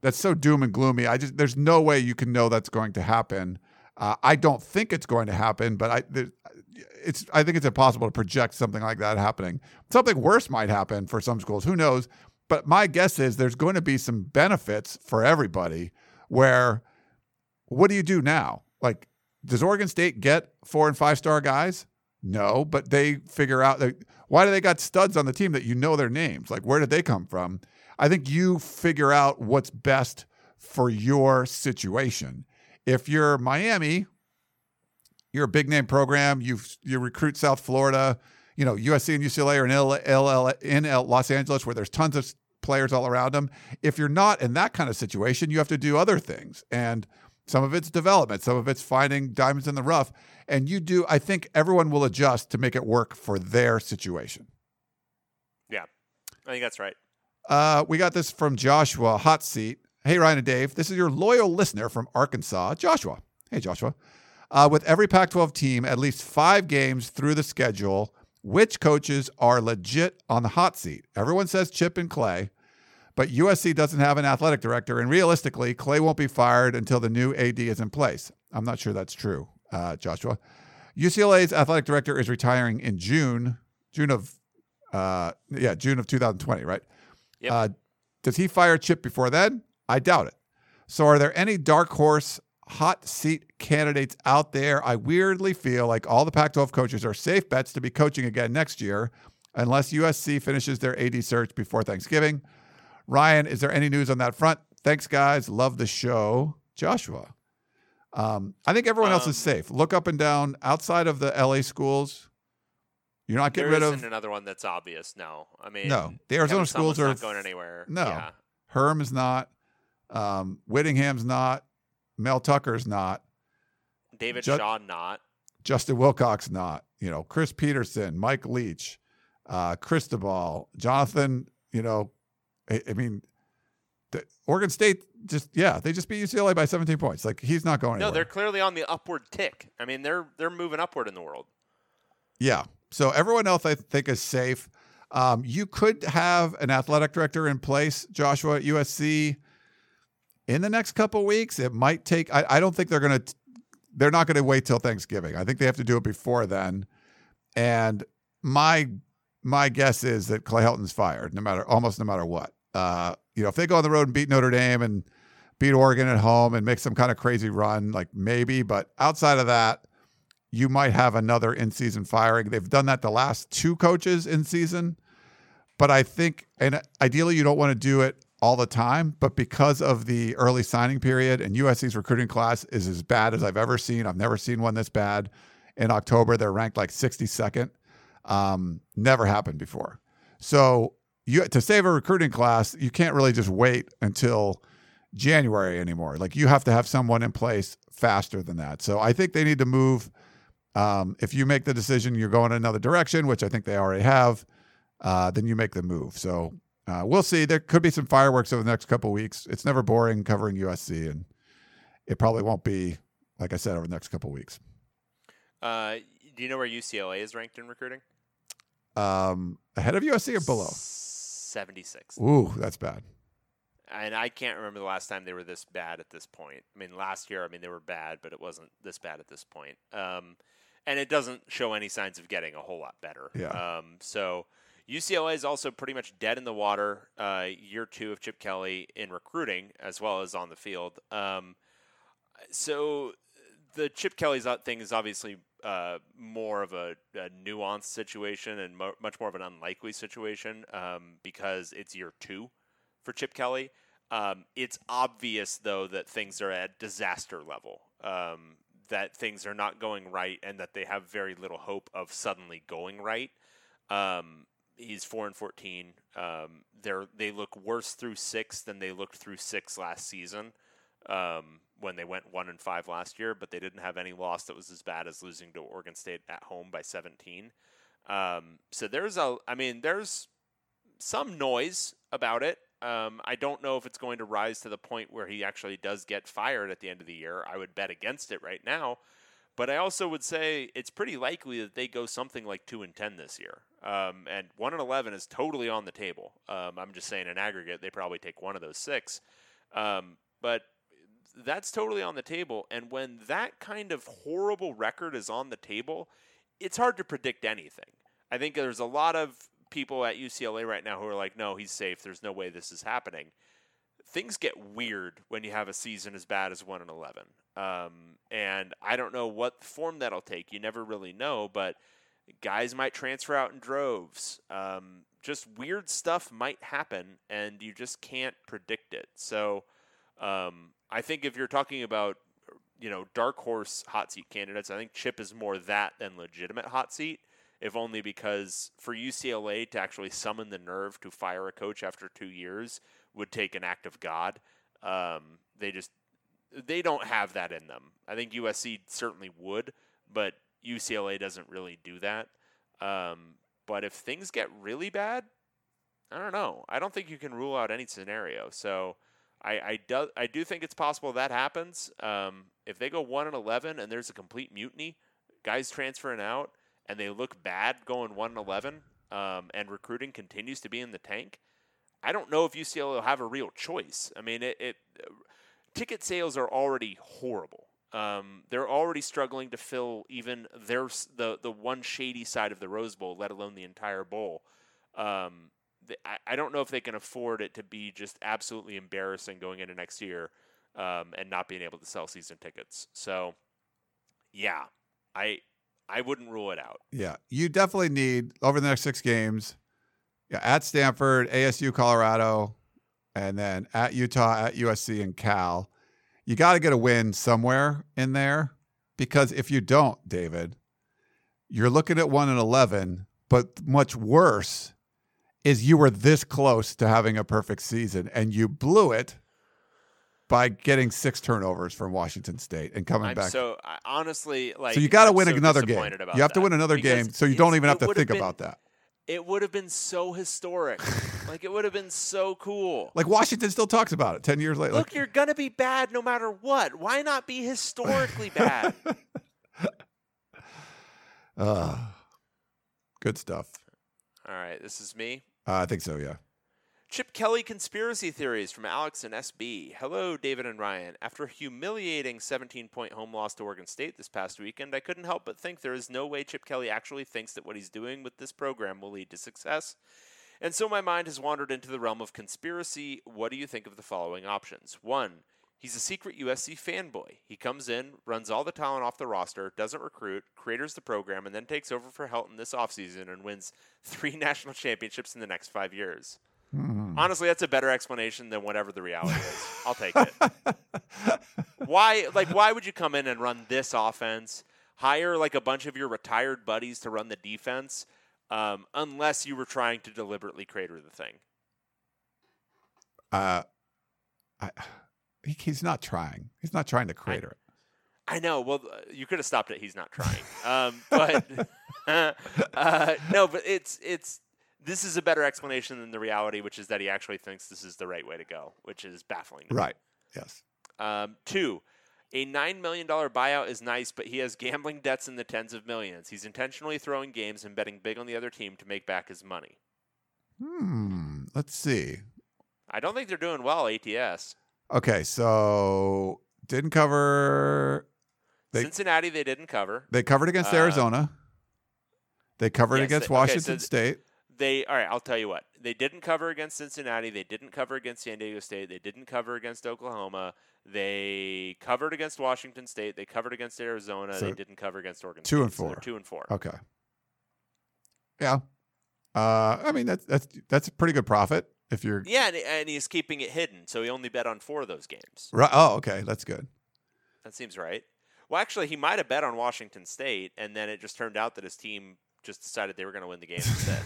that's so doom and gloomy. I just there's no way you can know that's going to happen. Uh, I don't think it's going to happen, but I there, it's I think it's impossible to project something like that happening. Something worse might happen for some schools. Who knows? But my guess is there's going to be some benefits for everybody. Where, what do you do now? Like, does Oregon State get four and five star guys? No, but they figure out like, why do they got studs on the team that you know their names? Like, where did they come from? I think you figure out what's best for your situation. If you're Miami, you're a big name program. You you recruit South Florida. You know, U S C and U C L A are in, L- L- in L- Los Angeles where there's tons of players all around them. If you're not in that kind of situation, you have to do other things. And some of it's development, some of it's finding diamonds in the rough. And you do, I think everyone will adjust to make it work for their situation. Yeah, I think that's right. Uh, we got this from Joshua, hot seat. Hey, Ryan and Dave, this is your loyal listener from Arkansas, Joshua. Hey, Joshua. Uh, with every Pac twelve team, at least five games through the schedule, which coaches are legit on the hot seat? Everyone says Chip and Clay. But U S C doesn't have an athletic director, and realistically, Clay won't be fired until the new A D is in place. I'm not sure that's true, uh, Joshua. U C L A's athletic director is retiring in June, June of, uh, yeah, June of two thousand twenty, right? Yep. Uh, does he fire Chip before then? I doubt it. So, are there any dark horse hot seat candidates out there. I weirdly feel like all the Pac twelve coaches are safe bets to be coaching again next year, unless U S C finishes their A D search before Thanksgiving. Ryan, is there any news on that front? Thanks, guys. Love the show. Joshua. Um, I think everyone um, else is safe. Look up and down outside of the L A schools. You're not getting rid of. There isn't another one that's obvious. No, I mean, no. The Arizona schools are not going anywhere. No, yeah. Herm is not. Um, Whittingham's not. Mel Tucker's not. David Ju- Shaw not. Justin Wilcox not. You know, Chris Peterson, Mike Leach, uh, Cristobal, Jonathan. You know, I, I mean, the, Oregon State just yeah, they just beat U C L A by seventeen points. Like he's not going anywhere. No, they're clearly on the upward tick. I mean, they're they're moving upward in the world. Yeah. So everyone else, I think, is safe. Um, you could have an athletic director in place, Joshua, at U S C in the next couple weeks. It might take. I, I don't think they're going to. They're not going to wait till Thanksgiving. I think they have to do it before then. And my my guess is that Clay Helton's fired, no matter almost no matter what. Uh, you know, if they go on the road and beat Notre Dame and beat Oregon at home and make some kind of crazy run, like maybe. But outside of that, you might have another in-season firing. They've done that the last two coaches in season, but I think, and ideally you don't want to do it all the time, but because of the early signing period and U S C's recruiting class is as bad as I've ever seen. I've never seen one this bad. In October, they're ranked like sixty-second. Um, never happened before. So you to save a recruiting class, you can't really just wait until January anymore. Like you have to have someone in place faster than that. So I think they need to move. Um, if you make the decision you're going another direction, which I think they already have, uh, then you make the move. So uh, we'll see. There could be some fireworks over the next couple of weeks. It's never boring covering U S C, and it probably won't be, like I said, over the next couple of weeks. Uh, do you know where U C L A is ranked in recruiting? Um, ahead of U S C or below? seventy-six. Ooh, that's bad. And I can't remember the last time they were this bad at this point. I mean, last year, I mean, they were bad, but it wasn't this bad at this point. Um And it doesn't show any signs of getting a whole lot better. Yeah. Um, so U C L A is also pretty much dead in the water, uh, year two of Chip Kelly in recruiting as well as on the field. Um, so the Chip Kelly thing is obviously uh, more of a, a nuanced situation and mo- much more of an unlikely situation um, because it's year two for Chip Kelly. Um, it's obvious, though, that things are at disaster level. Um that things are not going right and that they have very little hope of suddenly going right. Um, he's four and fourteen. Um, they're, they look worse through six than they looked through six last season. Um, when they went one and five last year, but they didn't have any loss that was as bad as losing to Oregon State at home by seventeen. Um, so there's a, I mean, there's some noise about it. Um, I don't know if it's going to rise to the point where he actually does get fired at the end of the year. I would bet against it right now, but I also would say it's pretty likely that they go something like two and ten this year. Um, and one and eleven is totally on the table. Um, I'm just saying in aggregate, they probably take one of those six. Um, but that's totally on the table. And when that kind of horrible record is on the table, it's hard to predict anything. I think there's a lot of people at U C L A right now who are like, no, he's safe. There's no way this is happening. Things get weird when you have a season as bad as one and eleven. Um, and I don't know what form that'll take. You never really know, but guys might transfer out in droves. Um, just weird stuff might happen and you just can't predict it. So um, I think if you're talking about, you know, dark horse hot seat candidates, I think Chip is more that than legitimate hot seat. If only because for U C L A to actually summon the nerve to fire a coach after two years would take an act of God. Um, they just, they don't have that in them. I think U S C certainly would, but U C L A doesn't really do that. Um, but if things get really bad, I don't know. I don't think you can rule out any scenario. So I, I do, I do think it's possible that happens. Um, if they go one and eleven and there's a complete mutiny, guys transferring out, and they look bad going one and eleven, um, and recruiting continues to be in the tank, I don't know if U C L A will have a real choice. I mean, it, it uh, ticket sales are already horrible. Um, they're already struggling to fill even their the the one shady side of the Rose Bowl, let alone the entire bowl. Um, they, I, I don't know if they can afford it to be just absolutely embarrassing going into next year. um, and not being able to sell season tickets. So, yeah, I I wouldn't rule it out. Yeah, you definitely need, over the next six games, yeah, at Stanford, A S U, Colorado, and then at Utah, at U S C, and Cal, you got to get a win somewhere in there, because if you don't, David, you're looking at one and eleven, but much worse is you were this close to having a perfect season, and you blew it by getting six turnovers from Washington State and coming I'm back. So I, honestly, like, so you got to win so another game. You have to win another game, so you don't even have to think been, about that. It would have been so historic. Like, it would have been so cool. Like, Washington still talks about it ten years later. Look, like, you're going to be bad no matter what. Why not be historically bad? Uh, good stuff. All right, this is me. Uh, I think so, yeah. Chip Kelly conspiracy theories from Alex and S B. Hello, David and Ryan. After a humiliating seventeen-point home loss to Oregon State this past weekend, I couldn't help but think there is no way Chip Kelly actually thinks that what he's doing with this program will lead to success. And so my mind has wandered into the realm of conspiracy. What do you think of the following options? One, he's a secret U S C fanboy. He comes in, runs all the talent off the roster, doesn't recruit, craters the program, and then takes over for Helton this offseason and wins three national championships in the next five years. Mm-hmm. Honestly, that's a better explanation than whatever the reality is. I'll take it. Why, like, why would you come in and run this offense, hire like a bunch of your retired buddies to run the defense, um, unless you were trying to deliberately crater the thing? Uh, I, he, he's not trying. He's not trying to crater it. I know. Well, you could have stopped it. He's not trying. Um, but uh, uh, no, but it's it's. This is a better explanation than the reality, which is that he actually thinks this is the right way to go, which is baffling to me. Right. Yes. Um, two, a nine million dollars buyout is nice, but he has gambling debts in the tens of millions. He's intentionally throwing games and betting big on the other team to make back his money. Hmm. Let's see. I don't think they're doing well, A T S. Okay. So didn't cover. They, Cincinnati, they didn't cover. They covered against uh, Arizona. They covered yes, against they, Washington okay, so State. They all right, I'll tell you what. They didn't cover against Cincinnati. They didn't cover against San Diego State. They didn't cover against Oklahoma. They covered against Washington State. They covered against Arizona. So they didn't cover against Oregon State. Two and four. So two and four. Okay. Yeah. Uh, I mean, that's that's that's a pretty good profit if you're. Yeah, and, and he's keeping it hidden, so he only bet on four of those games. Right. Oh, okay, that's good. That seems right. Well, actually, he might have bet on Washington State, and then it just turned out that his team just decided they were going to win the game instead.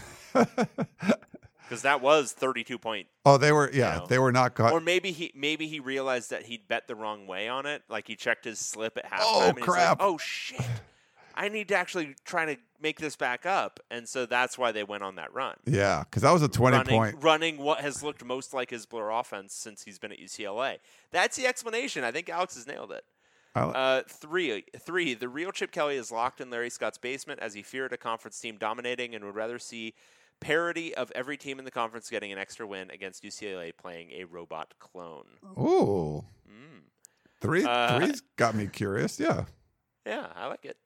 Because that was thirty-two point. Oh, they were, yeah, you know. They were not caught. Or maybe he maybe he realized that he'd bet the wrong way on it. Like, he checked his slip at halftime. Oh, and crap. Like, oh, shit. I need to actually try to make this back up. And so that's why they went on that run. Yeah, because that was a twenty-point. Running, running what has looked most like his blur offense since he's been at U C L A. That's the explanation. I think Alex has nailed it. Uh, three, three. The real Chip Kelly is locked in Larry Scott's basement as he feared a conference team dominating and would rather see parity of every team in the conference getting an extra win against U C L A playing a robot clone. Ooh. Mm. Three, uh, three's got me curious. Yeah. Yeah, I like it.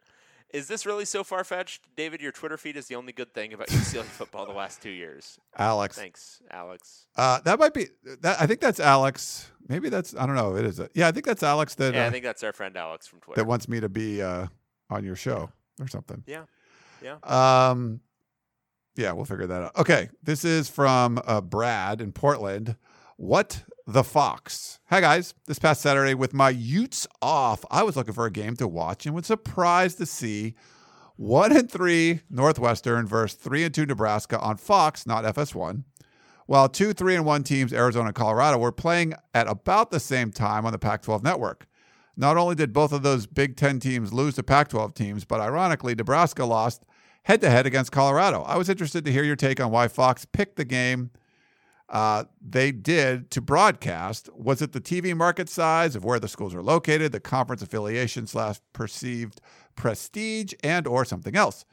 Is this really so far-fetched? David, your Twitter feed is the only good thing about U C L A football the last two years. Alex. Thanks, Alex. Uh, that might be that, – I think that's Alex. Maybe that's – I don't know. It is. A, yeah, I think that's Alex that – Yeah, uh, I think that's our friend Alex from Twitter. That wants me to be uh, on your show yeah. or something. Yeah, yeah. Um, yeah, we'll figure that out. Okay, this is from uh, Brad in Portland. What the Fox? Hi, guys. This past Saturday, with my Utes off, I was looking for a game to watch and was surprised to see one and three Northwestern versus three and two Nebraska on Fox, not F S one, while two three and one teams, Arizona and Colorado, were playing at about the same time on the Pac twelve network. Not only did both of those Big Ten teams lose to Pac twelve teams, but ironically, Nebraska lost head-to-head against Colorado. I was interested to hear your take on why Fox picked the game Uh, they did to broadcast. Was it the T V market size of where the schools are located, the conference affiliation slash perceived prestige, and or something else?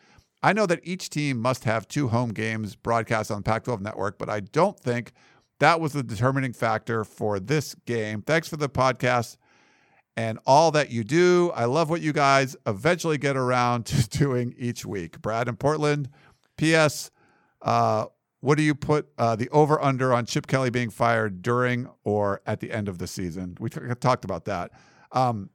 I know that each team must have two home games broadcast on the Pac twelve network, but I don't think that was the determining factor for this game. Thanks for the podcast and all that you do. I love what you guys eventually get around to doing each week. Brad in Portland. P S. Uh, What do you put uh, the over-under on Chip Kelly being fired during or at the end of the season? We t- talked about that. Um,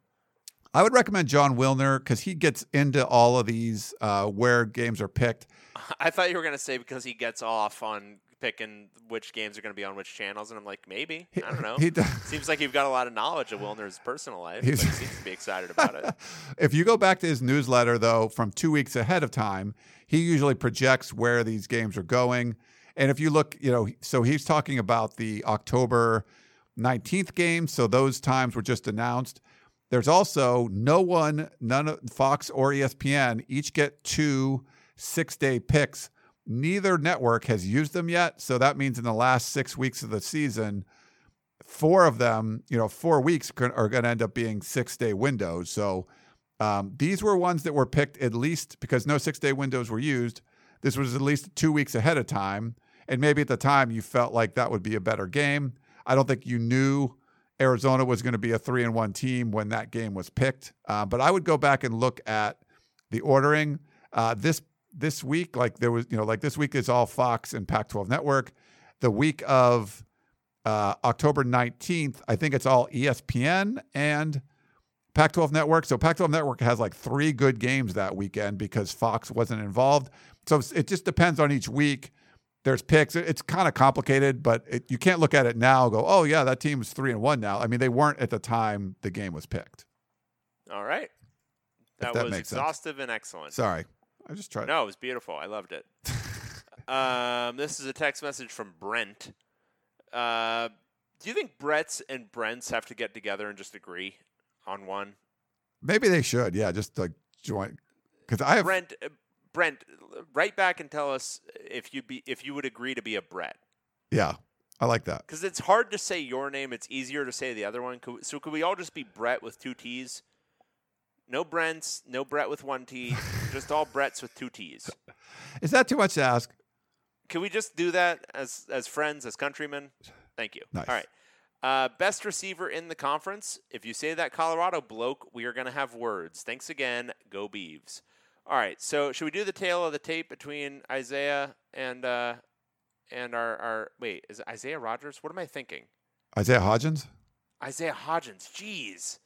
I would recommend John Wilner because he gets into all of these uh, where games are picked. I thought you were going to say because he gets off on picking which games are going to be on which channels, and I'm like, maybe. I don't know. He, he seems like you've got a lot of knowledge of Wilner's personal life. He seems to be excited about it. If you go back to his newsletter, though, from two weeks ahead of time, he usually projects where these games are going. And if you look, you know, so he's talking about the October nineteenth game. So those times were just announced. There's also no one, none of Fox or E S P N each get two six-day picks. Neither network has used them yet. So that means in the last six weeks of the season, four of them, you know, four weeks are going to end up being six-day windows. So um, these were ones that were picked at least because no six-day windows were used. This was at least two weeks ahead of time. And maybe at the time you felt like that would be a better game. I don't think you knew Arizona was going to be a three and one team when that game was picked. Uh, but I would go back and look at the ordering uh, this, this week. Like there was, you know, like this week is all Fox and Pac twelve network. The week of uh, October nineteenth, I think it's all E S P N and Pac twelve network. So Pac twelve network has like three good games that weekend because Fox wasn't involved. So it just depends on each week. There's picks. It's kind of complicated, but it, you can't look at it now and go, oh, yeah, that team is three and one now. I mean, they weren't at the time the game was picked. All right. That, that was exhaustive sense. And excellent. Sorry. I just tried. No, it was beautiful. I loved it. um, this is a text message from Brent. Uh, do you think Brett's and Brent's have to get together and just agree on one? Maybe they should. Yeah, just like join. Because I have Brent. Uh, Brent, write back and tell us if you be if you would agree to be a Brett. Yeah, I like that. Because it's hard to say your name. It's easier to say the other one. Could, so could we all just be Brett with two T's? No Brents, no Brett with one T, just all Bretts with two T's. Is that too much to ask? Can we just do that as, as friends, as countrymen? Thank you. Nice. All right. Uh, best receiver in the conference. If you say that Colorado bloke, we are going to have words. Thanks again. Go Beavs. All right, so should we do the tail of the tape between Isaiah and uh, and our, our – wait, is it Isaiah Rodgers? What am I thinking? Isaiah Hodgins? Isaiah Hodgins. Jeez.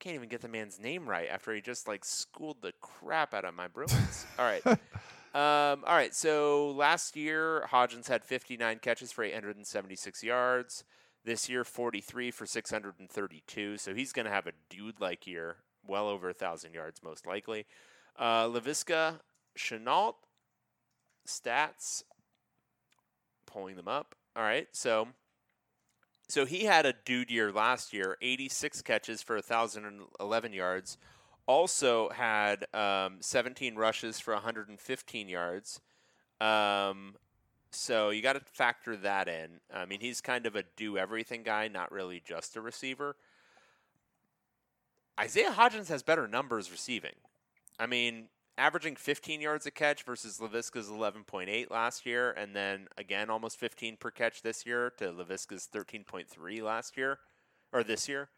Can't even get the man's name right after he just, like, schooled the crap out of my Bruins. All right. Um, all right, so last year Hodgins had fifty-nine catches for eight hundred seventy-six yards. This year forty-three for six hundred thirty-two. So he's going to have a dude-like year, well over one thousand yards most likely. Uh, Laviska Shenault stats, pulling them up. All right, so so he had a dude year last year, eighty-six catches for one thousand eleven yards. Also had um, seventeen rushes for one hundred fifteen yards. Um, so you got to factor that in. I mean, he's kind of a do-everything guy, not really just a receiver. Isaiah Hodgins has better numbers receiving. I mean, averaging fifteen yards a catch versus Laviska's eleven point eight last year, and then, again, almost fifteen per catch this year to Laviska's thirteen point three last year, or this year.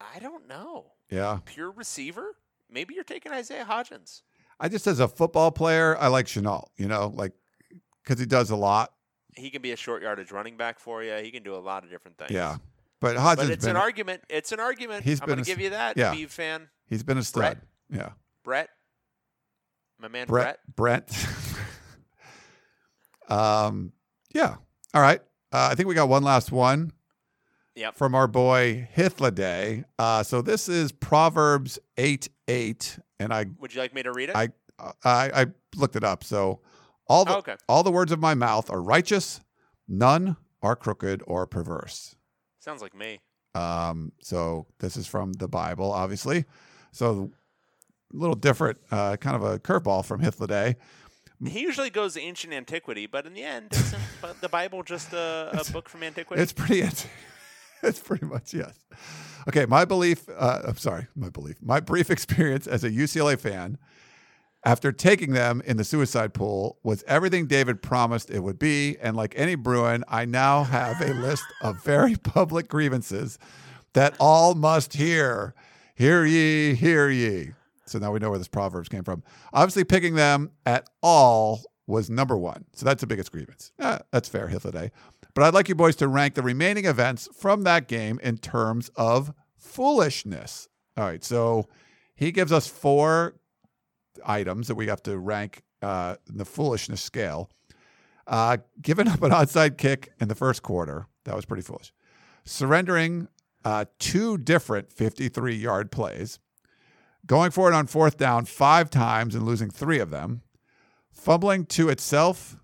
I don't know. Yeah. Pure receiver? Maybe you're taking Isaiah Hodgins. I just, as a football player, I like Shenault, you know, like, because he does a lot. He can be a short yardage running back for you. He can do a lot of different things. Yeah. But Hodgins But it's been, an argument. It's an argument. He's I'm going to give you that, yeah. Beav fan. He's been a stud. Brett. Yeah. Brett. My man Brett. Brett. Brett. um, yeah. All right. Uh, I think we got one last one yep. from our boy Hithliday. Uh, so this is Proverbs eight eight. And I Would you like me to read it? I uh, I, I looked it up. So all the, oh, okay. all the words of my mouth are righteous. None are crooked or perverse. Sounds like me. Um, so this is from the Bible, obviously. So a little different, uh, kind of a curveball from Hithliday. He usually goes to ancient antiquity, but in the end, isn't the Bible just a, a book from antiquity? It's pretty It's pretty much, yes. Okay, my belief, uh, I'm sorry, my belief, my brief experience as a U C L A fan after taking them in the suicide pool was everything David promised it would be, and like any Bruin, I now have a list of very public grievances that all must hear. Hear ye, hear ye. So now we know where this Proverbs came from. Obviously, picking them at all was number one. So that's the biggest grievance. Eh, that's fair, Hithloday. But I'd like you boys to rank the remaining events from that game in terms of foolishness. All right, so he gives us four items that we have to rank uh, in the foolishness scale. Uh, giving up an onside kick in the first quarter. That was pretty foolish. Surrendering uh, two different fifty-three-yard plays. Going for it on fourth down five times and losing three of them. Fumbling to itself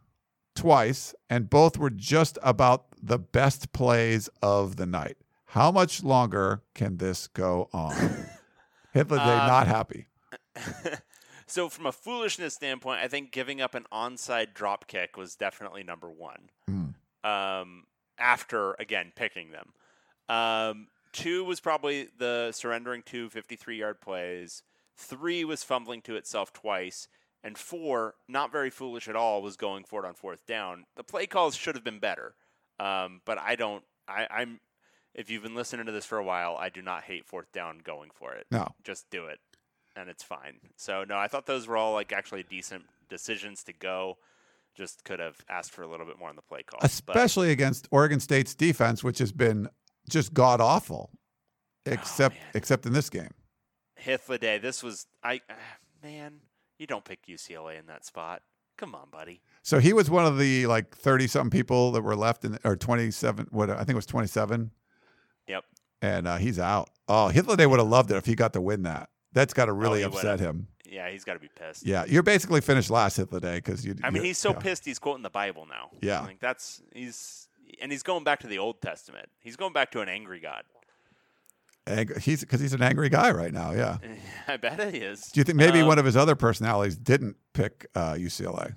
twice, and both were just about the best plays of the night. How much longer can this go on? Hitler, uh, they not happy. So from a foolishness standpoint, I think giving up an onside drop kick was definitely number one. Mm. Um, after, again, picking them. Um, two was probably the surrendering two fifty-three-yard plays. Three was fumbling to itself twice. And four, not very foolish at all, was going for it on fourth down. The play calls should have been better. Um, but I don't I, – I'm if you've been listening to this for a while, I do not hate fourth down going for it. No. Just do it, and it's fine. So, no, I thought those were all, like, actually decent decisions to go. Just could have asked for a little bit more on the play call. Especially but. against Oregon State's defense, which has been just god-awful, except oh, except in this game. Hithloday, this was – I uh, man – you don't pick U C L A in that spot. Come on, buddy. So he was one of the like thirty-something people that were left, in, or twenty-seven. What I think it was twenty-seven. Yep. And uh, he's out. Oh, Hithloday would have loved it if he got to win that. That's got to really oh, upset would've. him. Yeah, he's got to be pissed. Yeah, you're basically finished last, Hithloday, because you. I mean, he's so yeah. pissed. He's quoting the Bible now. Yeah, like that's he's and he's going back to the Old Testament. He's going back to an angry God. Ang- he's because he's an angry guy right now. Yeah, I bet he is. Do you think maybe um, one of his other personalities didn't pick uh, U C L A?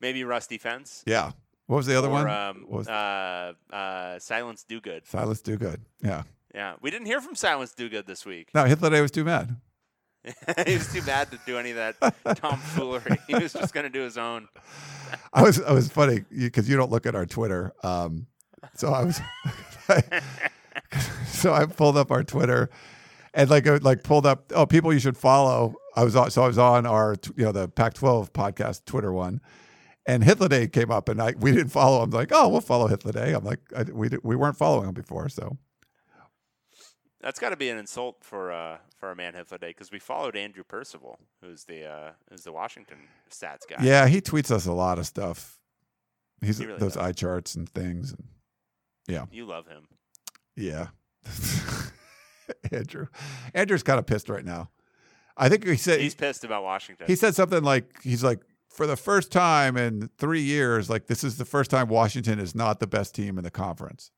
Maybe Rusty Fence. Yeah. What was the other or, one? Um, what was uh, uh, Silence Do Good. Silence Do Good. Yeah. Yeah. We didn't hear from Silence Do Good this week. No, Hithloday was too mad. He was too mad to do any of that tomfoolery. He was just going to do his own. I was. I was funny because you, you don't look at our Twitter. Um, so I was. I, So I pulled up our Twitter, and like like pulled up oh people you should follow. I was on, so I was on our you know the Pac twelve podcast Twitter one, and Hithloday came up, and I we didn't follow him. Like oh we'll follow Hithloday. I'm like I, we did, we weren't following him before, so that's got to be an insult for uh for our man Hithloday, because we followed Andrew Percival, who's the uh, who's the Washington stats guy. Yeah, he tweets us a lot of stuff. He's he really those does. eye charts and things. And, yeah, you love him. Yeah. Andrew. Andrew's kind of pissed right now. I think he said he's pissed about Washington. He said something like he's like, for the first time in three years, like this is the first time Washington is not the best team in the conference.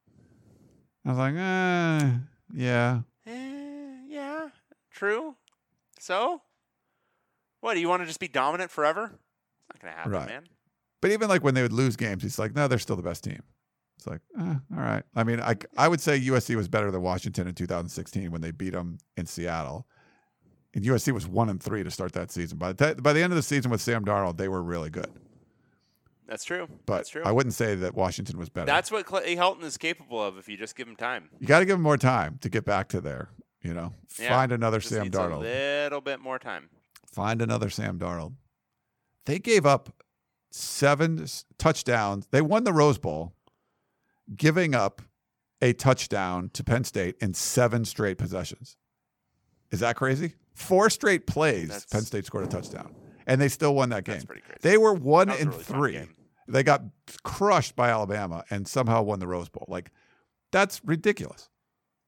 I was like, uh yeah. Eh, yeah. True. So? What, do you want to just be dominant forever? It's not gonna happen, right. man. But even like when they would lose games, he's like, no, they're still the best team. It's like, eh, all right. I mean, I, I would say U S C was better than Washington in two thousand sixteen when they beat them in Seattle. And U S C was one and three to start that season. By the, by the end of the season with Sam Darnold, they were really good. That's true. But That's true. I wouldn't say that Washington was better. That's what Clay Helton is capable of if you just give him time. You got to give him more time to get back to there. You know, yeah, find another just Sam needs Darnold. A little bit more time. Find another Sam Darnold. They gave up seven touchdowns. They won the Rose Bowl, giving up a touchdown to Penn State in seven straight possessions. Is that crazy? Four straight plays, that's, Penn State scored a touchdown, and they still won that game. That's pretty crazy. They were one and really three. They got crushed by Alabama and somehow won the Rose Bowl. Like, that's ridiculous.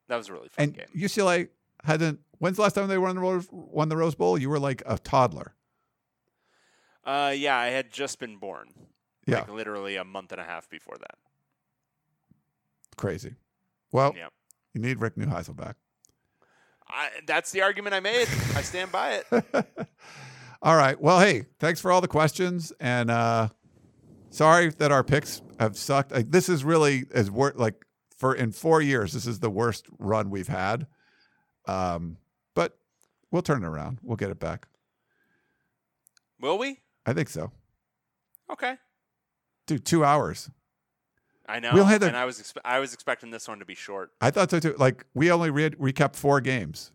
That was a really fun and game. And U C L A hadn't – when's the last time they won the, Rose, won the Rose Bowl? You were like a toddler. Uh, yeah, I had just been born. Yeah. Like, literally a month and a half before that. Crazy. Well, yep. You need Rick Neuheisel back. I, that's the argument I made. I stand by it. All right. Well, hey, thanks for all the questions, and uh, sorry that our picks have sucked. Like, this is really as wor- like for in four years, this is the worst run we've had. Um, but we'll turn it around. We'll get it back. Will we? I think so. Okay. Dude, two hours. I know, we'll have to, and I was expe- I was expecting this one to be short. I thought so too. Like we only re- recapped four games.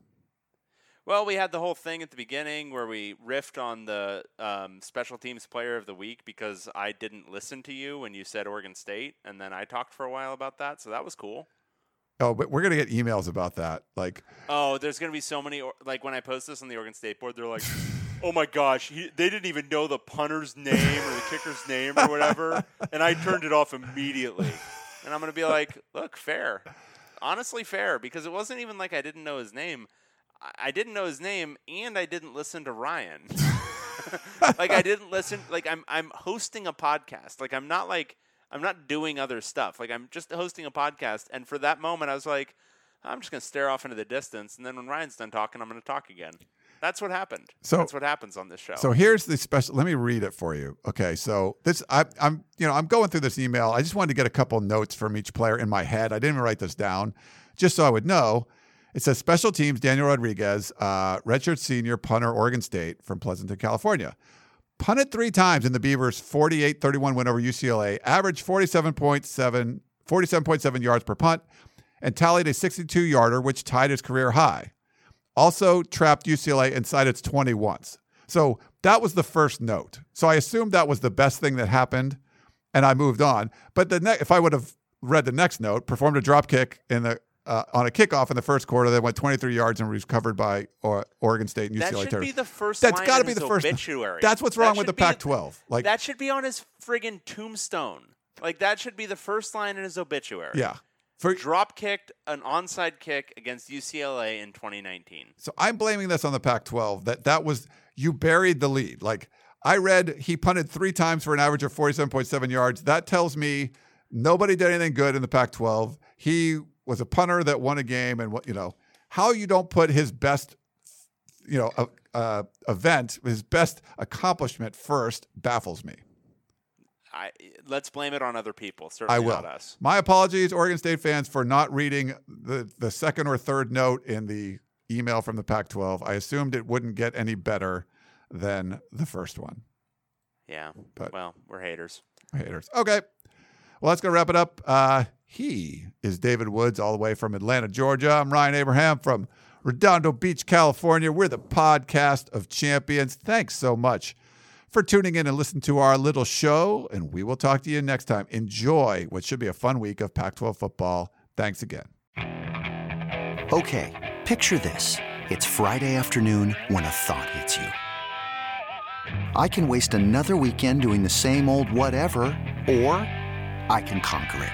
Well, we had the whole thing at the beginning where we riffed on the um, special teams player of the week because I didn't listen to you when you said Oregon State, and then I talked for a while about that, so that was cool. Oh, but we're gonna get emails about that. Like, oh, there's gonna be so many. Like when I post this on the Oregon State board, they're like, "Oh my gosh, he, they didn't even know the punter's name or the kicker's name or whatever," and I turned it off immediately. And I'm gonna be like, "Look, fair, honestly, fair," because it wasn't even like I didn't know his name. I didn't know his name, and I didn't listen to Ryan. Like I didn't listen. Like I'm, I'm hosting a podcast. Like I'm not like. I'm not doing other stuff. Like, I'm just hosting a podcast. And for that moment, I was like, I'm just going to stare off into the distance. And then when Ryan's done talking, I'm going to talk again. That's what happened. So that's what happens on this show. So here's the special. Let me read it for you. Okay. So this, I, I'm, you know, I'm going through this email. I just wanted to get a couple notes from each player in my head. I didn't even write this down just so I would know. It says special teams, Daniel Rodriguez, uh, redshirt senior punter, Oregon State from Pleasanton, California. Punted three times in the Beavers' forty-eight thirty-one win over U C L A, averaged forty-seven point seven, forty-seven point seven yards per punt, and tallied a sixty-two-yarder, which tied his career high. Also trapped U C L A inside its twenty once. So that was the first note. So I assumed that was the best thing that happened, and I moved on. But the ne- if I would have read the next note, performed a drop kick in the Uh, on a kickoff in the first quarter that went twenty-three yards and was covered by or- Oregon State and U C L A. That should terror. be the first That's got to be the first obituary. That's what's wrong that with the Pac twelve. Th- like That should be on his friggin' tombstone. Like that should be the first line in his obituary. Yeah. For- Drop kicked an onside kick against U C L A in twenty nineteen. So I'm blaming this on the Pac twelve that that was you buried the lead. Like I read he punted three times for an average of forty-seven point seven yards. That tells me nobody did anything good in the Pac twelve. He was a punter that won a game, and what you know, how you don't put his best, you know, uh, uh, event, his best accomplishment first baffles me. I let's blame it on other people. Certainly I will. Not us. My apologies, Oregon State fans, for not reading the the second or third note in the email from the Pac twelve. I assumed it wouldn't get any better than the first one. Yeah, but well, we're haters. Haters. Okay. Well, that's gonna wrap it up. Uh, He is David Woods, all the way from Atlanta, Georgia. I'm Ryan Abraham from Redondo Beach, California. We're the podcast of champions. Thanks so much for tuning in and listening to our little show, and we will talk to you next time. Enjoy what should be a fun week of Pac twelve football. Thanks again. Okay, picture this. It's Friday afternoon when a thought hits you. I can waste another weekend doing the same old whatever, or I can conquer it.